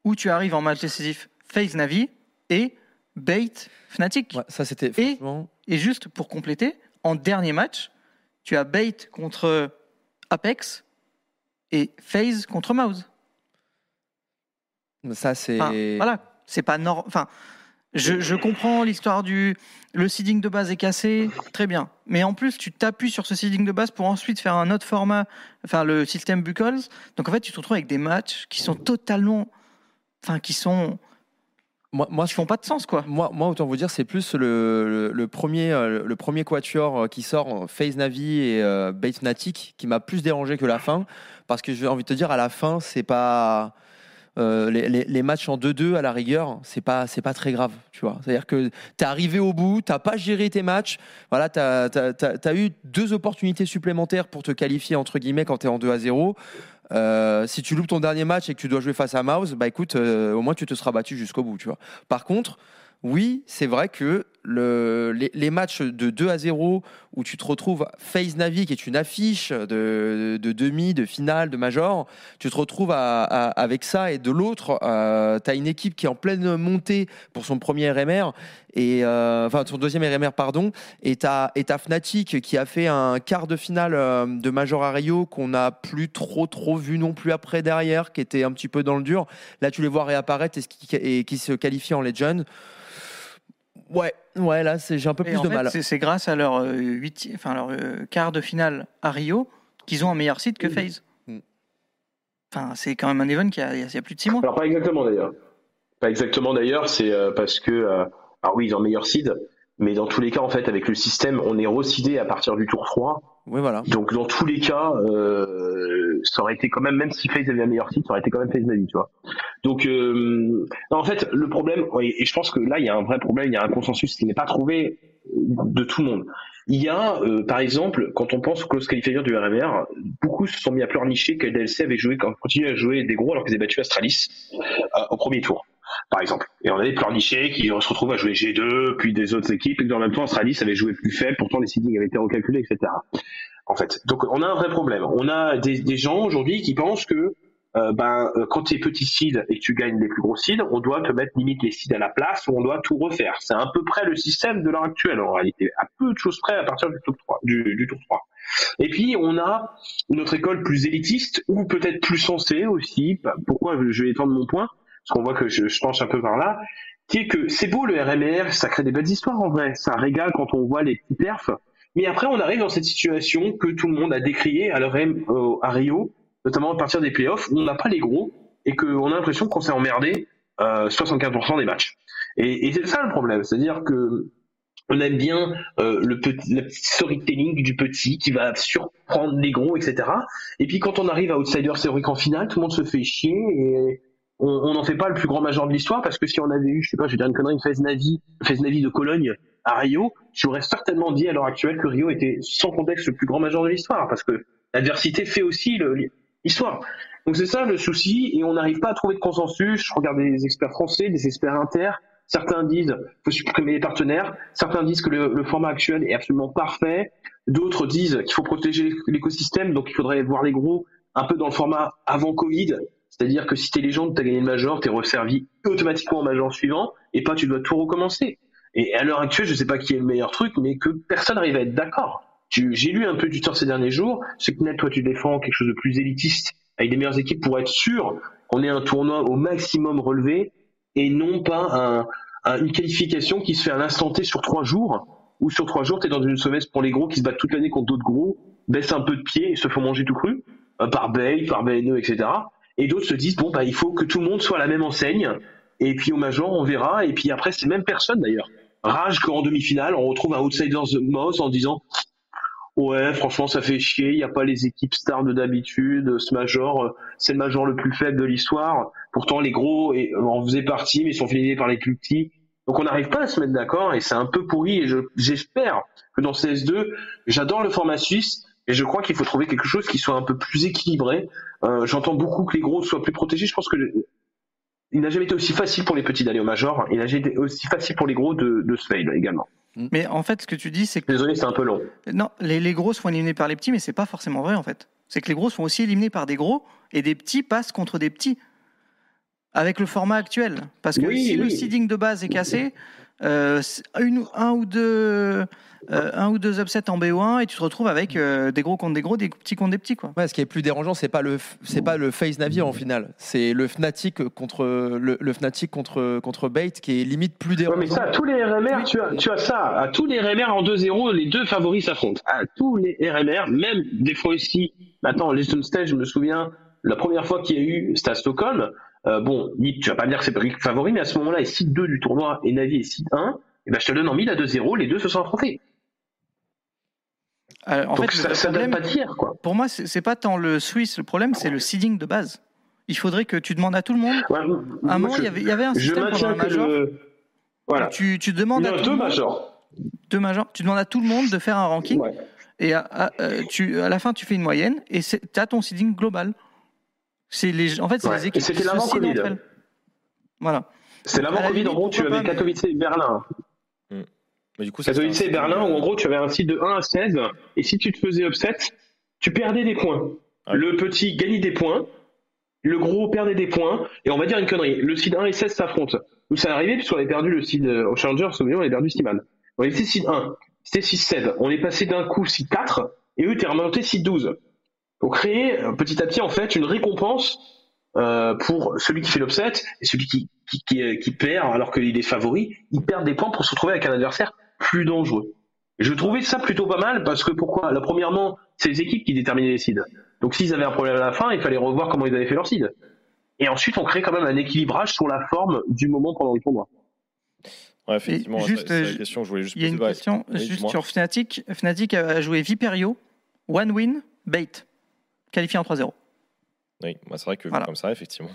où tu arrives en match décisif FaZe Navi et Bait Fnatic. Ouais, ça, c'était franchement... et, et juste pour compléter, en dernier match, tu as Bait contre Apex. Et FaZe contre Mouze. Ça, c'est... Enfin, voilà, c'est pas... Nor... Enfin, Je, je comprends l'histoire du... Le seeding de base est cassé, très bien. Mais en plus, tu t'appuies sur ce seeding de base pour ensuite faire un autre format, enfin le système Buckles. Donc en fait, tu te retrouves avec des matchs qui sont totalement... Enfin, qui sont... Moi, moi, qui font pas de sens, quoi. Moi, moi autant vous dire, c'est plus le, le, le, premier, le premier quatuor qui sort, FaZe Navi et euh, Bait Fnatic, qui m'a plus dérangé que la fin. Parce que j'ai envie de te dire, à la fin, c'est pas... Euh, les, les, les matchs en deux deux à la rigueur, c'est pas, c'est pas très grave, tu vois. C'est-à-dire que t'es arrivé au bout, t'as pas géré tes matchs, voilà, t'as, t'as, t'as, t'as eu deux opportunités supplémentaires pour te qualifier entre guillemets quand t'es en deux à zéro. Euh, si tu loupes ton dernier match et que tu dois jouer face à Mouze, bah écoute, euh, au moins tu te seras battu jusqu'au bout, tu vois. Par contre, oui, c'est vrai que le, les, les matchs de deux à zéro où tu te retrouves FaZe Navi, qui est une affiche de, de, de demi, de finale, de major, tu te retrouves à, à, avec ça, et de l'autre, euh, tu as une équipe qui est en pleine montée pour son premier R M R, et, euh, enfin son deuxième R M R, pardon, et tu as Fnatic qui a fait un quart de finale de major à Rio qu'on n'a plus trop, trop vu non plus après derrière, qui était un petit peu dans le dur. Là, tu les vois réapparaître et qui, et qui se qualifient en Legend. Ouais, ouais, là c'est, j'ai un peu et plus de fait, mal. C'est, c'est grâce à leur, euh, huit, enfin, leur euh, quart de finale à Rio qu'ils ont un meilleur seed que mmh. FaZe. Mmh. Enfin, c'est quand même un event qui a, il y a plus de six mois. Alors pas exactement d'ailleurs. Pas exactement d'ailleurs, c'est euh, parce que, euh, alors oui, ils ont un meilleur seed, mais dans tous les cas en fait avec le système, on est reseedé à partir du tour trois. Oui, voilà. Donc dans tous les cas, euh, ça aurait été quand même, même si FaZe avait un meilleur site, ça aurait été quand même FaZe Navi, tu vois. Donc euh, non, en fait le problème, et je pense que là il y a un vrai problème, il y a un consensus qui n'est pas trouvé de tout le monde. Il y a euh, par exemple, quand on pense aux clauses qualifications du R M R, beaucoup se sont mis à pleurnicher que D L C avait joué, continué à jouer des gros alors qu'ils avaient battu Astralis euh, au premier tour, par exemple. Et on avait pleurniché qui se retrouvent à jouer G deux, puis des autres équipes, et que dans le même temps, Astralis avait joué plus faible, pourtant les seedings avaient été recalculés, et cetera. En fait, donc on a un vrai problème. On a des, des gens aujourd'hui qui pensent que euh, ben, quand tu es petit seed et que tu gagnes les plus gros seeds, on doit te mettre limite les seeds à la place ou on doit tout refaire. C'est à peu près le système de l'heure actuelle, en réalité, à peu de choses près à partir du tour trois. Du, du tour trois. Et puis on a notre école plus élitiste ou peut-être plus sensée aussi, pourquoi je vais étendre mon point, parce qu'on voit que je, je penche un peu par là, qui est que c'est beau le R M R, ça crée des belles histoires en vrai, ça régale quand on voit les petits perfs, mais après on arrive dans cette situation que tout le monde a décriée à, euh, à Rio, notamment à partir des playoffs, où on n'a pas les gros, et qu'on a l'impression qu'on s'est emmerdé euh, soixante-quinze pour cent des matchs. Et, et c'est ça le problème, c'est-à-dire que on aime bien euh, le petit, le petit storytelling du petit qui va surprendre les gros, et cetera. Et puis quand on arrive à Outsider théorique en finale, tout le monde se fait chier, et... on n'en fait pas le plus grand major de l'histoire, parce que si on avait eu, je sais pas, je vais dire une connerie, une FaZe Navi, FaZe Navi de Cologne à Rio, j'aurais certainement dit à l'heure actuelle que Rio était sans contexte le plus grand major de l'histoire, parce que l'adversité fait aussi le, l'histoire. Donc c'est ça le souci, et on n'arrive pas à trouver de consensus. Je regarde des experts français, des experts inter, certains disent faut supprimer les partenaires, certains disent que le, le format actuel est absolument parfait, d'autres disent qu'il faut protéger l'écosystème, donc il faudrait voir les gros un peu dans le format avant Covid. C'est-à-dire que si t'es légende, t'as gagné le major, t'es resservi automatiquement au major suivant, et pas tu dois tout recommencer. Et à l'heure actuelle, je sais pas qui est le meilleur truc, mais que personne n'arrive à être d'accord. Tu, j'ai lu un peu du tort ces derniers jours, c'est que net, toi tu défends quelque chose de plus élitiste, avec des meilleures équipes pour être sûr qu'on ait un tournoi au maximum relevé, et non pas un, un, une qualification qui se fait à l'instant T sur trois jours, ou sur trois jours t'es dans une semence pour les gros qui se battent toute l'année contre d'autres gros, baissent un peu de pied et se font manger tout cru, par Bait, par B N E, et cetera. Et d'autres se disent, bon, bah, il faut que tout le monde soit à la même enseigne. Et puis au major, on verra. Et puis après, c'est même personne d'ailleurs. Rage qu'en demi-finale, on retrouve un Outsiders Mouze en disant, ouais, franchement, ça fait chier. Il n'y a pas les équipes stars de d'habitude. Ce major, c'est le major le plus faible de l'histoire. Pourtant, les gros en faisaient partie, mais ils sont finis par les plus petits. Donc on n'arrive pas à se mettre d'accord. Et c'est un peu pourri. Et je, j'espère que dans C S deux, j'adore le format suisse. Et je crois qu'il faut trouver quelque chose qui soit un peu plus équilibré. Euh, j'entends beaucoup que les gros soient plus protégés. Je pense que le... il n'a jamais été aussi facile pour les petits d'aller au major. Il n'a jamais été aussi facile pour les gros de, de se fail également. Mais en fait, ce que tu dis, c'est que... Désolé, c'est un peu long. Non, les, les gros sont éliminés par les petits, mais c'est pas forcément vrai en fait. C'est que les gros sont aussi éliminés par des gros et des petits passent contre des petits. Avec le format actuel. Parce que oui, si oui. le seeding de base est cassé, euh, une, un ou deux... Euh, un ou deux upsets en B O un et tu te retrouves avec euh, des gros contre des gros, des petits contre des petits, quoi. Ouais, ce qui est plus dérangeant, c'est pas le f- c'est pas le FaZe Navi en finale, c'est le Fnatic contre le, le Fnatic contre contre Bait qui est limite plus dérangeant. Ouais, mais ça, tous les R M R, tu as tu as ça, à tous les R M R en deux zéro, les deux favoris s'affrontent. À tous les R M R, même des fois aussi. Attends, les stage, je me souviens la première fois qu'il y a eu, c'était à Stockholm. Euh, bon, NiP, tu vas pas me dire que c'est pas le favori, mais à ce moment-là, il est site deux du tournoi et Navi est site un. Et ben je te donne en mille à deux zéro, les deux se sont affrontés. Alors, en Donc fait, ça, le ça problème, donne pas de dire, quoi. Pour moi, c'est, c'est pas tant le Suisse, le problème, c'est le seeding de base. Il faudrait que tu demandes à tout le monde. Ouais, à un moment, il y avait un système pour un major. Le... Voilà. Tu, tu demandes non, à tout deux le majors. Deux majors. Tu demandes à tout le monde de faire un ranking. Ouais. Et à, à, euh, tu, à la fin, tu fais une moyenne et tu as ton seeding global. C'est les, en fait, c'est ouais. les équipes qui se seedent entre elles. Voilà. C'est l'avant-Covid. En gros, tu avais Katowice et Berlin. Mais du coup, ça Katowice et Berlin, où en gros tu avais un site de un à seize, et si tu te faisais upset, tu perdais des points. Ah. Le petit gagnait des points, le gros perdait des points, et on va dire une connerie, le site un et seize s'affrontent. Nous, ça arrivait, puisqu'on avait perdu le site au Challenger, souvenez-vous, on avait perdu Steeman. On était site un, c'était site seize, on est passé d'un coup site quatre, et eux étaient remontés site douze. Pour créer petit à petit, en fait, une récompense euh, pour celui qui fait l'upset, et celui qui, qui, qui, qui perd, alors qu'il est favori, il perd des points pour se retrouver avec un adversaire plus dangereux. Je trouvais ça plutôt pas mal parce que pourquoi ? Là, premièrement, c'est les équipes qui déterminaient les seeds. Donc s'ils avaient un problème à la fin, il fallait revoir comment ils avaient fait leur seed. Et ensuite, on crée quand même un équilibrage sur la forme du moment pendant le tournoi. Ouais, effectivement, et juste, c'est la question. Je voulais juste poser une question ouais. juste oui, sur Fnatic. Fnatic a joué Viperio, One Win, Bait, qualifié en trois zéro. Oui, bah c'est vrai que voilà. Comme ça, effectivement.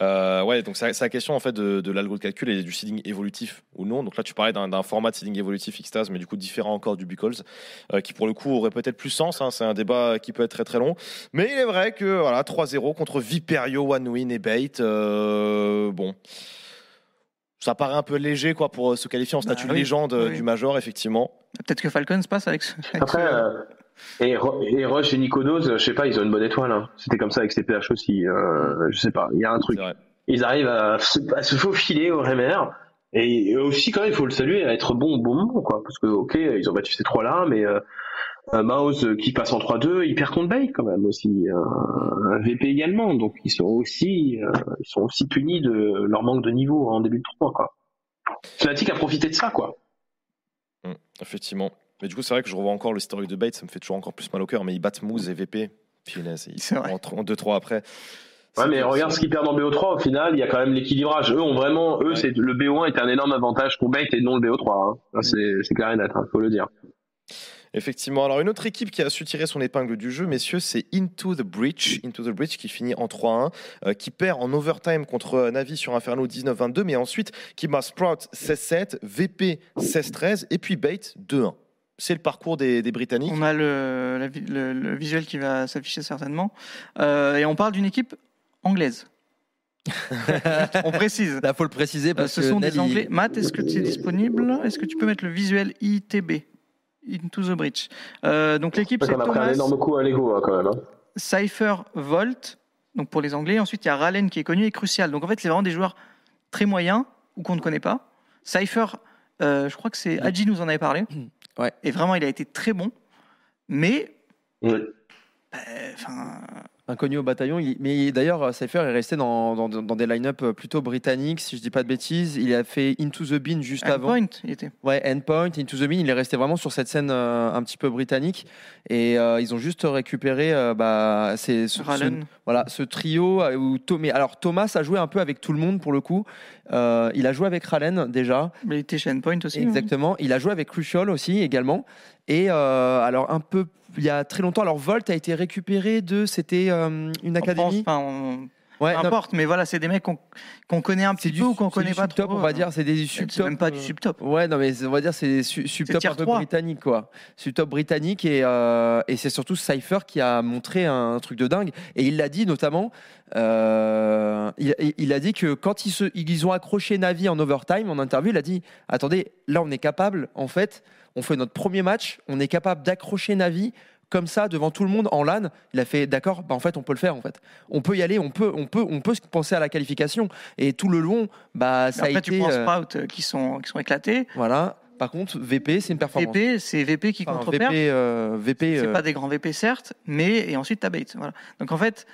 Euh, ouais, donc c'est, c'est la question en fait de, de l'algo de calcul et du seeding évolutif ou non. Donc là, tu parlais d'un, d'un format de seeding évolutif Xtase, mais du coup différent encore du Bucalls, euh, qui pour le coup aurait peut-être plus sens. Hein, c'est un débat qui peut être très très long. Mais il est vrai que voilà, trois zéro contre Viperio, One Win et Bait. Euh, bon. Ça paraît un peu léger quoi, pour se qualifier en statut de bah, oui, légende oui. du Major, effectivement. Peut-être que Falcons passe avec ce. Après, euh, et, Ro- et Roche et Nikonose, je sais pas, ils ont une bonne étoile. Hein. C'était comme ça avec C P H aussi. Euh, je sais pas, il y a un truc. Ils arrivent à se, à se faufiler au R M R. Et aussi, quand même, il faut le saluer, à être bon au bon moment. Quoi, parce que, ok, ils ont battu ces trois-là, mais euh, Mouze qui passe en trois deux, il perd contre Bait quand même aussi. Euh, un V P également. Donc, ils sont aussi, euh, ils sont aussi punis de leur manque de niveau en début de tournoi. Quoi. Fnatic a profité de ça, quoi. Mmh, effectivement. Mais du coup, c'est vrai que je revois encore le historique de Bait, ça me fait toujours encore plus mal au cœur, mais ils battent Mouze et V P. Finesse, ils sont en deux trois après. Ouais, c'est mais regarde ce qu'ils perdent en B O trois, au final, il y a quand même l'équilibrage. Eux ont vraiment, eux, ouais. c'est, le B O un est un énorme avantage pour Bait et non le B O trois. Hein. Là, c'est, c'est clair et net, hein, faut le dire. Effectivement. Alors, une autre équipe qui a su tirer son épingle du jeu, messieurs, c'est Into the Breach. Into the Breach qui finit en trois un, euh, qui perd en overtime contre euh, Navi sur Inferno dix-neuf vingt-deux, mais ensuite qui bat Sprout seize sept, V P seize treize et puis Bait deux un. C'est le parcours des, des Britanniques. On a le, la, le, le visuel qui va s'afficher certainement. Euh, et on parle d'une équipe anglaise. On précise. Il faut le préciser parce que euh, ce sont Nelly... des Anglais. Matt, est-ce que tu es disponible ? Est-ce que tu peux mettre le visuel I T B, Into the Breach. Euh, donc l'équipe, c'est, c'est Thomas. On a pris un énorme coup à l'ego hein, quand même. Hein. Cypher, Volt, donc pour les Anglais. Ensuite, il y a Ralen qui est connu et Crucial. Donc en fait, c'est vraiment des joueurs très moyens ou qu'on ne connaît pas. Cypher, euh, je crois que c'est Adji nous en avait parlé. Ouais. Et vraiment, il a été très bon, mais oui. enfin. Bah, inconnu au bataillon, mais d'ailleurs Cypher est resté dans, dans, dans des line-up plutôt britanniques, si je dis pas de bêtises. Il a fait Into the Bean juste Endpoint, avant. Endpoint, il était. Ouais, Endpoint, Into the Bean, il est resté vraiment sur cette scène euh, un petit peu britannique. Et euh, ils ont juste récupéré euh, bah, ces, ce, ce, voilà, ce trio où Tomé. Alors Thomas a joué un peu avec tout le monde pour le coup. Euh, il a joué avec Ralen déjà. Mais il était chez Endpoint aussi. Exactement. Oui. Il a joué avec Crucial aussi également. Et euh, alors un peu, il y a très longtemps, alors Volt a été récupéré de, c'était euh, une académie. Enfin, on... ouais, n'importe, non. mais voilà, c'est des mecs qu'on, qu'on connaît un petit peu ou qu'on connaît pas trop. Top, on va dire, c'est des sub-top. C'est même pas du sub-top. Ouais, non, mais on va dire, c'est des su- sub-top un peu britanniques, quoi. Sub-top britannique et, euh, et c'est surtout Cypher qui a montré un, un truc de dingue. Et il l'a dit notamment, euh, il, il a dit que quand ils, se, ils ont accroché Navi en overtime, en interview, il a dit, attendez, là on est capable, en fait, on fait notre premier match, on est capable d'accrocher Navi comme ça devant tout le monde en LAN, il a fait d'accord, bah en fait on peut le faire en fait. On peut y aller, on peut on peut on peut penser à la qualification et tout le long bah ça après, a été tu prends Sprout euh... qui sont qui sont éclatés. Voilà. Par contre, V P, c'est une performance. V P, c'est V P qui enfin, contre-perd. V P, euh, V P, c'est euh... pas des grands V P, certes, mais et ensuite, t'as Bait. Voilà. Donc, en fait,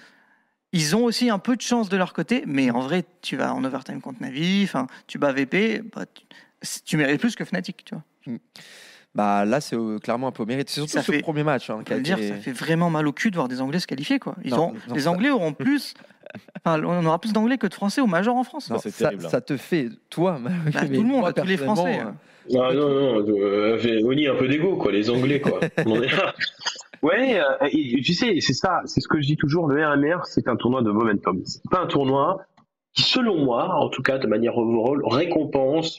ils ont aussi un peu de chance de leur côté, mais en vrai, tu vas en overtime contre Navi, tu bats V P, bah, tu... tu mérites plus que Fnatic, tu vois. Mm. Bah, là, c'est euh, clairement un peu au mérite. C'est surtout ça ce fait... premier match. Hein, été... dire, ça fait vraiment mal au cul de voir des Anglais se qualifier, quoi. Ils non, ont... non, les ça... Anglais auront plus... Enfin, on aura plus d'anglais que de français au major en France. Non, c'est terrible, ça, hein. Ça te fait, toi, bah, tout le monde, toi, tous les Français. Euh... Ah, non, non, euh, Oni, un peu d'ego, quoi, les Anglais, quoi. Ouais, euh, et, tu sais, c'est ça, c'est ce que je dis toujours, le R M R, c'est un tournoi de momentum. C'est pas un tournoi qui, selon moi, en tout cas, de manière overall, récompense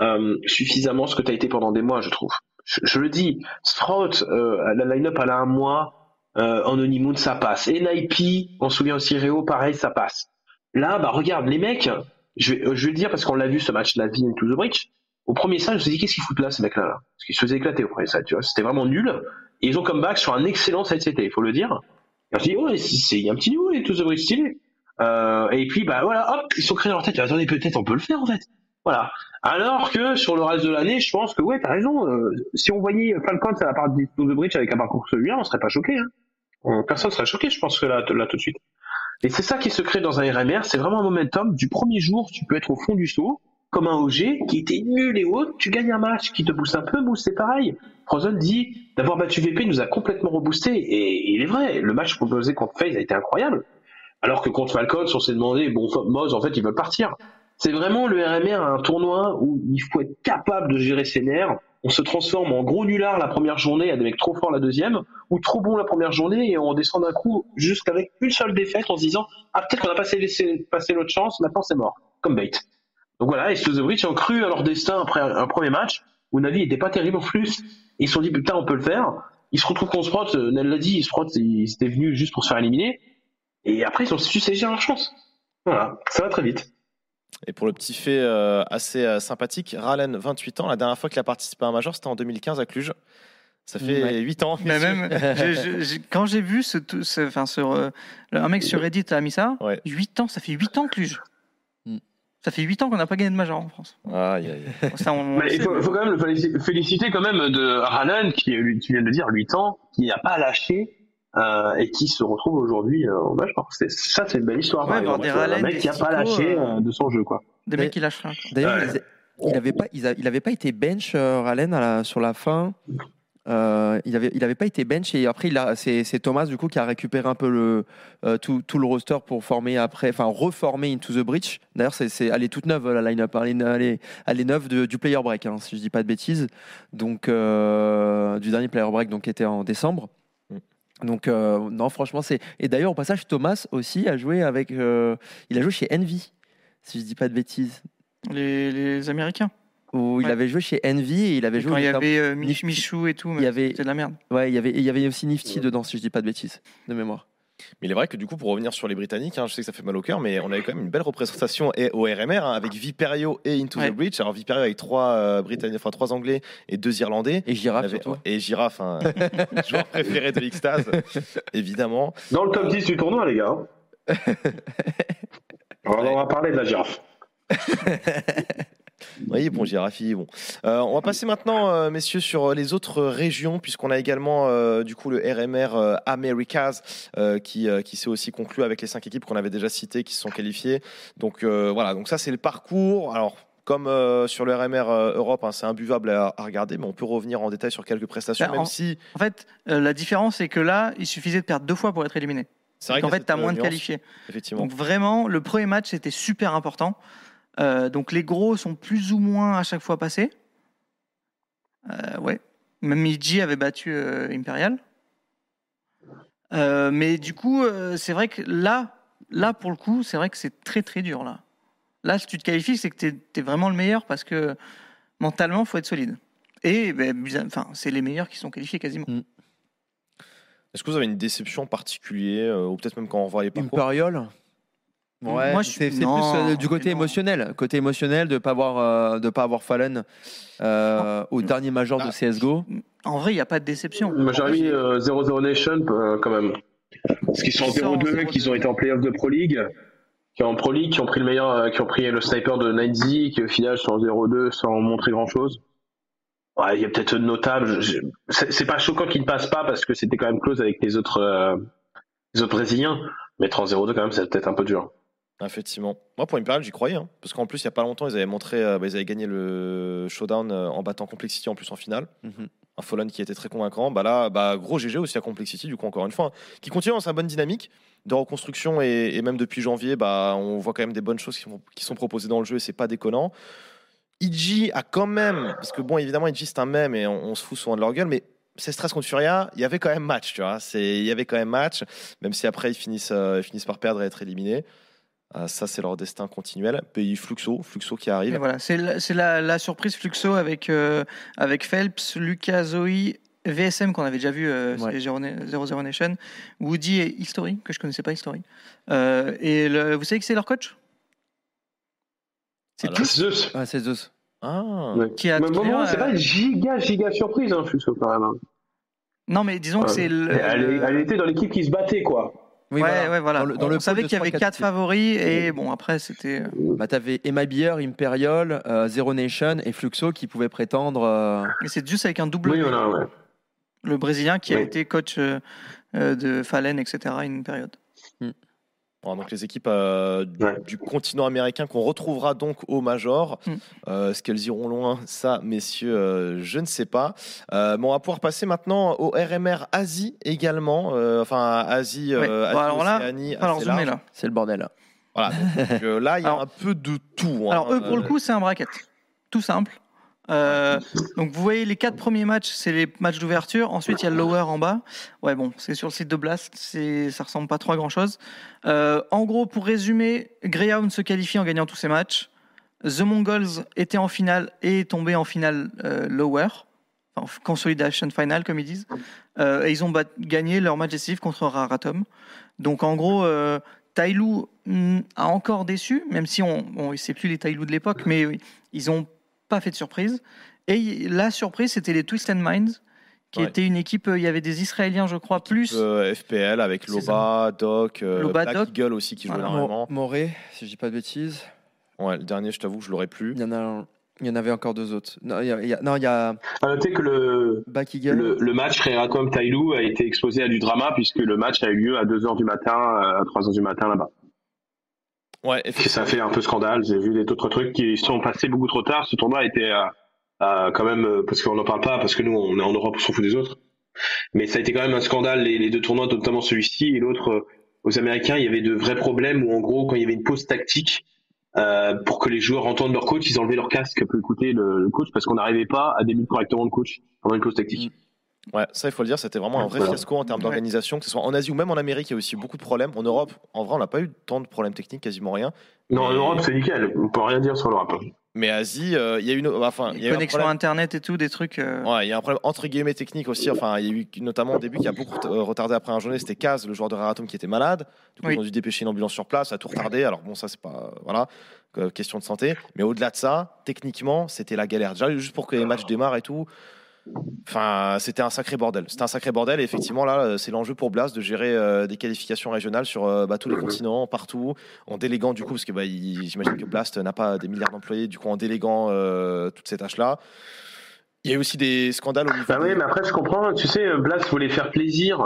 euh, suffisamment ce que tu as été pendant des mois, je trouve. Je, je le dis, Sprout, euh, la line-up, elle a un mois. Euh, en honeymoon ça passe, et NiP on se souvient aussi Réo pareil ça passe, là bah regarde les mecs, je vais, je vais le dire parce qu'on l'a vu ce match Navi Into the Breach, au premier side je me suis dit qu'est-ce qu'ils foutent là ces mecs là, là parce qu'ils se faisaient éclater au premier side, tu vois, c'était vraiment nul et ils ont come back sur un excellent side C T, il faut le dire, et on se dit oh il y a un petit niveau Into the Breach stylé euh, et puis bah voilà hop ils sont créés dans leur tête, attendez peut-être on peut le faire en fait, voilà, alors que sur le reste de l'année je pense que ouais t'as raison, euh, si on voyait Falcons à la part d'Into the Breach avec un parcours celui-là on serait pas choqué hein. Personne serait choqué, je pense que là, là tout de suite. Et c'est ça qui se crée dans un R M R, c'est vraiment un momentum. Du premier jour, tu peux être au fond du saut, comme un O G qui était nul et autre, tu gagnes un match qui te booste un peu, Mouze c'est pareil. Frozen dit d'avoir battu V P nous a complètement reboosté, et il est vrai. Le match proposé contre FaZe a été incroyable, alors que contre Falcons, on s'est demandé bon Mouze en fait ils veulent partir. C'est vraiment le R M R, un tournoi où il faut être capable de gérer ses nerfs. On se transforme en gros nulard la première journée, à des mecs trop forts la deuxième, ou trop bons la première journée, et on descend d'un coup jusqu'avec une seule défaite en se disant ah peut-être qu'on a passé, laissé, passé notre chance, maintenant c'est mort, comme Bait. Donc voilà, et Into the Breach ont cru à leur destin après un premier match où Navi n'était pas terrible en plus. Ils se sont dit putain on peut le faire. Ils se retrouvent qu'on Sprout, Nel l'a dit, Sprout c'était venu juste pour se faire éliminer, et après ils ont su saisir leur chance. Voilà, ça va très vite. Et pour le petit fait euh, assez euh, sympathique, Ralen, vingt-huit ans, la dernière fois qu'il a participé à un major, c'était en deux mille quinze à Cluj. Ça fait ouais. huit ans. Mais même, je, je, quand j'ai vu ce, ce, enfin, sur, euh, un mec sur Reddit a mis ça, ouais. huit ans, ça fait huit ans Cluj. Mm. Ça fait huit ans qu'on n'a pas gagné de major en France. Aïe, aïe. Ça, on, on il faut, mais... faut quand même le féliciter quand même de Ralen, qui, tu viens de dire, huit ans, qui n'a pas lâché. Euh, et qui se retrouve aujourd'hui euh, au major. C'est, ça, c'est une belle histoire. Ouais, bah, un mec qui n'a pas lâché euh, de son jeu, quoi. Des mecs qui lâchent rien. D'ailleurs, ouais. il n'avait pas, pas été bench, euh, Ralen, à la, sur la fin. Euh, il n'avait il avait pas été bench et après il a, c'est, c'est Thomas du coup qui a récupéré un peu le, euh, tout, tout le roster pour former après, enfin reformer Into the Breach. D'ailleurs c'est, c'est elle est toute neuve la line-up, elle est, elle est neuve de, du player break hein, si je ne dis pas de bêtises, donc euh, du dernier player break donc, qui était en décembre. Donc euh, non franchement c'est, et d'ailleurs au passage Thomas aussi a joué avec euh... il a joué chez Envy si je dis pas de bêtises, les, les Américains où ouais. il avait joué chez Envy et il avait et joué quand il y avait euh, Mich- Michou et tout mais il y avait... c'était de la merde ouais il y avait il y avait aussi Nifty ouais. dedans si je dis pas de bêtises de mémoire. Mais il est vrai que du coup, pour revenir sur les Britanniques, hein, je sais que ça fait mal au cœur, mais on avait quand même une belle représentation au R M R hein, avec Viperio et Into ouais. the Breach. Alors Viperio avec trois euh, Britanniques, enfin trois Anglais et deux Irlandais. Et Girafe avait, surtout. Et Girafe, hein, joueur préféré de l'Extase, évidemment. Dans le top dix du tournoi, les gars. Hein. Alors, on va parler de la Girafe. Oui, bon, Girafi, bon. Euh, on va passer maintenant, euh, messieurs, sur les autres régions, puisqu'on a également, euh, du coup, le R M R euh, Americas, euh, qui, euh, qui s'est aussi conclu avec les cinq équipes qu'on avait déjà citées, qui se sont qualifiées. Donc, euh, voilà, donc ça, c'est le parcours. Alors, comme euh, sur le R M R euh, Europe, hein, c'est imbuvable à, à regarder, mais on peut revenir en détail sur quelques prestations, ben, même en, si... En fait, euh, la différence, c'est que là, il suffisait de perdre deux fois pour être éliminé. C'est vrai qu'en fait, tu as moins de qualifiés. Effectivement. Donc, vraiment, le premier match, c'était super important. Euh, donc les gros sont plus ou moins à chaque fois passés. Euh, ouais. Même I G avait battu euh, Imperial. Euh, mais du coup, euh, c'est vrai que là, là pour le coup, c'est vrai que c'est très très dur là. Là, si tu te qualifies, c'est que t'es, t'es vraiment le meilleur parce que mentalement, faut être solide. Et ben, enfin, c'est les meilleurs qui sont qualifiés quasiment. Mm. Est-ce que vous avez une déception particulière euh, ou peut-être même quand on voit les parcours Imperial? Ouais, moi, je c'est, suis... c'est non, plus euh, du côté émotionnel, côté émotionnel de pas avoir euh, de pas avoir Fallen euh, au dernier major ah, de C S G O. En vrai, il n'y a pas de déception. Moi, j'aurais mis euh, zéro zéro Nation euh, quand même. Parce qu'ils sont en zéro deux, qu'ils ont été en playoff de Pro League, qui en Pro League, qui ont pris le meilleur, euh, qui ont pris le sniper de Nightzy, qui au final sont en zéro deux sans montrer grand chose. Il ouais, y a peut-être de notables. Je... C'est pas choquant qu'ils ne passent pas parce que c'était quand même close avec les autres, euh, les autres Brésiliens. Mettre en zéro deux quand même, c'est peut-être un peu dur. Effectivement. Moi, pour Imperial, j'y croyais. Hein, parce qu'en plus, il n'y a pas longtemps, ils avaient montré, euh, bah, ils avaient gagné le showdown euh, en battant Complexity en plus en finale. Mm-hmm. Un Fallen qui était très convaincant. Bah là, bah, gros G G aussi à Complexity, du coup, encore une fois, hein, qui continue dans sa bonne dynamique de reconstruction. Et, et même depuis janvier, bah, on voit quand même des bonnes choses qui, qui sont proposées dans le jeu et c'est pas déconnant. I G a quand même, parce que bon, évidemment, I G c'est un mème et on, on se fout souvent de leur gueule, mais c'est stress contre Furia, il y avait quand même match, tu vois. Il y avait quand même match, même si après ils finissent, euh, ils finissent par perdre et être éliminés. Euh, ça, c'est leur destin continuel. Puis Fluxo, Fluxo qui arrive. Et voilà, c'est la, c'est la, la surprise Fluxo avec, euh, avec Phelps, Lucas, Zoe, V S M qu'on avait déjà vu, euh, ouais. zéro zéro Nation, Woody et History, que je ne connaissais pas History. Euh, et le, vous savez qui c'est leur coach ? C'est ah Zeus. Ah, c'est Zeus. Ah. Ouais. Qui a mais bon, bon, c'est euh... pas une giga, giga surprise, hein, Fluxo, quand même. Non, mais disons ouais. que c'est. Le... Elle, elle était dans l'équipe qui se battait, quoi. Oui, ouais, voilà. Ouais, voilà. Dans le, dans on le savait qu'il y avait quatre favoris, et bon, après, c'était. Bah, t'avais Emma Beer, Imperial, euh, Zero Nation et Fluxo qui pouvaient prétendre. Euh... Mais c'est juste avec un double. Oui, voilà, ouais. Le Brésilien qui ouais. a été coach euh, de Fallen, et cetera, à une période. Hmm. Bon, donc les équipes euh, du, ouais. du continent américain qu'on retrouvera donc au Major. Mm. Euh, est-ce qu'elles iront loin, ça, messieurs, euh, je ne sais pas. Euh, bon, on va pouvoir passer maintenant au R M R Asie également. Euh, enfin, Asie, ouais. euh, Asie bon, alors là, Océanie, alors large. Là. C'est le bordel. Voilà. Donc, euh, là, il y a alors, un peu de tout. Hein. Alors eux, pour le coup, c'est un bracket. Tout simple. Euh, donc vous voyez les quatre premiers matchs, c'est les matchs d'ouverture. Ensuite il y a le lower en bas. Ouais bon, c'est sur le site de Blast, c'est ça ressemble pas trop à grand chose. Euh, en gros pour résumer, Greyhound se qualifie en gagnant tous ses matchs. The Mongols était en finale et est tombé en finale euh, lower, enfin consolidation final comme ils disent. Euh, et ils ont bat- gagné leur match décisif contre Raratom. Donc en gros. Euh, Tailou mm, a encore déçu, même si on, bon, c'est plus les Tailou de l'époque, mais oui, ils ont pas fait de surprise. Et la surprise, c'était les Twist and Minds, qui ouais. était une équipe, il y avait des Israéliens, je crois, équipe, plus... Euh, F P L avec Loba, Doc, euh, Loba, Black Doc. Eagle aussi, qui joue voilà. énormément. Moré, si je dis pas de bêtises. Ouais, le dernier, je t'avoue que je l'aurais plus. Il y en a... Il y en avait encore deux autres. Non, il y a. Il y a non, il y a. À noter que le, le, le match Rerakom Tailou a été exposé à du drama puisque le match a eu lieu à deux heures du matin, à trois heures du matin là-bas. Ouais. Et ça fait un peu scandale. J'ai vu d'autres trucs qui sont passés beaucoup trop tard. Ce tournoi a été euh, euh, quand même parce qu'on n'en parle pas parce que nous on est en Europe, on s'en fout des autres. Mais ça a été quand même un scandale les, les deux tournois, notamment celui-ci et l'autre euh, aux Américains. Il y avait de vrais problèmes où en gros quand il y avait une pause tactique. Euh, pour que les joueurs entendent leur coach, ils enlevaient leur casque pour écouter le, le coach parce qu'on n'arrivait pas à débuter correctement le coach pendant une pause tactique. Ouais, ça il faut le dire, c'était vraiment un vrai voilà. fiasco en termes d'organisation, que ce soit en Asie ou même en Amérique, il y a aussi beaucoup de problèmes. En Europe, en vrai, on n'a pas eu tant de problèmes techniques, quasiment rien. Non, en Europe, c'est nickel, on peut rien dire sur l'Europe. Mais Asie, il euh, y a une enfin, y a connexion eu un internet et tout, des trucs. Euh... Ouais, il y a un problème entre guillemets technique aussi. Enfin, il y a eu notamment au début qui a beaucoup euh, retardé après un journée. C'était Kaz, le joueur de Raratom, qui était malade. Du coup, oui. ils ont dû dépêcher une ambulance sur place, ça a tout retardé. Alors bon, ça c'est pas euh, voilà euh, question de santé. Mais au-delà de ça, techniquement, c'était la galère. Déjà, juste pour que les matchs démarrent et tout. Enfin, c'était un sacré bordel. C'était un sacré bordel. Et effectivement, là, c'est l'enjeu pour Blast de gérer euh, des qualifications régionales sur euh, bah, tous les continents, partout, en déléguant du coup, parce que bah, il, j'imagine que Blast n'a pas des milliards d'employés, du coup, en déléguant euh, toutes ces tâches-là. Il y a eu aussi des scandales au niveau. Bah oui, mais après, je comprends. Tu sais, Blast voulait faire plaisir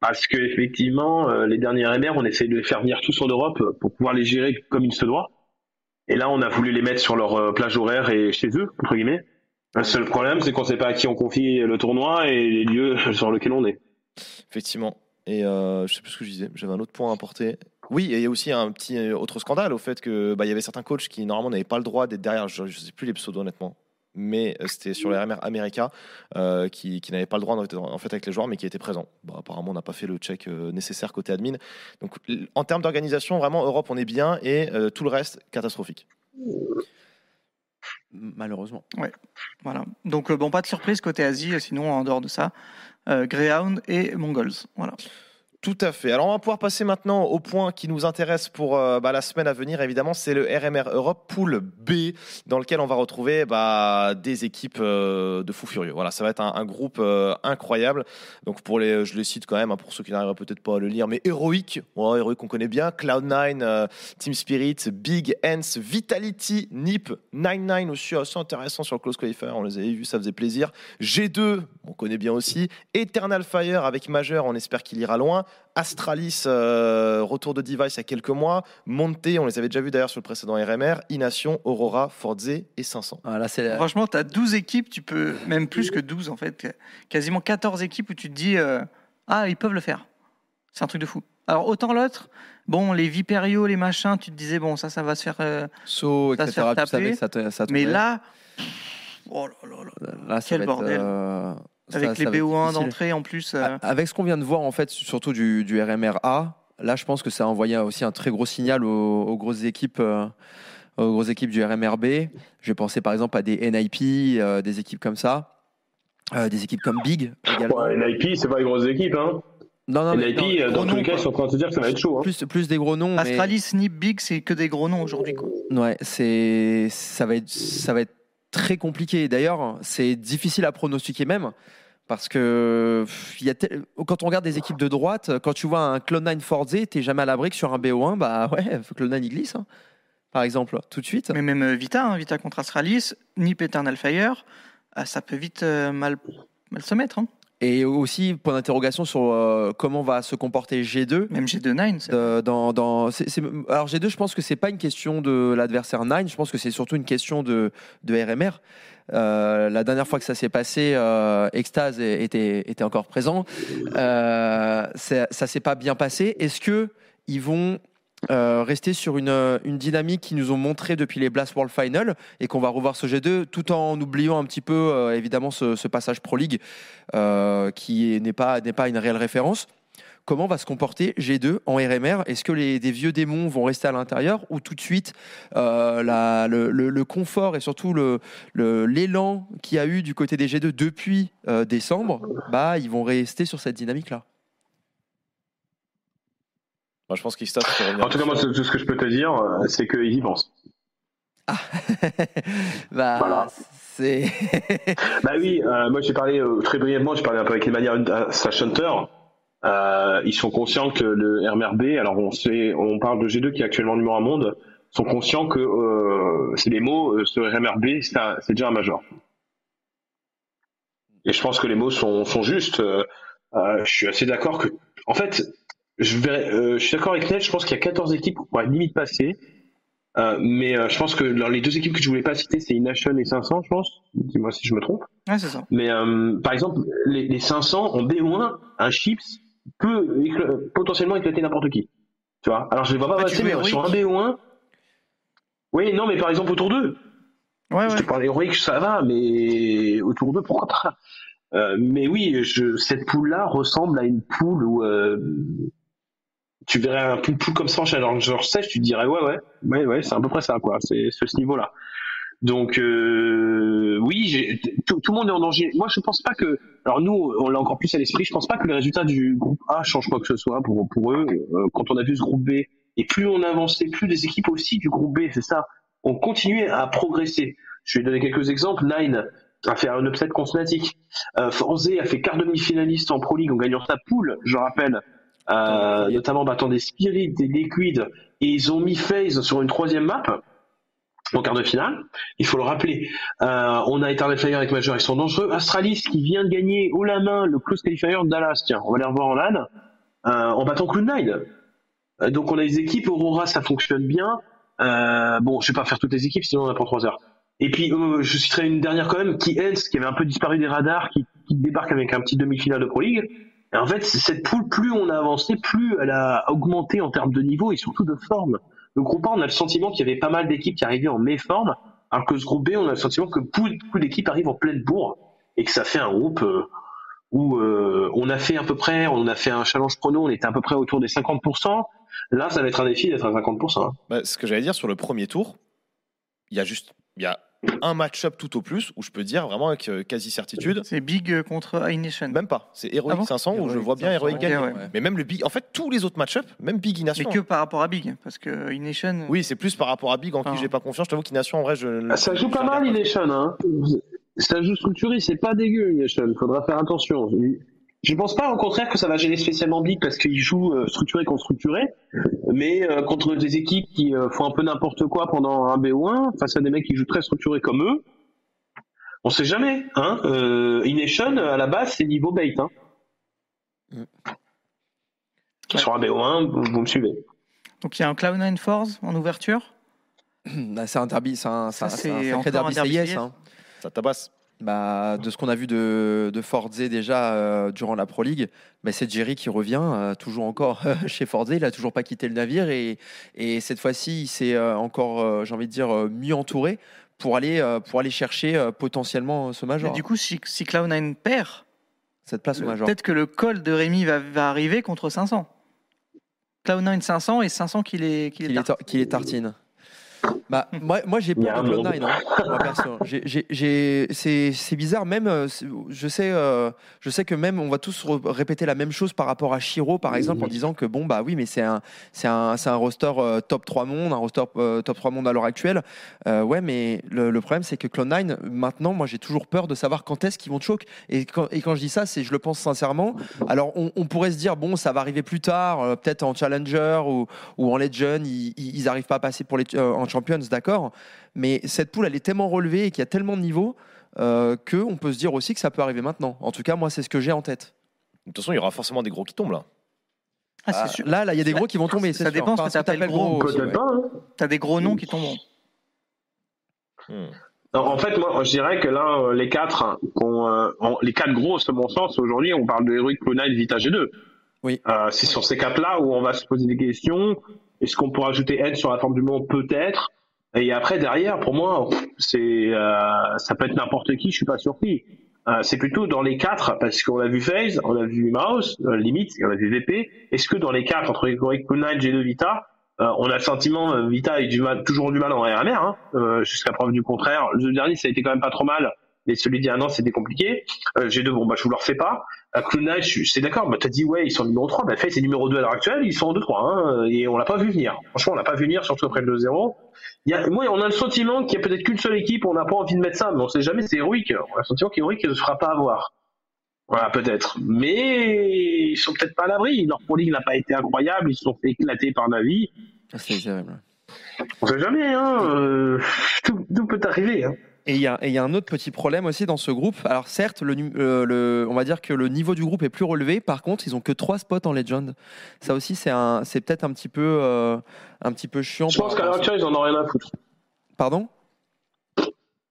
parce que effectivement, euh, les derniers R M R, on essaye de les faire venir tous en Europe pour pouvoir les gérer comme il se doit. Et là, on a voulu les mettre sur leur euh, plage horaire et chez eux, entre guillemets. Le seul problème, c'est qu'on ne sait pas à qui on confie le tournoi et les lieux sur lesquels on est. Effectivement. Et euh, je ne sais plus ce que je disais. J'avais un autre point à apporter. Oui, et il y a aussi un petit autre scandale au fait que bah, y avait certains coachs qui, normalement, n'avaient pas le droit d'être derrière. Je ne sais plus les pseudos, honnêtement. Mais c'était sur les R M R américains euh, qui, qui n'avaient pas le droit en fait, avec les joueurs, mais qui étaient présents. Bah, apparemment, on n'a pas fait le check euh, nécessaire côté admin. Donc, en termes d'organisation, vraiment, Europe, on est bien. Et euh, tout le reste, catastrophique. Malheureusement. Ouais. Voilà. Donc bon, pas de surprise côté Asie, sinon en dehors de ça, euh, Greyhound et Mongols. Voilà. Tout à fait. Alors on va pouvoir passer maintenant au point qui nous intéresse pour euh, bah, la semaine à venir. Évidemment, c'est le R M R Europe Pool B, dans lequel on va retrouver bah, des équipes euh, de fous furieux. Voilà, ça va être un, un groupe euh, incroyable. Donc pour les, je les cite quand même hein, pour ceux qui n'arriveraient peut-être pas à le lire, mais Heroic, ouais, Heroic qu'on connaît bien, Cloud nine, euh, Team Spirit, Big, Ence, Vitality, N I P, neuf neuf aussi assez intéressant sur le Close Qualifier. On les avait vus, ça faisait plaisir. G deux, on connaît bien aussi, Eternal Fire avec Major, on espère qu'il ira loin. Astralis, euh, retour de Device il y a quelques mois. Monté, on les avait déjà vus d'ailleurs sur le précédent R M R. Ination, Aurora, Forze et cinq cents. Ah, là, c'est la... Franchement, tu as douze équipes, tu peux même plus que douze en fait. Quasiment quatorze équipes où tu te dis euh, ah, ils peuvent le faire. C'est un truc de fou. Alors, autant l'autre, bon, les Viperio, les machins, tu te disais bon, ça, ça va se faire. Euh, so, ça et cetera. Se faire taper, tu savais que ça te, ça te mais là, oh là, là, là, là quel bordel. Euh... Ça, avec ça, les B O un d'entrée en plus. Euh... Avec ce qu'on vient de voir en fait, surtout du, du R M R A, là je pense que ça a envoyé aussi un très gros signal aux, aux grosses équipes, euh, aux grosses équipes du R M R B. Je pensais par exemple à des N I P, euh, des équipes comme ça, euh, des équipes comme Big également. Ouais, N I P, c'est pas les grosses équipes, hein. Non, non, mais N I P, dans, dans tous les cas, ils sont en train de se dire que ça va être chaud. Hein. Plus, plus des gros noms. Astralis, mais... N I P, Big, c'est que des gros noms aujourd'hui, quoi. Ouais, c'est ça va être ça va être très compliqué. D'ailleurs, c'est difficile à pronostiquer même parce que y a tel... quand on regarde des équipes de droite, quand tu vois un Cloud nine Forze, t'es jamais à l'abri que sur un B O un, bah ouais, Cloud nine il glisse, hein, par exemple, tout de suite. Mais même Vita, hein, Vita contre Astralis, N I P Eternal Fire, ça peut vite euh, mal, mal se mettre. Hein. Et aussi, point d'interrogation sur euh, comment va se comporter G deux. Même G deux neuf. C'est... Dans, dans, c'est, c'est... Alors G deux, je pense que ce n'est pas une question de l'adversaire neuf, je pense que c'est surtout une question de, de R M R. Euh, la dernière fois que ça s'est passé, euh, Extase était, était encore présent. Euh, ça ne s'est pas bien passé. Est-ce qu'ils vont euh, rester sur une, une dynamique qu'ils nous ont montrée depuis les Blast World Final et qu'on va revoir ce G deux tout en oubliant un petit peu, euh, évidemment, ce, ce passage Pro League Euh, qui n'est pas, n'est pas une réelle référence. Comment va se comporter G deux en R M R ? Est-ce que les, des vieux démons vont rester à l'intérieur ou tout de suite euh, la, le, le, le confort et surtout le, le, l'élan qu'il y a eu du côté des G deux depuis euh, décembre, bah, ils vont rester sur cette dynamique-là ? Moi, je pense qu'ils savent. En tout cas, moi, tout ce que je peux te dire, c'est qu'ils y pensent. Ah. bah, voilà. C'est... bah oui, euh, moi j'ai parlé euh, très brièvement, j'ai parlé un peu avec les manières de Slash Hunter. Euh, ils sont conscients que le R M R B, alors on, sait, on parle de G deux qui est actuellement numéro un monde, sont conscients que euh, c'est des mots, euh, ce R M R B c'est, un, c'est déjà un major. Et je pense que les mots sont, sont justes. Euh, euh, je suis assez d'accord que. En fait, je, verrais, euh, je suis d'accord avec Ned, je pense qu'il y a quatorze équipes qui pourraient limite passer. Euh, mais euh, je pense que alors, les deux équipes que je voulais pas citer, c'est Ination et cinq cents, je pense. Dis-moi si je me trompe. Ouais, c'est ça. Mais euh, par exemple, les, les cinq cents en B un, un Chips peut écl- potentiellement éclater n'importe qui. Tu vois. Alors je les vois pas ah, passer, mais Heroic. Sur un B un. Oui, non, mais par exemple au tour deux. Ouais, je ouais. te parle héroïque, ça va, mais au tour deux, pourquoi pas. Euh, mais oui, je, cette poule-là ressemble à une poule où. Euh, Tu verrais un pool comme ça en Challenger seize, tu te dirais ouais, ouais, ouais, ouais, c'est à peu près ça, quoi. C'est, c'est ce niveau-là. Donc, euh, oui, j'ai, tout, tout le monde est en danger. Moi, je pense pas que. Alors, nous, on l'a encore plus à l'esprit, je pense pas que les résultats du groupe A changent quoi que ce soit pour, pour eux. Euh, quand on a vu ce groupe B, et plus on avançait, plus les équipes aussi du groupe B, c'est ça, ont continué à progresser. Je vais donner quelques exemples. Nine a fait un upset contre Fnatic. Euh, Forze a fait quart demi-finaliste en Pro League en gagnant sa poule, je rappelle. Euh, notamment battant des Spirit, des Liquid, et ils ont mis FaZe sur une troisième map en quart de finale, il faut le rappeler. Euh, on a Eternal Fire avec Major, ils sont dangereux. Astralis qui vient de gagner haut la main le Close Qualifier de Dallas, tiens, on va les revoir en LAN, euh, en battant Cloud nine. Euh, donc on a les équipes, Aurora ça fonctionne bien. Euh, bon, je vais pas faire toutes les équipes, sinon on a pour trois heures. Et puis euh, je citerai une dernière quand même, qui Else, qui avait un peu disparu des radars, qui, qui débarque avec un petit demi-finale de Pro League. Et en fait, cette poule, plus on a avancé, plus elle a augmenté en termes de niveau et surtout de forme. Le groupe A, on a le sentiment qu'il y avait pas mal d'équipes qui arrivaient en méforme, alors que ce groupe B, on a le sentiment que beaucoup d'équipes arrivent en pleine bourre et que ça fait un groupe où on a fait à peu près, on a fait un challenge prono, on était à peu près autour des cinquante pour cent. Là, ça va être un défi d'être à cinquante pour cent. Bah, ce que j'allais dire sur le premier tour, il y a juste, il y a un match-up tout au plus, où je peux dire vraiment avec euh, quasi-certitude. C'est Big contre iNation. Même pas. C'est Heroic ah bon cinq cents, Heroic où je vois bien Heroic gagner. Ouais. Mais même le Big, en fait, tous les autres match-up, même Big iNation. Mais que par rapport à Big, parce que iNation. Oui, c'est plus par rapport à Big en enfin... qui j'ai pas confiance. Je t'avoue qu'iNation, en vrai, je. Ah, ça joue pas mal iNation, hein. Ça joue structuré, c'est pas dégueu iNation. Faudra faire attention. Je pense pas, au contraire, que ça va gêner spécialement Big parce qu'il joue euh, structuré contre structuré, mais euh, contre des équipes qui euh, font un peu n'importe quoi pendant un B O un, face à des mecs qui jouent très structurés comme eux, on sait jamais. Hein euh, iNation, à la base, c'est niveau bait. Hein. Ouais. Sur un B O un, vous, vous me suivez. Donc il y a un Cloud nine Force en ouverture. C'est un derby, c'est un, ça, ça, c'est c'est un sacré derby, un derby C I S. Hein. Ça tabasse. Bah, de ce qu'on a vu de, de Forze déjà euh, durant la Pro League, bah, c'est Jerry qui revient, euh, toujours encore chez Forze, il n'a toujours pas quitté le navire et, et cette fois-ci il s'est euh, encore, euh, j'ai envie de dire, euh, mieux entouré pour aller, euh, pour aller chercher euh, potentiellement ce major. Mais du coup, si, si Cloud nine perd cette place au major, peut-être que le call de Rémi va, va arriver contre cinq cents. Cloud nine cinq cents et cinq cents qui les, qui les, qui tartine. les, qui les tartine. Bah, moi, moi j'ai peur de Cloud nine. Hein, j'ai, j'ai, j'ai, c'est, c'est bizarre, même. C'est, je, sais, euh, je sais que même on va tous re- répéter la même chose par rapport à Shiro, par exemple, en disant que bon, bah oui, mais c'est un, c'est un, c'est un roster euh, top trois monde, un roster euh, top trois monde à l'heure actuelle. Euh, ouais, mais le, le problème, c'est que Cloud nine, maintenant, moi j'ai toujours peur de savoir quand est-ce qu'ils vont te choquer. Et quand, et quand je dis ça, c'est, je le pense sincèrement. Alors, on, on pourrait se dire, bon, ça va arriver plus tard, euh, peut-être en Challenger ou, ou en Legend, ils n'arrivent pas à passer pour les, euh, en Champions, d'accord, mais cette poule elle est tellement relevée et qu'il y a tellement de niveaux euh, qu'on peut se dire aussi que ça peut arriver maintenant. En tout cas, moi, c'est ce que j'ai en tête. De toute façon, il y aura forcément des gros qui tombent là. Ah, c'est euh, sûr. Là, il là, y a des gros qui vont tomber. Ça, c'est ça dépend de ce que tu appelles gros. gros aussi, ouais. Tu as des gros noms qui tombent. Hmm. Alors, en fait, moi, je dirais que là, les quatre, hein, qu'on, euh, on, les quatre gros, c'est mon sens, aujourd'hui, on parle de Heroic, Cloud nine, Vita, G deux. Oui. Euh, c'est oui. Sur ces quatre-là où on va se poser des questions. Est-ce qu'on pourra ajouter N sur la forme du monde? Peut-être. Et après, derrière, pour moi, c'est, euh, ça peut être n'importe qui, je suis pas surpris. Euh, c'est plutôt dans les quatre, parce qu'on a vu FaZe, on a vu Mouze, euh, limite, et on a vu V P. Est-ce que dans les quatre, entre Cloud nine, G deux, Vita, euh, on a le sentiment, euh, Vita a eu du mal, toujours du mal en R M R, hein, euh, jusqu'à preuve du contraire. Le dernier, ça a été quand même pas trop mal, mais celui d'il y a un an, c'était compliqué. Euh, G deux, bon, bah, je vous le refais pas. Euh, Cloud nine, c'est d'accord, bah, t'as dit, ouais, ils sont numéro trois, bah, FaZe, c'est numéro deux à l'heure actuelle, ils sont en deux trois, hein, et on l'a pas vu venir. Franchement, on l'a pas vu venir, surtout après le deux zéro. Il y a, moi, on a le sentiment qu'il y a peut-être qu'une seule équipe, on n'a pas envie de mettre ça, mais on sait jamais, c'est Heroic. On a le sentiment qu'Heroic ne se fera pas avoir. Voilà, peut-être. Mais ils sont peut-être pas à l'abri. Leur pro-league n'a pas été incroyable, ils se sont fait éclater par Navi. Ah, c'est terrible. On sait jamais, hein. Euh, tout, tout peut arriver, hein. Et il y, y a un autre petit problème aussi dans ce groupe. Alors certes, le, euh, le, on va dire que le niveau du groupe est plus relevé. Par contre, ils ont que trois spots en Legend. Ça aussi, c'est, un, c'est peut-être un petit peu, euh, un petit peu chiant. Je pense qu'à l'heure actuelle, ils en ont rien à foutre. Pardon ?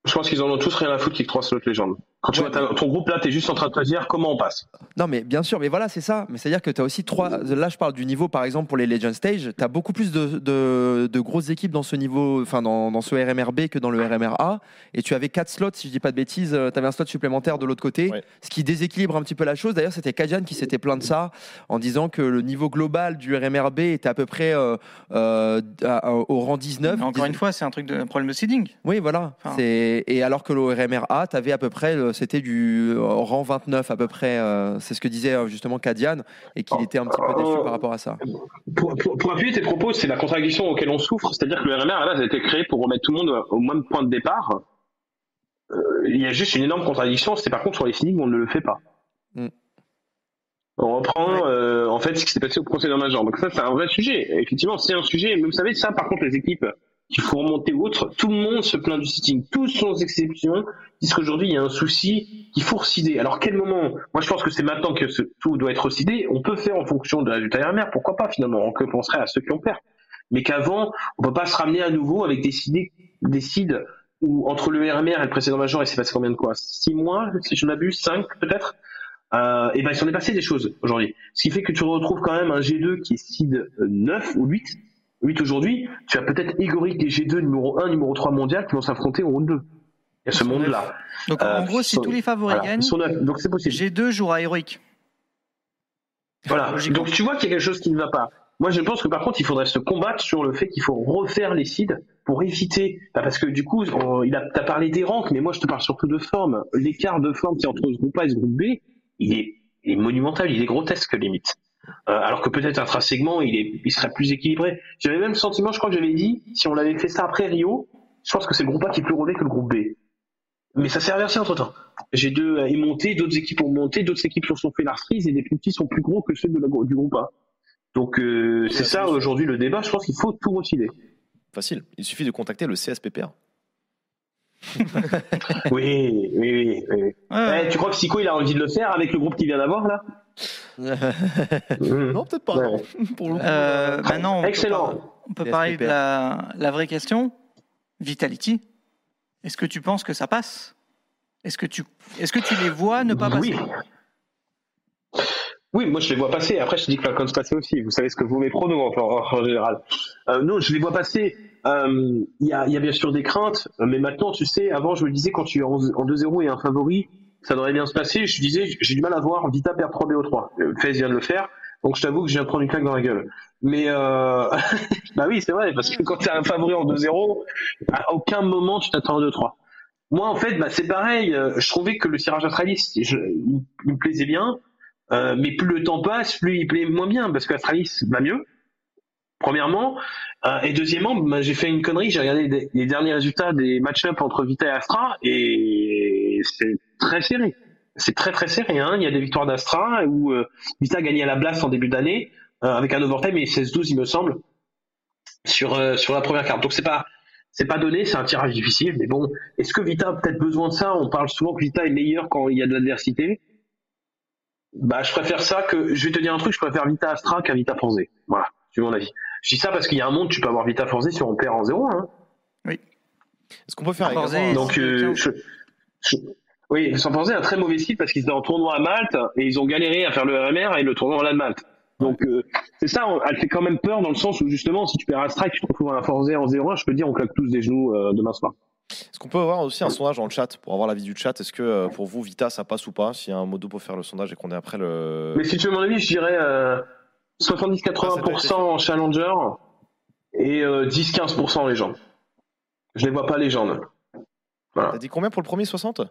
Je pense qu'ils en ont tous rien à foutre qu'il y ait trois slots Legend. Quand tu ouais, vois ton groupe là, t'es juste en train de te dire comment on passe. Non mais bien sûr, mais voilà c'est ça. Mais c'est-à-dire que t'as aussi trois. Là je parle du niveau par exemple pour les Legend Stage, t'as beaucoup plus de, de, de grosses équipes dans ce niveau, enfin dans, dans ce R M R B que dans le R M R A. Et tu avais quatre slots, si je dis pas de bêtises, t'avais un slot supplémentaire de l'autre côté, ouais. Ce qui déséquilibre un petit peu la chose. D'ailleurs c'était Kajan qui s'était plaint de ça en disant que le niveau global du R M R B était à peu près euh, euh, à, au rang dix-neuf. Mais encore dix-neuf. Une fois, c'est un truc de un problème de seeding. Oui voilà. Enfin... C'est... Et alors que le R M R A, t'avais à peu près le... C'était du rang vingt-neuf à peu près. Euh, c'est ce que disait justement Kadian et qu'il était un petit peu déçu par rapport à ça. Pour, pour, pour appuyer tes propos, c'est la contradiction auquel on souffre. C'est-à-dire que le R M R à la base a été créé pour remettre tout le monde au même point de départ. Euh, il y a juste une énorme contradiction. C'est par contre sur les signings, on ne le fait pas. Mm. On reprend ouais. euh, en fait ce qui s'est passé au précédent major. Donc ça, c'est un vrai sujet. Effectivement, c'est un sujet. Mais vous savez, ça, par contre, les équipes qu'il faut remonter ou autre, tout le monde se plaint du sitting, tous sans exception, disent qu'aujourd'hui il y a un souci qu'il faut recidder. Alors quel moment ? Moi je pense que c'est maintenant que ce, tout doit être recidé, on peut faire en fonction de la résultat R M R, pourquoi pas finalement, on penserait à ceux qui ont perdu. Mais qu'avant, on ne peut pas se ramener à nouveau avec des seeds, des seeds où entre le R M R et le précédent major, il s'est passé combien de quoi ? six mois, si je m'abuse, cinq peut-être ? Euh, et bien il s'en est passé des choses aujourd'hui. Ce qui fait que tu retrouves quand même un G deux qui est seed neuf ou huit, huit aujourd'hui, tu as peut-être Heroic et G deux numéro un, numéro trois mondial qui vont s'affronter au round deux. Il y a ce monde-là. Donc euh, en gros, si sont... tous les favoris voilà, gagnent, neuf, donc c'est possible. G deux jouera Heroic. Voilà, donc tu vois qu'il y a quelque chose qui ne va pas. Moi je pense que par contre, il faudrait se combattre sur le fait qu'il faut refaire les seeds pour éviter, bah parce que du coup, on, il a, t'as parlé des ranks, mais moi je te parle surtout de forme. L'écart de forme qui est entre ce groupe A et ce groupe B, il est, il est monumental, il est grotesque limite. Euh, alors que peut-être intrinsèquement, il est, il serait plus équilibré. J'avais même le sentiment, je crois que j'avais dit, si on l'avait fait ça après Rio, je pense que c'est le groupe A qui est plus rodé que le groupe B. Mais ça s'est inversé entre temps. G deux est monté, d'autres équipes ont monté, d'autres équipes ont fait la frise et des petits sont plus gros que ceux de la, du groupe A. Donc euh, c'est ça aujourd'hui le débat, je pense qu'il faut tout retirer. Facile, il suffit de contacter le C S P P A. oui, oui, oui. oui. Ah, eh, tu crois que Sico il a envie de le faire avec le groupe qu'il vient d'avoir là? Non, peut-être pas. Ouais. Pour le coup, euh, bah non, on excellent. Peut, on peut parler de la, la vraie question. Vitality, est-ce que tu penses que ça passe? Est-ce que tu, est-ce que tu les vois ne pas passer? Oui. Oui, moi je les vois passer. Après, je dis que Falcons passe aussi. Vous savez ce que vous mes pronos en, en général. Euh, non, je les vois passer. Il euh, y, y a bien sûr des craintes, mais maintenant, tu sais, avant, je me disais quand tu es en, en deux zéro et un favori, ça devrait bien se passer. Je disais, j'ai du mal à voir Vita perdre trois B O trois. FaZe vient de le faire. Donc je t'avoue que je viens de prendre une claque dans la gueule. Mais euh... bah oui, c'est vrai, parce que quand t'es un favori en deux zéro, à aucun moment tu t'attends en deux trois. Moi en fait, bah, c'est pareil, je trouvais que le tirage Astralis, je... il me plaisait bien, euh, mais plus le temps passe, plus il plaît moins bien, parce que Astralis va mieux, premièrement, euh, et deuxièmement, bah, j'ai fait une connerie, j'ai regardé les derniers résultats des match-ups entre Vita et Astra, et c'est très serré. C'est très très serré, hein. Il y a des victoires d'Astra où euh, Vita a gagné à la Blast en début d'année euh, avec un overtime et seize douze il me semble sur euh, sur la première carte. Donc c'est pas c'est pas donné, c'est un tirage difficile. Mais bon, est-ce que Vita a peut-être besoin de ça? On parle souvent que Vita est meilleur quand il y a de l'adversité. Bah je préfère ça que je vais te dire un truc, je préfère Vita Astra qu'un Vita Forzé. Voilà, c'est mon avis. Je dis ça parce qu'il y a un monde, tu peux avoir Vita Forzé si on perd en zéro. Hein. Oui. Est-ce qu'on peut faire Forzé? Donc euh, je, je... Oui, ils sont posés un très mauvais site parce qu'ils étaient en tournoi à Malte et ils ont galéré à faire le R M R et le tournoi en Malte. Donc euh, c'est ça, on, elle fait quand même peur dans le sens où justement si tu perds un strike, tu te retrouves à un Forzé en zéro un, je peux te dire on claque tous des genoux euh, demain soir. Est-ce qu'on peut avoir aussi un sondage dans le chat pour avoir l'avis du chat? Est-ce que euh, pour vous Vita ça passe ou pas? S'il y a un modo pour faire le sondage et qu'on est après le... Mais si tu veux mon avis, je dirais euh, soixante-dix à quatre-vingts pour cent ah, en Challenger et euh, dix à quinze pour cent en légende. Je les vois pas légende. Voilà. T'as dit combien pour le premier? Soixante?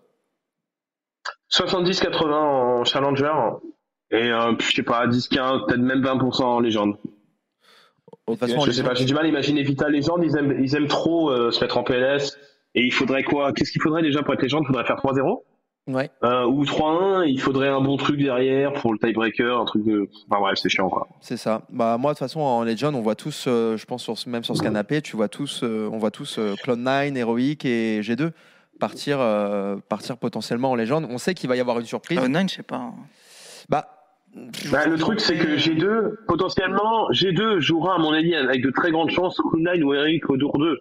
soixante-dix à quatre-vingts en Challenger et euh, je sais pas, dix quinze, peut-être même vingt pour cent en légende. De toute façon, je sais pas, j'ai du mal à imaginer Vita légende, ils aiment, ils aiment trop euh, se mettre en P L S et il faudrait quoi? Qu'est-ce qu'il faudrait déjà pour être légende? Il faudrait faire trois zéro ouais. euh, ou trois un, il faudrait un bon truc derrière pour le tiebreaker, un truc de... Enfin bref, c'est chiant quoi. C'est ça. Bah moi de toute façon en légende, on voit tous, euh, je pense sur, même sur ce canapé, tu vois tous, euh, on voit tous euh, Cloud neuf, Heroic et G deux. Partir, euh, partir potentiellement en légende. On sait qu'il va y avoir une surprise. Euh, non, je sais pas. Bah, bah le truc, c'est que G deux, potentiellement, G deux jouera, à mon avis, avec de très grandes chances, Cloud neuf ou Eric au tour deux.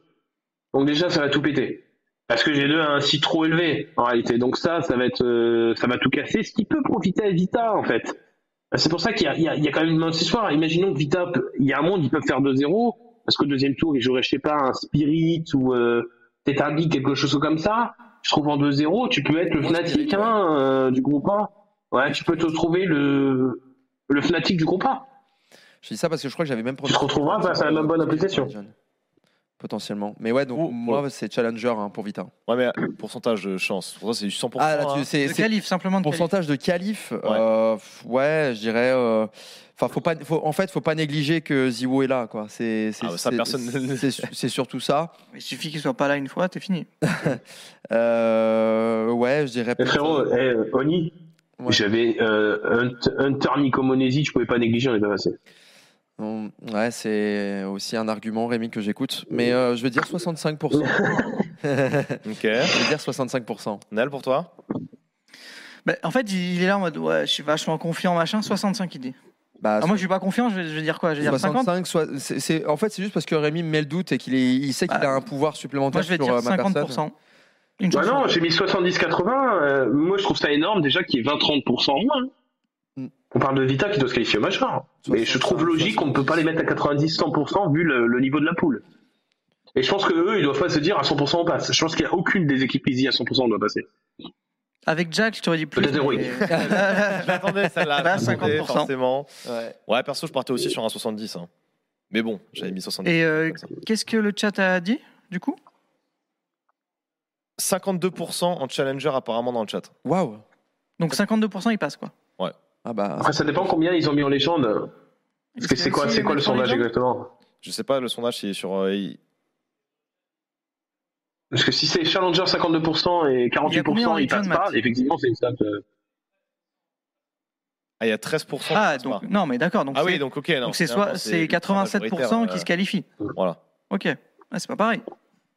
Donc déjà, ça va tout péter. Parce que G deux a un site trop élevé, en réalité. Donc ça, ça va, être, euh, ça va tout casser. Ce qui peut profiter à Vita, en fait. C'est pour ça qu'il y a, il y a, il y a quand même ce soir. Imaginons que Vita, il y a un monde, ils peuvent faire deux zéro. Parce qu'au deuxième tour, ils joueraient, je sais pas, un Spirit ou... Euh, t'établis quelque chose comme ça, je trouve en deux zéro, tu peux être le Fnatic hein, euh, du groupe A. Ouais, tu peux te trouver le, le Fnatic du groupe A. Je dis ça parce que je crois que j'avais même... Tu te retrouveras face à la même bonne application. Potentiellement. Mais ouais, donc oh, moi, ouais. C'est Challenger hein, pour Vita. Ouais, mais pourcentage de chance. Pour toi, c'est cent pour cent. Ah, là, tu, c'est, hein. c'est, c'est qualif, simplement. De pourcentage qualif. de qualif. Ouais, euh, ouais je dirais... Euh, faut pas, faut, en fait, il ne faut pas négliger que Ziwo est là. Quoi. C'est, c'est, ah bah ça, c'est, personne... c'est, c'est surtout ça. Il suffit qu'il ne soit pas là une fois, t'es fini. euh, ouais, je dirais... Eh, frérot, eh, Oni, ouais. J'avais euh, un, un turn Nicomonésie, je ne pouvais pas négliger, on n'est pas passé. Ouais, c'est aussi un argument, Rémi, que j'écoute. Mais euh, je vais dire soixante-cinq pour cent. Okay. Je vais dire soixante-cinq pour cent. Nel, pour toi bah, en fait, il est là en mode, ouais, je suis vachement confiant, machin, soixante-cinq, il dit. Bah, ah, moi je suis pas confiant, je vais, je vais dire quoi? Je vais dire soixante-cinq, cinquante. So, c'est, c'est, en fait, c'est juste parce que Rémi met le doute et qu'il est, il sait qu'il bah, a un pouvoir supplémentaire. Moi je vais sur, dire cinquante pour cent. Ma Une bah non, j'ai mis soixante-dix quatre-vingts. Euh, moi je trouve ça énorme déjà qu'il y ait vingt à trente pour cent en moins. Mm. On parle de Vita qui doit se qualifier au major. Mais je trouve logique qu'on ne peut pas les mettre à quatre-vingt-dix à cent pour cent vu le, le niveau de la poule. Et je pense qu'eux ils doivent pas se dire à cent pour cent on passe. Je pense qu'il n'y a aucune des équipes easy à cent pour cent on doit passer. Avec Jack, je t'aurais dit plus. Peut-être oui. J'attendais celle-là. Là, cinquante pour cent. Forcément. Ouais. ouais, perso, je partais aussi sur un soixante-dix. Hein. Mais bon, j'avais mis soixante-dix. Et euh, qu'est-ce que le chat a dit du coup? cinquante-deux pour cent en challenger apparemment dans le chat. Waouh. Donc cinquante-deux pour cent ils passent quoi. Ouais. Ah bah. Après ça dépend combien ils ont mis en légende. Parce que c'est quoi, c'est quoi le sondage exactement? Je sais pas, le sondage c'est sur. Euh, Parce que si c'est challenger cinquante-deux pour cent et quarante-huit pour cent ils passent pas, effectivement c'est une stat. Euh... Ah, il y a treize pour cent. Ah, donc, pas. Non, mais d'accord. Donc ah oui, donc ok. Non, donc c'est, soit, c'est quatre-vingt-sept pour cent qui euh, se qualifient. Voilà. Ok. Ah, c'est pas pareil.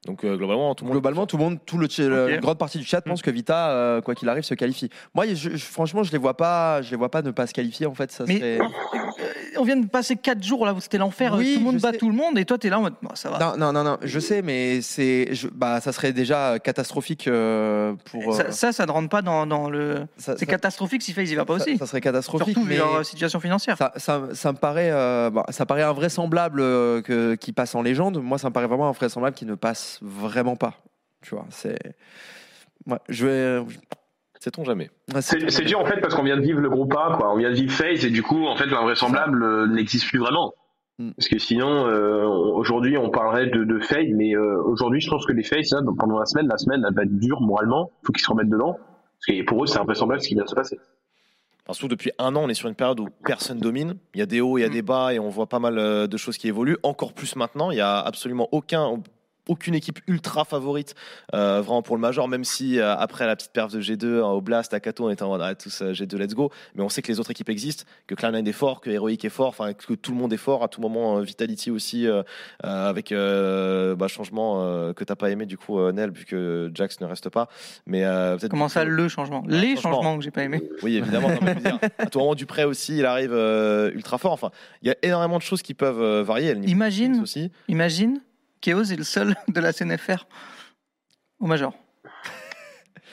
Donc euh, globalement, tout le monde. Globalement, tout le monde, tout le, okay. Une grande partie du chat pense que Vita, euh, quoi qu'il arrive, se qualifie. Moi, je, je, franchement, je les vois pas, je les vois pas ne pas se qualifier en fait. Ça mais serait... on vient de passer quatre jours là où c'était l'enfer. Oui, tout le monde bat sais. Tout le monde et toi t'es là en mode oh, ça va. Non, non, non, non, je sais, mais c'est, je, bah, ça serait déjà catastrophique euh, pour. Euh... Ça, ça, ça ne rentre pas dans, dans le. Ça, c'est ça, catastrophique si FaZe y va pas ça, aussi. Ça serait catastrophique. Surtout mais leur situation financière. Ça, ça, ça me paraît, euh, bah, ça paraît invraisemblable euh, que qu'ils passent en légende. Moi, ça me paraît vraiment invraisemblable qu'ils ne passent. Vraiment pas, tu vois. C'est, ouais, je vais, sait-on jamais. Ouais, c'est, c'est, c'est dur en fait parce qu'on vient de vivre le groupe A, quoi. On vient de vivre FaZe et du coup, en fait, l'invraisemblable euh, n'existe plus vraiment. Mm. Parce que sinon, euh, aujourd'hui, on parlerait de, de FaZe, mais euh, aujourd'hui, je pense que les FaZe, là, donc pendant la semaine, la semaine, elle va être dure moralement. Il faut qu'ils se remettent dedans. Parce que pour eux, c'est invraisemblable ce qui vient de se passer. Parce que depuis un an, on est sur une période où personne domine. Il y a des hauts, il y a mm. des bas, et on voit pas mal de choses qui évoluent. Encore plus maintenant, il y a absolument aucun. Aucune équipe ultra favorite euh, vraiment pour le major, même si euh, après la petite perf de G deux, hein, au Blast, à Kato, on était en mode ah, tous euh, G deux, let's go. Mais on sait que les autres équipes existent, que Cloud nine est fort, que Heroic est fort, que tout le monde est fort. À tout moment, euh, Vitality aussi, euh, euh, avec euh, bah, changement euh, que tu n'as pas aimé, du coup, euh, Nel, vu que Jax ne reste pas. Mais, euh, peut-être Comment ça, que... le changement ah, Les changements changement que je n'ai pas aimé. Oui, évidemment. Non, dire, à tout moment, Dupré aussi, il arrive euh, ultra fort. Enfin, il y a énormément de choses qui peuvent euh, varier. Imagine, aussi. imagine. Chaos est le seul de la C N F R au major.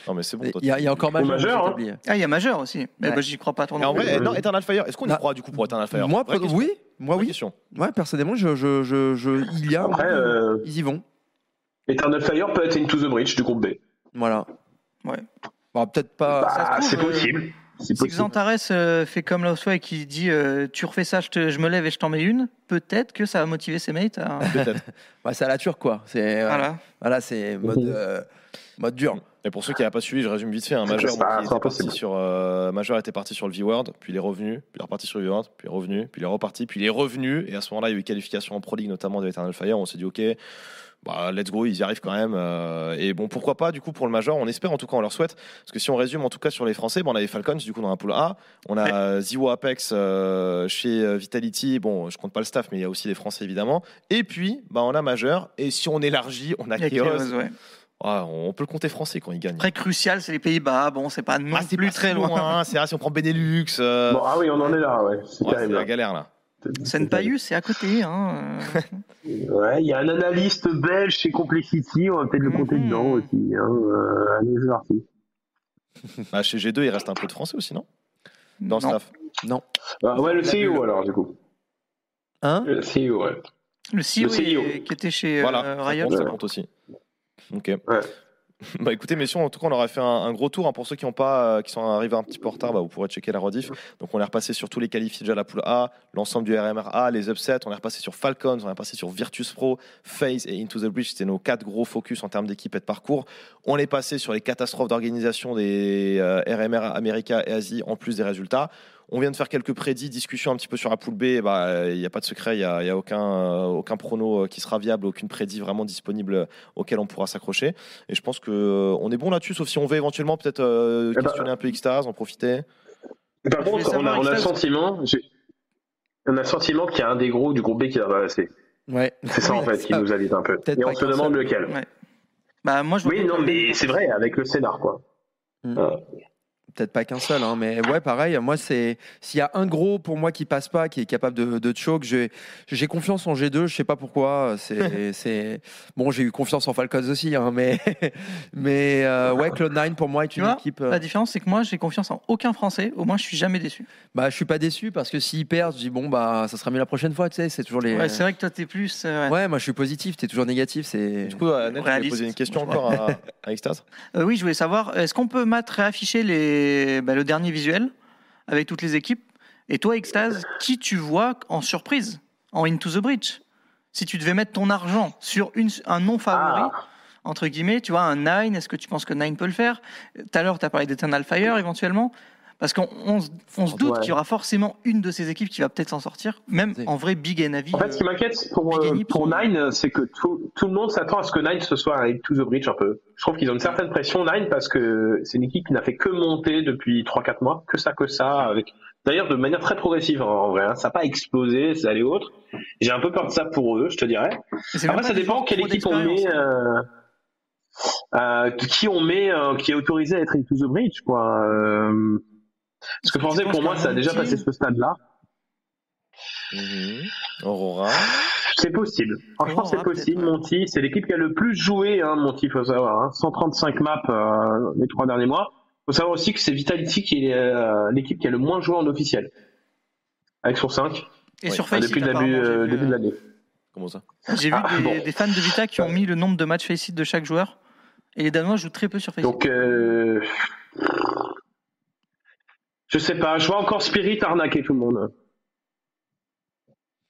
Non mais c'est bon. Il y, y a encore major. major hein. Ah il y a major aussi. Ouais. Mais bah, j'y crois pas trop. En vrai, non, Eternal Fire. Est-ce qu'on y croit du coup pour Eternal Fire? Moi, Vraie oui, moi oui. Ouais, personnellement, je, je, je, je il y a. Après, euh, ils y vont. Eternal Fire peut être Into the Breach du groupe B. Voilà. Ouais. Bah, peut-être pas. Bah, ça se trouve, c'est possible. Euh, c'est possible. Si Xantares euh, fait comme Laoswa et qui dit euh, tu refais ça, je, te, je me lève et je t'en mets une. Peut-être que ça va motiver ses mates à... bah, c'est à la turque, quoi. C'est, euh, voilà. voilà, c'est mode, euh, mode dur. Et pour ceux qui n'avaient pas suivi, je résume vite fait. Hein, Major, ça, bon, ça, était parti sur, euh, Major était parti sur le V-Word, puis il est revenu, puis il est reparti sur le V-Word, puis il est revenu, puis il est reparti, puis il est revenu. Et à ce moment-là, il y a eu qualification en Pro League, notamment de Eternal Fire. On s'est dit, OK, bah, let's go, ils y arrivent quand même. Euh, et bon, pourquoi pas, du coup, pour le Major, on espère, en tout cas, on leur souhaite. Parce que si on résume, en tout cas, sur les Français, bah, on a les Falcons, du coup, dans la poule A. On a ouais. Ziwo Apex euh, chez Vitality. Bon, je compte pas le staff, mais il y a aussi les Français, évidemment. Et puis, bah, on a Major. Et si on élargit, on a Chaos. Ouais. Ah, on peut le compter français quand ils gagnent. Très crucial, c'est les Pays-Bas. Bon, c'est pas non ah, c'est plus pas très loin. loin. C'est là, si on prend Benelux. Euh... Bon, ah oui, on en est là, ouais. C'est, ouais, c'est la galère, là. Senpayu, c'est à côté. Hein. Ouais, il y a un analyste belge chez Complexity, on va peut-être le compter mm-hmm. dedans aussi. Hein. Euh, allez, c'est parti. Bah, chez G deux, il reste un peu de français aussi, non? Dans non. le staff Non. Ah, ouais, le C E O alors, du coup. Hein Le C E O, ouais. Le C E O, le C E O. Qui était chez voilà, euh, Riot. Ça compte aussi. Ok. Ouais. Bah écoutez messieurs, en tout cas on aura fait un, un gros tour hein, pour ceux qui, ont pas, euh, qui sont arrivés un petit peu en retard, bah, vous pourrez checker la rediff. Donc on est repassé sur tous les qualifiés déjà à la poule A, l'ensemble du R M R A, les upsets, on est repassé sur Falcons, on est repassé sur Virtus Pro, FaZe et Into the Breach, c'était nos quatre gros focus en termes d'équipe et de parcours. On est passé sur les catastrophes d'organisation des euh, R M R América et Asie en plus des résultats. On vient de faire quelques prédits, discussions un petit peu sur la poule B. Il bah, n'y a pas de secret, il n'y a, y a aucun, aucun prono qui sera viable, aucune prédit vraiment disponible auquel on pourra s'accrocher. Et je pense qu'on est bon là-dessus, sauf si on veut éventuellement peut-être euh, questionner bah, un peu Xtaz, en profiter. Par contre, on a, on, a le sentiment, je... on a le sentiment qu'il y a un des gros du groupe B qui va passer. Ouais. C'est ça oui, en fait ça. Qui nous alise un peu. Peut-être Et on se demande seul. Lequel. Ouais. Bah, moi, je oui, non, mais c'est vrai, avec le scénar. Quoi. Mm. Euh... Peut-être pas qu'un seul, hein, mais ouais, pareil. Moi, c'est s'il y a un gros pour moi qui passe pas, qui est capable de, de choke, j'ai, j'ai confiance en G deux. Je sais pas pourquoi. C'est, c'est bon, j'ai eu confiance en Falcons aussi, hein, mais mais euh, ouais, Cloud nine pour moi est une tu équipe. Vois, la différence, c'est que moi, j'ai confiance en aucun Français. Au moins, je suis jamais déçu. Bah, je suis pas déçu parce que s'ils perdent, je dis bon bah ça sera mieux la prochaine fois. Tu sais, c'est toujours les. Ouais, c'est vrai que toi t'es plus. Euh, ouais. ouais, moi je suis positif. T'es toujours négatif. C'est. Du coup, euh, Nel, je vais poser une question encore à, à Xtaz. Euh, oui, je voulais savoir est-ce qu'on peut mat réafficher les Et bah, le dernier visuel avec toutes les équipes. Et toi, Xtaz, qui tu vois en surprise en Into the Breach? si tu devais mettre ton argent sur une, un nom favori, ah. entre guillemets, tu vois, un Nine, est-ce que tu penses que Nine peut le faire? Tout à l'heure, tu as parlé d'Eternal Fire éventuellement. Parce qu'on on, on se doute ouais. qu'il y aura forcément une de ces équipes qui va peut-être s'en sortir, même en vrai Big et Navi. En fait, ce qui m'inquiète pour, euh, pour Nine, c'est que tout, tout le monde s'attend à ce que Nine se soit un Into the Breach un peu. Je trouve qu'ils ont une certaine pression, Nine, parce que c'est une équipe qui n'a fait que monter depuis trois quatre mois, que ça, que ça. Avec... D'ailleurs, de manière très progressive, hein, en vrai. Hein. Ça n'a pas explosé, c'est allé autre. J'ai un peu peur de ça pour eux, je te dirais. Après, ça dépend quelle équipe on met... Euh... Euh, qui on met, euh, qui est autorisé à être Into the Breach, quoi. Euh... Parce que pensez, pour moi, ça a déjà passé ce stade-là. Mmh. Aurora. C'est possible. Franchement, Aurora, c'est possible. Monty, c'est l'équipe qui a le plus joué, hein, Monty, faut savoir. Hein. cent trente-cinq maps euh, les trois derniers mois. Faut savoir aussi que c'est Vitality qui est euh, l'équipe qui a le moins joué en officiel. Avec sur cinq. Et ouais. sur Faceit, depuis le début, euh, début de l'année. Comment ça ? J'ai vu ah, des, bon. des fans de Vita qui ont mis le nombre de matchs Faceit de chaque joueur. Et les Danois jouent très peu sur Faceit. Donc... Euh... Je sais pas, je vois encore Spirit arnaquer tout le monde.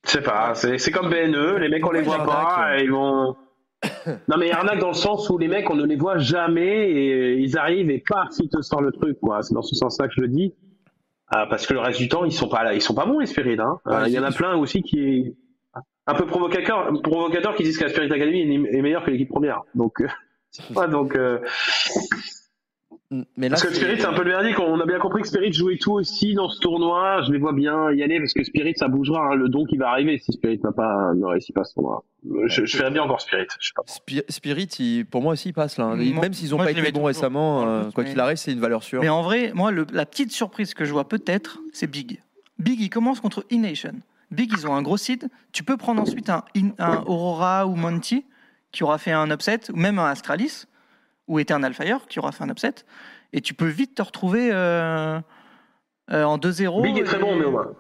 Je sais pas, c'est, c'est comme B N E, les mecs on les voit arnaque, pas, ouais. et ils vont... Non mais arnaque dans le sens où les mecs on ne les voit jamais, et ils arrivent et paf, ils te sortent le truc, quoi. C'est dans ce sens-là que je le dis. Euh, parce que le reste du temps, ils sont pas là, ils sont pas bons les Spirit, hein. Ouais, euh, il y en a plein aussi qui est un peu provocateur, provocateur qui disent que la Spirit Academy est meilleure que l'équipe première. Donc, ouais, donc... Euh... Mais là, parce que Spirit, c'est... c'est un peu le verdict. On a bien compris que Spirit jouait tout aussi dans ce tournoi. Je les vois bien y aller parce que Spirit, ça bougera. Hein. Le don qui va arriver si Spirit n'a pas, ne réussit pas ce tournoi. Je, je ferais bien encore Spirit. Je sais pas. Spi- Spirit, il, pour moi aussi, il passe là. Hein. Moi, Même s'ils n'ont pas été bons récemment, euh, quoi mais... qu'il arrive, c'est une valeur sûre. Mais en vrai, moi, le, la petite surprise que je vois peut-être, c'est Big. Big, il commence contre E-Nation. Big, ils ont un gros seed. Tu peux prendre ensuite un, un Aurora ou Monty qui aura fait un upset, ou même un Astralis. Ou Eternal Fire qui aura fait un upset, et tu peux vite te retrouver euh, euh, en deux zéro. Big est très bon, mais au moins.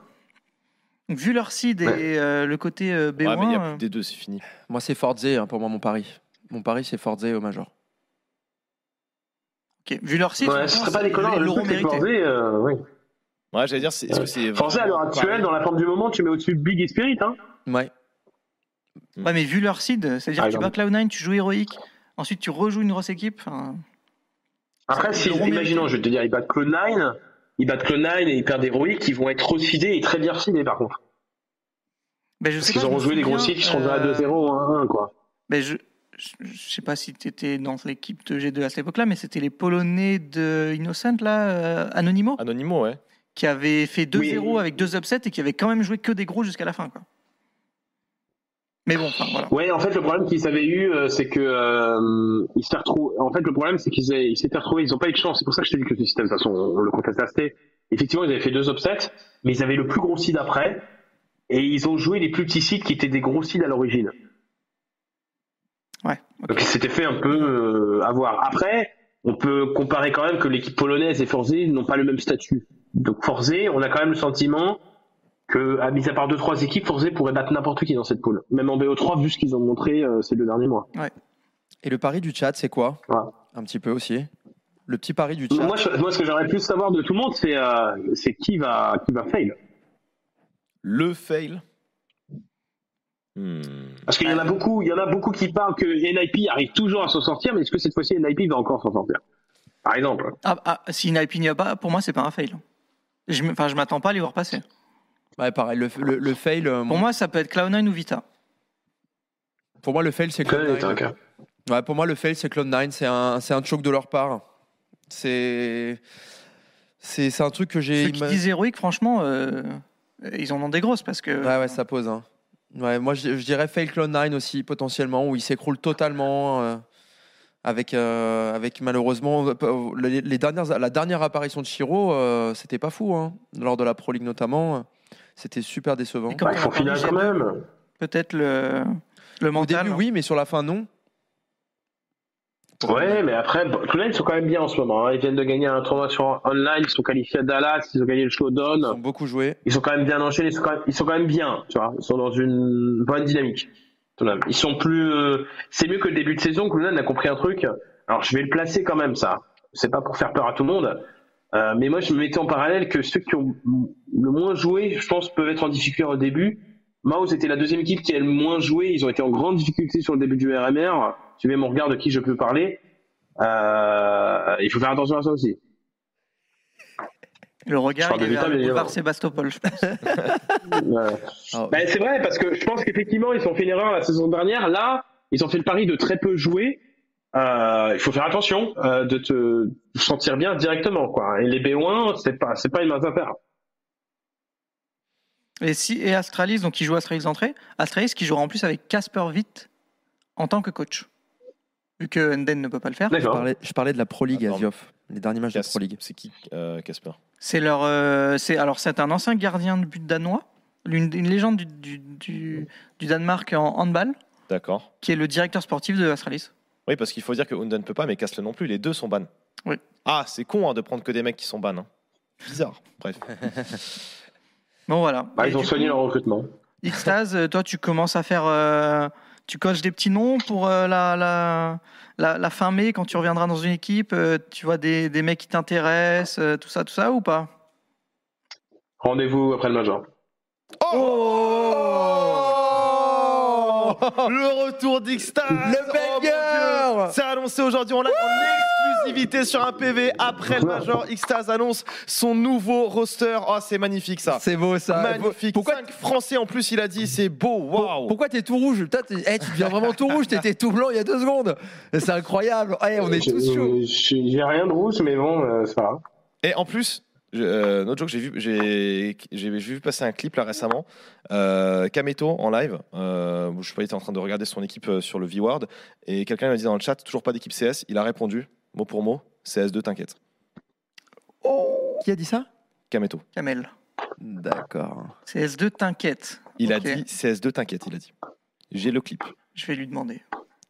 Vu leur seed et ouais. euh, le côté euh, B un. Ouais, mais il n'y a plus que des deux, c'est fini. Moi, c'est Forze, hein, pour moi, mon pari. Mon pari, c'est Forze au Major. Ok, vu leur seed, ouais, ce serait pas déconnant, le truc, c'est Forze, euh, oui. Ouais, j'allais dire, c'est, est-ce que c'est. Forze, à l'heure actuelle, dans la forme du moment, tu mets au-dessus Big et Spirit, hein. Ouais. Ouais, mais vu leur seed, c'est-à-dire ah, que tu bats Cloud nine, tu joues Heroic. Ensuite, tu rejoues une grosse équipe. Hein. Après, si, imaginons, je vais te dire, ils battent Cloud nine, ils battent Cloud nine et ils perdent Heroic, qui vont être refidés et très bien filés, par contre. Ben, je Parce sais qu'ils pas, auront joué des gros sites qui seront à deux zéro ou un un, quoi. Ben, je ne sais pas si tu étais dans l'équipe de G deux à cette époque-là, mais c'était les Polonais de Innocent, là, euh, Anonimo. Anonimo, ouais. Qui avaient fait deux zéro oui. avec deux upsets et qui avaient quand même joué que des gros jusqu'à la fin, quoi. Mais bon, enfin, voilà. Ouais, en fait, le problème qu'ils avaient eu, c'est que, euh, ils s'étaient retrouvés, en fait, le problème, c'est qu'ils avaient, ils s'étaient retrouvés, ils ont pas eu de chance. C'est pour ça que je t'ai dit que ce système, de toute façon, on le conteste assez. Effectivement, ils avaient fait deux upsets, mais ils avaient le plus gros seed après, et ils ont joué les plus petits seeds qui étaient des gros seeds à l'origine. Ouais. Okay. Donc, ils s'étaient fait un peu, euh, avoir. Après, on peut comparer quand même que l'équipe polonaise et Forze n'ont pas le même statut. Donc, Forze, on a quand même le sentiment, que, à mis à part deux trois équipes, Forze pourrait battre n'importe qui dans cette poule. Même en B O trois, vu ce qu'ils ont montré euh, ces deux derniers mois. Ouais. Et le pari du chat, c'est quoi ? ouais. Un petit peu aussi. Le petit pari du chat. Moi, je, moi ce que j'aimerais plus savoir de tout le monde, c'est, euh, c'est qui, va, qui va fail. Le fail hmm. Parce qu'il y en a beaucoup, il y en a beaucoup qui parlent que N I P arrive toujours à s'en sortir, mais est-ce que cette fois-ci, N I P va encore s'en sortir ? Par exemple. Ah, ah, si N I P n'y a pas, pour moi, c'est pas un fail. Je ne m'attends pas à les voir passer. Ouais, pareil, le, le, le fail. Pour bon. moi, ça peut être Cloud nine ou Vita. Pour moi, le fail, c'est Cloud nine. Ouais, pour moi, le fail, c'est Cloud nine. C'est un, c'est un choke de leur part. C'est, c'est, c'est un truc que j'ai. Ceux qui disent Heroic, franchement, euh, ils en ont des grosses parce que. Ouais, ouais, ça pose. Hein. Ouais, moi, je, je dirais fail Cloud nine aussi potentiellement, où ils s'écroulent totalement. Euh... Avec, euh, avec malheureusement les, les dernières, la dernière apparition de Shiro, euh, c'était pas fou, hein. Lors de la Pro League notamment, euh, c'était super décevant. Bah, ils font final quand même. Peut-être le, le mental. Au début, hein. Oui, mais sur la fin, non. Pourquoi ouais, mais après, bon, Cloud nine ils sont quand même bien en ce moment. Hein. Ils viennent de gagner un tournoi sur online, ils sont qualifiés à Dallas, ils ont gagné le Showdown. Ils ont beaucoup joué. Ils sont quand même bien enchaînés, ils sont quand même, ils sont quand même bien, tu vois. Ils sont dans une bonne dynamique. Ils sont plus. Euh, c'est mieux que le début de saison. Cloud nine a compris un truc. Alors je vais le placer quand même, ça. C'est pas pour faire peur à tout le monde. Euh, mais moi je me mettais en parallèle que ceux qui ont le moins joué, je pense, peuvent être en difficulté au début. Mouze était la deuxième équipe qui a le moins joué. Ils ont été en grande difficulté sur le début du R M R. Suivez mon regard de qui je peux parler. Euh, il faut faire attention à ça aussi. Le regard il est vers le boulevard Sébastopol, je pense. Ouais. Oh. Ben, c'est vrai, parce que je pense qu'effectivement, ils ont fait une erreur la saison dernière. Là, ils ont fait le pari de très peu jouer. Euh, il faut faire attention euh, de te sentir bien directement, quoi. Et les B un, c'est pas, c'est pas une mince affaire. Et, si, et Astralis, donc qui joue Astralis d'entrée, Astralis qui jouera en plus avec Casper Witt en tant que coach. Vu que Enden ne peut pas le faire. Je parlais, je parlais de la Pro League à Zioff, les derniers matchs Cass, de Pro League. C'est qui Casper euh, C'est leur, euh, c'est alors c'est un ancien gardien de but danois, une, une légende du, du, du, du Danemark en handball. D'accord. Qui est le directeur sportif de Astralis. Oui, parce qu'il faut dire que Enden ne peut pas, mais Castle non plus. Les deux sont ban. Oui. Ah, c'est con hein, de prendre que des mecs qui sont ban. Hein. Bizarre. Bref. Bon voilà. Bah, ils ont soigné coup, leur recrutement. Xtaz, toi tu commences à faire, euh, tu coches des petits noms pour euh, la, la, la, la fin mai quand tu reviendras dans une équipe. Euh, tu vois des, des mecs qui t'intéressent, euh, tout ça, tout ça ou pas? Rendez-vous après le major. Oh, oh, oh, le retour d'Xtaz. Le banger. C'est annoncé aujourd'hui. On l'a. Activité sur un P V après le Major. Xtaz annonce son nouveau roster. Oh, c'est magnifique ça. C'est beau ça. Magnifique. Pourquoi cinq Français en plus, il a dit c'est beau. Waouh. Pourquoi t'es tout rouge? T'es... Hey, tu deviens vraiment tout rouge. T'étais tout blanc il y a deux secondes. C'est incroyable. Hey, on est je, tous chauds. J'ai rien de rouge, mais bon, euh, ça va. Et en plus, je, euh, notre joke, j'ai vu, j'ai, j'ai vu passer un clip là récemment. Euh, Kameto en live. Euh, je sais pas, il était en train de regarder son équipe sur le V-Word. Et quelqu'un lui a dit dans le chat, toujours pas d'équipe C S. Il a répondu. Mot pour mot, C S deux, t'inquiète. Oh. Qui a dit ça? Kameto. Kamel. D'accord. C S deux, t'inquiète. Il okay. a dit C S deux, t'inquiète, il a dit. J'ai le clip. Je vais lui demander.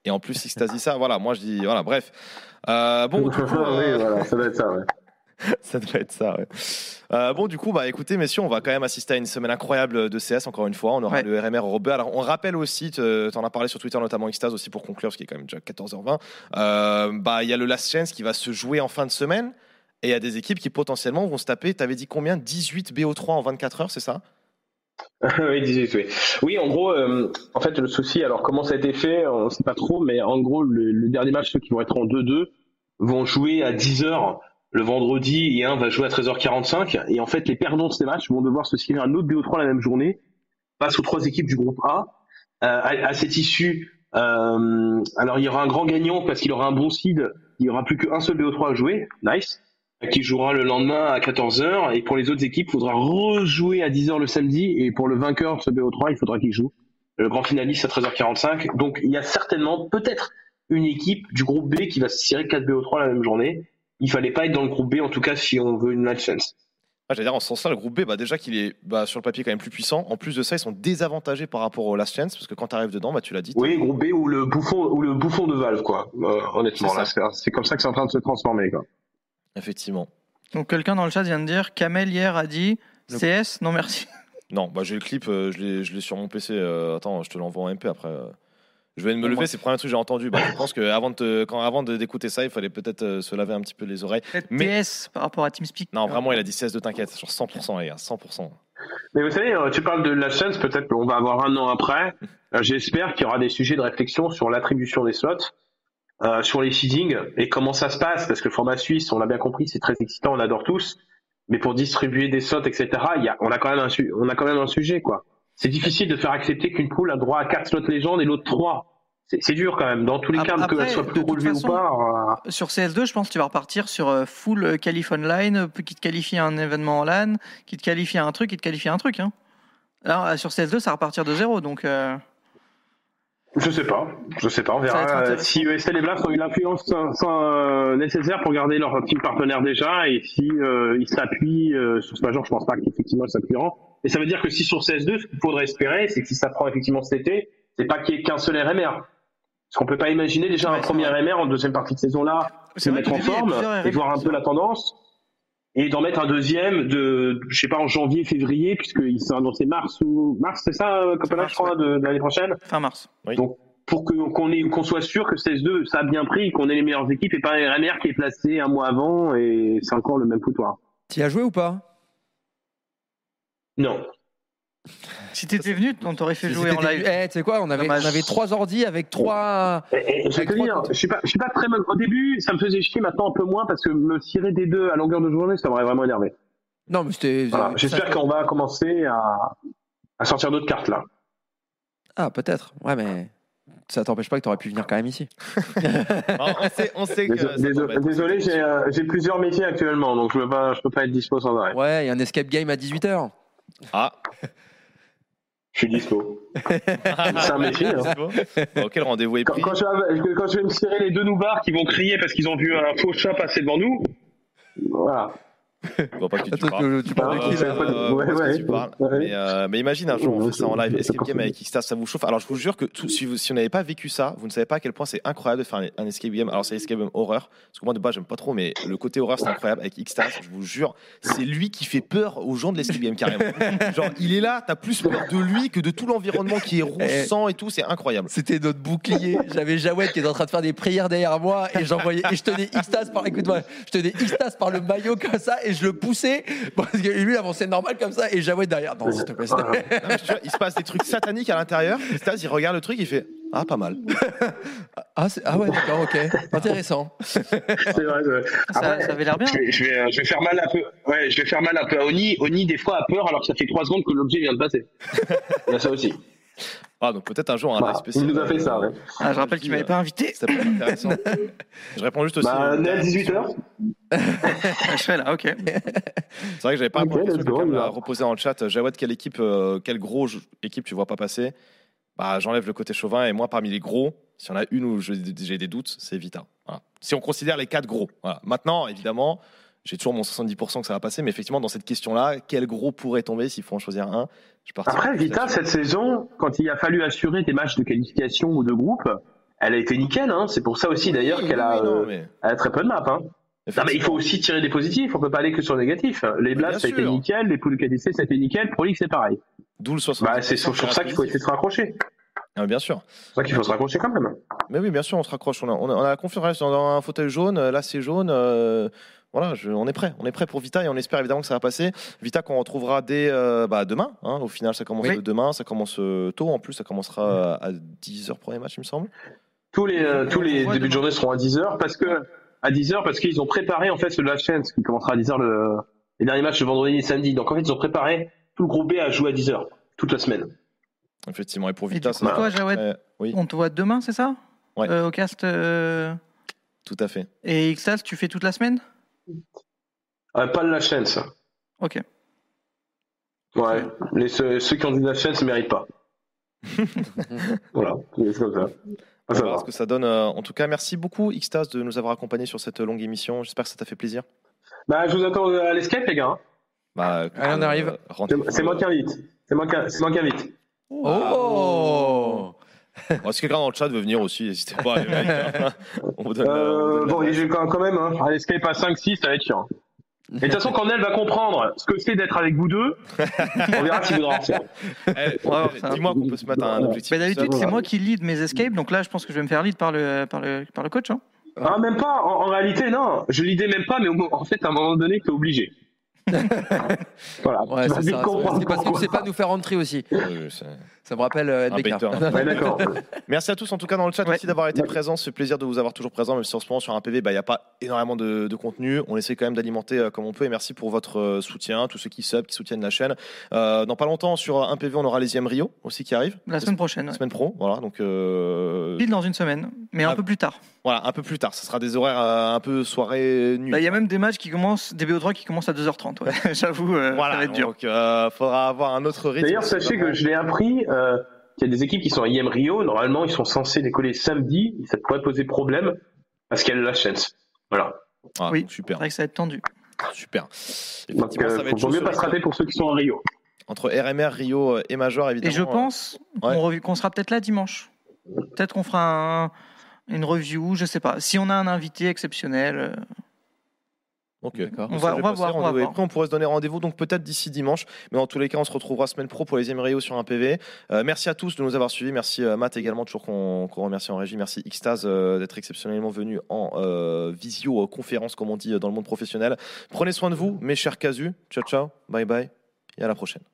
Et en plus, si t'as dit ça, voilà, moi je dis, voilà, bref. Euh, bon, du coup, euh... oui, voilà, ça doit être ça, ouais. Ça doit être ça, ouais. Euh, bon, du coup, bah, écoutez, messieurs, on va quand même assister à une semaine incroyable de C S, encore une fois. On aura ouais. le R M R au rebeu. Alors, on rappelle aussi, tu en as parlé sur Twitter, notamment Xtaz, aussi pour conclure, parce qu'il est quand même déjà quatorze heures vingt. Euh, bah, il y a le Last Chance qui va se jouer en fin de semaine. Et il y a des équipes qui potentiellement vont se taper, tu avais dit combien? dix-huit B O trois en vingt-quatre heures, c'est ça? Oui, dix-huit, oui. Oui, en gros, euh, en fait, le souci, alors comment ça a été fait, on ne sait pas trop, mais en gros, le, le dernier match, ceux qui vont être en deux deux, vont jouer à dix heures. Le vendredi, et un va jouer à treize heures quarante-cinq. Et en fait, les perdants de ces matchs vont devoir se signer un autre B O trois la même journée, face aux trois équipes du groupe A. Euh, à, à cette issue, euh, alors il y aura un grand gagnant parce qu'il aura un bon seed. Il n'y aura plus qu'un seul B O trois à jouer, nice, qui jouera le lendemain à quatorze heures. Et pour les autres équipes, il faudra rejouer à dix heures le samedi. Et pour le vainqueur de ce B O trois, il faudra qu'il joue le grand finaliste à treize heures quarante-cinq. Donc il y a certainement, peut-être, une équipe du groupe B qui va se tirer quatre B O trois la même journée. Il fallait pas être dans le groupe B, en tout cas, si on veut une last chance. Ah, j'allais dire, en ce sens-là, le groupe B, bah, déjà qu'il est bah, sur le papier quand même plus puissant. En plus de ça, ils sont désavantagés par rapport au last chance, parce que quand tu arrives dedans, bah, tu l'as dit. Oui, groupe B ou le bouffon, ou le bouffon de Valve, quoi. Euh, honnêtement, c'est, là, c'est, c'est comme ça que c'est en train de se transformer, quoi. Effectivement. Donc, quelqu'un dans le chat vient de dire, Kamel hier a dit, le... C S, non merci. Non, bah, j'ai le clip, euh, je, l'ai, je l'ai sur mon P C. Euh, attends, je te l'envoie en M P après. Euh... Je vais me lever, c'est le premier truc que j'ai entendu. Bah, je pense qu'avant avant d'écouter ça, il fallait peut-être se laver un petit peu les oreilles. Mais... T S par rapport à TeamSpeak. Non, vraiment, il a dit C S deux, t'inquiète. Genre cent pour cent, les gars, cent pour cent. Mais vous savez, tu parles de la chance, peut-être qu'on va avoir un an après. J'espère qu'il y aura des sujets de réflexion sur l'attribution des slots, euh, sur les seedings et comment ça se passe. Parce que le format suisse, on l'a bien compris, c'est très excitant, on adore tous. Mais pour distribuer des slots, et cetera, y a, on, a quand même un su- on a quand même un sujet, quoi. C'est difficile de faire accepter qu'une poule a droit à quatre slots légendes et l'autre trois. C'est, c'est dur quand même. Dans tous les après, cas, que ça soit plus relevée ou pas. Euh... Sur C S deux, je pense que tu vas repartir sur full qualif online, qui te qualifie à un événement en LAN, qui te qualifie à un truc, qui te qualifie à un truc. Hein. Là, sur C S deux, ça va repartir de zéro. Donc, euh... je sais pas. Je sais pas. On verra si E S L et Blast ont eu l'influence euh, nécessaire pour garder leur team partenaire déjà. Et si euh, ils s'appuient euh, sur ce major, je pense pas qu'effectivement ils s'appuieront. Et ça veut dire que si sur C S deux, ce qu'il faudrait espérer, c'est que si ça prend effectivement cet été, c'est pas qu'il y ait qu'un seul R M R. Parce qu'on peut pas imaginer déjà ouais, un premier vrai. R M R en deuxième partie de saison là, se mettre en forme et voir un peu la tendance, et d'en mettre un deuxième de, je sais pas, en janvier, février, puisqu'il s'est annoncé mars ou mars, c'est ça, Copenhague, je crois, de, de l'année prochaine. Fin mars. Oui. Donc, pour que, qu'on ait, qu'on soit sûr que C S deux, ça a bien pris, qu'on ait les meilleures équipes et pas un R M R qui est placé un mois avant et c'est encore le même foutoir. T'y as joué ou pas? Non. Si t'étais venu, on t'aurait fait si jouer en live. Eh, tu sais quoi, on avait, on avait trois ordi avec trois. Et, et, je vais te dire, je suis pas, je suis pas très mal. Au début, ça me faisait chier, maintenant un peu moins, parce que me tirer des deux à longueur de journée, ça m'aurait vraiment énervé. Non, mais c'était. Voilà. J'espère qu'on va commencer à, à sortir d'autres cartes là. Ah, peut-être. Ouais, mais. Ça t'empêche pas que t'aurais pu venir quand même ici. Alors, on sait, on sait que désolé, désolé j'ai euh, plusieurs métiers actuellement, donc je peux pas, je peux pas être dispo sans arrêt. Ouais, il y a un escape game à dix-huit heures. Ah. Je suis dispo. C'est un métier. Hein. Bon, quel rendez-vous est pris. Quand, quand, je, quand je vais me tirer les deux noubards qui vont crier parce qu'ils ont vu un faux chat passer devant nous, voilà. Bon, pas que tu parles. Tu parles de qui là ? Ouais, ouais. Mais imagine un jour, on fait ça en live, escape game avec Xstar, ça vous chauffe. Alors je vous jure que tout, si vous, si vous n'avez pas vécu ça, vous ne savez pas à quel point c'est incroyable de faire un, un escape game. Alors c'est escape game horreur, parce que moi de base j'aime pas trop, mais le côté horreur c'est incroyable avec Xstar. Je vous jure, c'est lui qui fait peur aux gens de l'escape game carrément. Genre il est là, t'as plus peur de lui que de tout l'environnement qui est rouge sang et tout, c'est incroyable. C'était notre bouclier. J'avais Jawed qui était en train de faire des prières derrière moi et j'envoyais et je tenais Xstar par, écoute-moi, je tenais Xstar par le maillot comme ça. Et je le poussais parce que lui il avançait normal comme ça et Jawed derrière. Non, s'il te plaît. Non, mais je te jure, il se passe des trucs sataniques à l'intérieur. Stas, il regarde le truc, il fait ah pas mal. ah, ah ouais d'accord ok intéressant. C'est vrai. Ouais. Après, ça, ça avait l'air bien. Je vais, je, vais, je vais faire mal un peu. Ouais, je vais faire mal un peu à Oni. Oni des fois a peur alors que ça fait trois secondes que l'objet vient de passer. Il y a ça aussi. Ah, donc peut-être un jour un live spécial. Il nous a fait ça, ouais. Ah, je rappelle qu'il ne m'avait pas invité. Ça peut être intéressant. Je réponds juste aussi. Bah, on est à dix-huit heures. Je serai là, ok. C'est vrai que j'avais pas répondu à quelqu'un me l'a reposé dans le chat. Jawed, quelle équipe, euh, quelle grosse équipe tu vois pas passer ? Bah, j'enlève le côté chauvin et moi, parmi les gros, s'il y en a une où j'ai des doutes, c'est Vita. Voilà. Si on considère les quatre gros. Voilà. Maintenant, évidemment, j'ai toujours mon soixante-dix pour cent que ça va passer, mais effectivement, dans cette question-là, quel gros pourrait tomber s'il faut en choisir un ? Après, Vita, cette saison, quand il a fallu assurer des matchs de qualification ou de groupe, elle a été nickel. Hein. C'est pour ça aussi, oui, d'ailleurs, oui, qu'elle a, oui, mais... a très peu de maps. Hein. Non, mais il faut aussi tirer des positifs. On ne peut pas aller que sur le négatif. Les Blast, ça a été nickel. Les poules de qualité, ça a été nickel. Pro League, c'est pareil. D'où le soixante. Bah, c'est sur ça qu'il faut essayer de se raccrocher. Ah, bien sûr. C'est vrai qu'il faut se raccrocher quand même. Mais oui, bien sûr, on se raccroche. On a, on a, on a la confiance dans un fauteuil jaune. Là, c'est jaune. Euh... Voilà, je, on est prêt, on est prêt pour Vita et on espère évidemment que ça va passer. Vita qu'on retrouvera dès euh, bah, demain, hein, au final ça commence oui. demain, ça commence tôt en plus, ça commencera à dix heures premier match il me semble. Tous les, euh, tous les débuts de journée seront à dix heures parce que à dix heures parce qu'ils ont préparé en fait ce de la chaîne, ce qui commencera à dix heures le, les derniers matchs le vendredi et samedi. Donc en fait ils ont préparé tout le groupe B à jouer à dix heures toute la semaine. Effectivement et pour Vita et ça. Toi, Jawed, euh, oui. On te voit demain c'est ça ouais. euh, Au cast. Euh... Tout à fait. Et Xstas tu fais toute la semaine? Euh, pas de la chaîne, ça. Ok. Ouais, les, ceux, ceux qui ont de la chaîne ne méritent pas. Voilà, c'est comme ça. On va voir ce que ça donne. En tout cas, merci beaucoup, Xstas, de nous avoir accompagnés sur cette longue émission. J'espère que ça t'a fait plaisir. Bah, je vous attends à l'escape, les gars. Bah, allez, on arrive. C'est moi qui invite. C'est moi qui invite. Oh! oh. Bon, est-ce que quelqu'un dans le chat veut venir aussi? N'hésitez pas. Les mecs, hein. On vous donne, euh, on vous donne bon, je, quand même, hein, à l'escape à cinq six, ça va être chiant. Et de toute façon, quand elle va comprendre ce que c'est d'être avec vous deux, on verra si vous en sortez. Dis-moi qu'on peut se mettre à un objectif. D'habitude, c'est moi qui lead mes escapes, donc là, je pense que je vais me faire lead par le, par le, par le coach. Hein. Ah, même pas. En, en réalité, non. Je leadais même pas, mais en fait, à un moment donné, t'es obligé. Voilà. Ouais, c'est parce qu'on ne sait pas nous faire entrer aussi. Euh, ça me rappelle euh, N B K. Ouais, merci à tous en tout cas dans le chat ouais. Merci d'avoir été ouais. présents. C'est plaisir de vous avoir toujours présents. Même si en ce moment sur un P V, bah, il n'y a pas énormément de, de contenu. On essaie quand même d'alimenter euh, comme on peut. Et merci pour votre euh, soutien, tous ceux qui sub, qui soutiennent la chaîne. Euh, dans pas longtemps sur un P V, on aura les I M Rio aussi qui arrivent la semaine prochaine. Semaine ouais. pro. Voilà donc. Euh... Pile dans une semaine, mais ah, un peu plus tard. Voilà, un peu plus tard. Ce sera des horaires euh, un peu soirée nuit. Bah, il y a même des matchs qui commencent, des B O trois qui commencent à deux heures trente. Ouais. J'avoue, euh, voilà, ça va être dur. Donc, euh, faudra avoir un autre rythme. D'ailleurs, sachez que je l'ai appris, euh, qu'il y a des équipes qui sont à I M Rio. Normalement, ils sont censés décoller samedi. Ça pourrait poser problème parce qu'elle a la chance. Voilà. Ah, oui, super. C'est vrai que ça va être tendu. Super. Donc, euh, ça va être mieux pas se rater pour ceux qui sont à Rio. Entre R M R, Rio et Major, évidemment. Et je pense ouais. qu'on, qu'on sera peut-être là dimanche. Peut-être qu'on fera un, une review, je sais pas. Si on a un invité exceptionnel. Euh... Okay. On, va, on, va voir, on va voir. Après, on pourrait se donner rendez-vous donc peut-être d'ici dimanche, mais en tous les cas, on se retrouvera semaine pro pour les I M Rio sur un P V. Euh, merci à tous de nous avoir suivis. Merci euh, Matt également, toujours qu'on qu'on remercie en régie. Merci Xstas euh, d'être exceptionnellement venu en euh, visioconférence, comme on dit dans le monde professionnel. Prenez soin de vous, mes chers casus. Ciao, ciao, bye bye, et à la prochaine.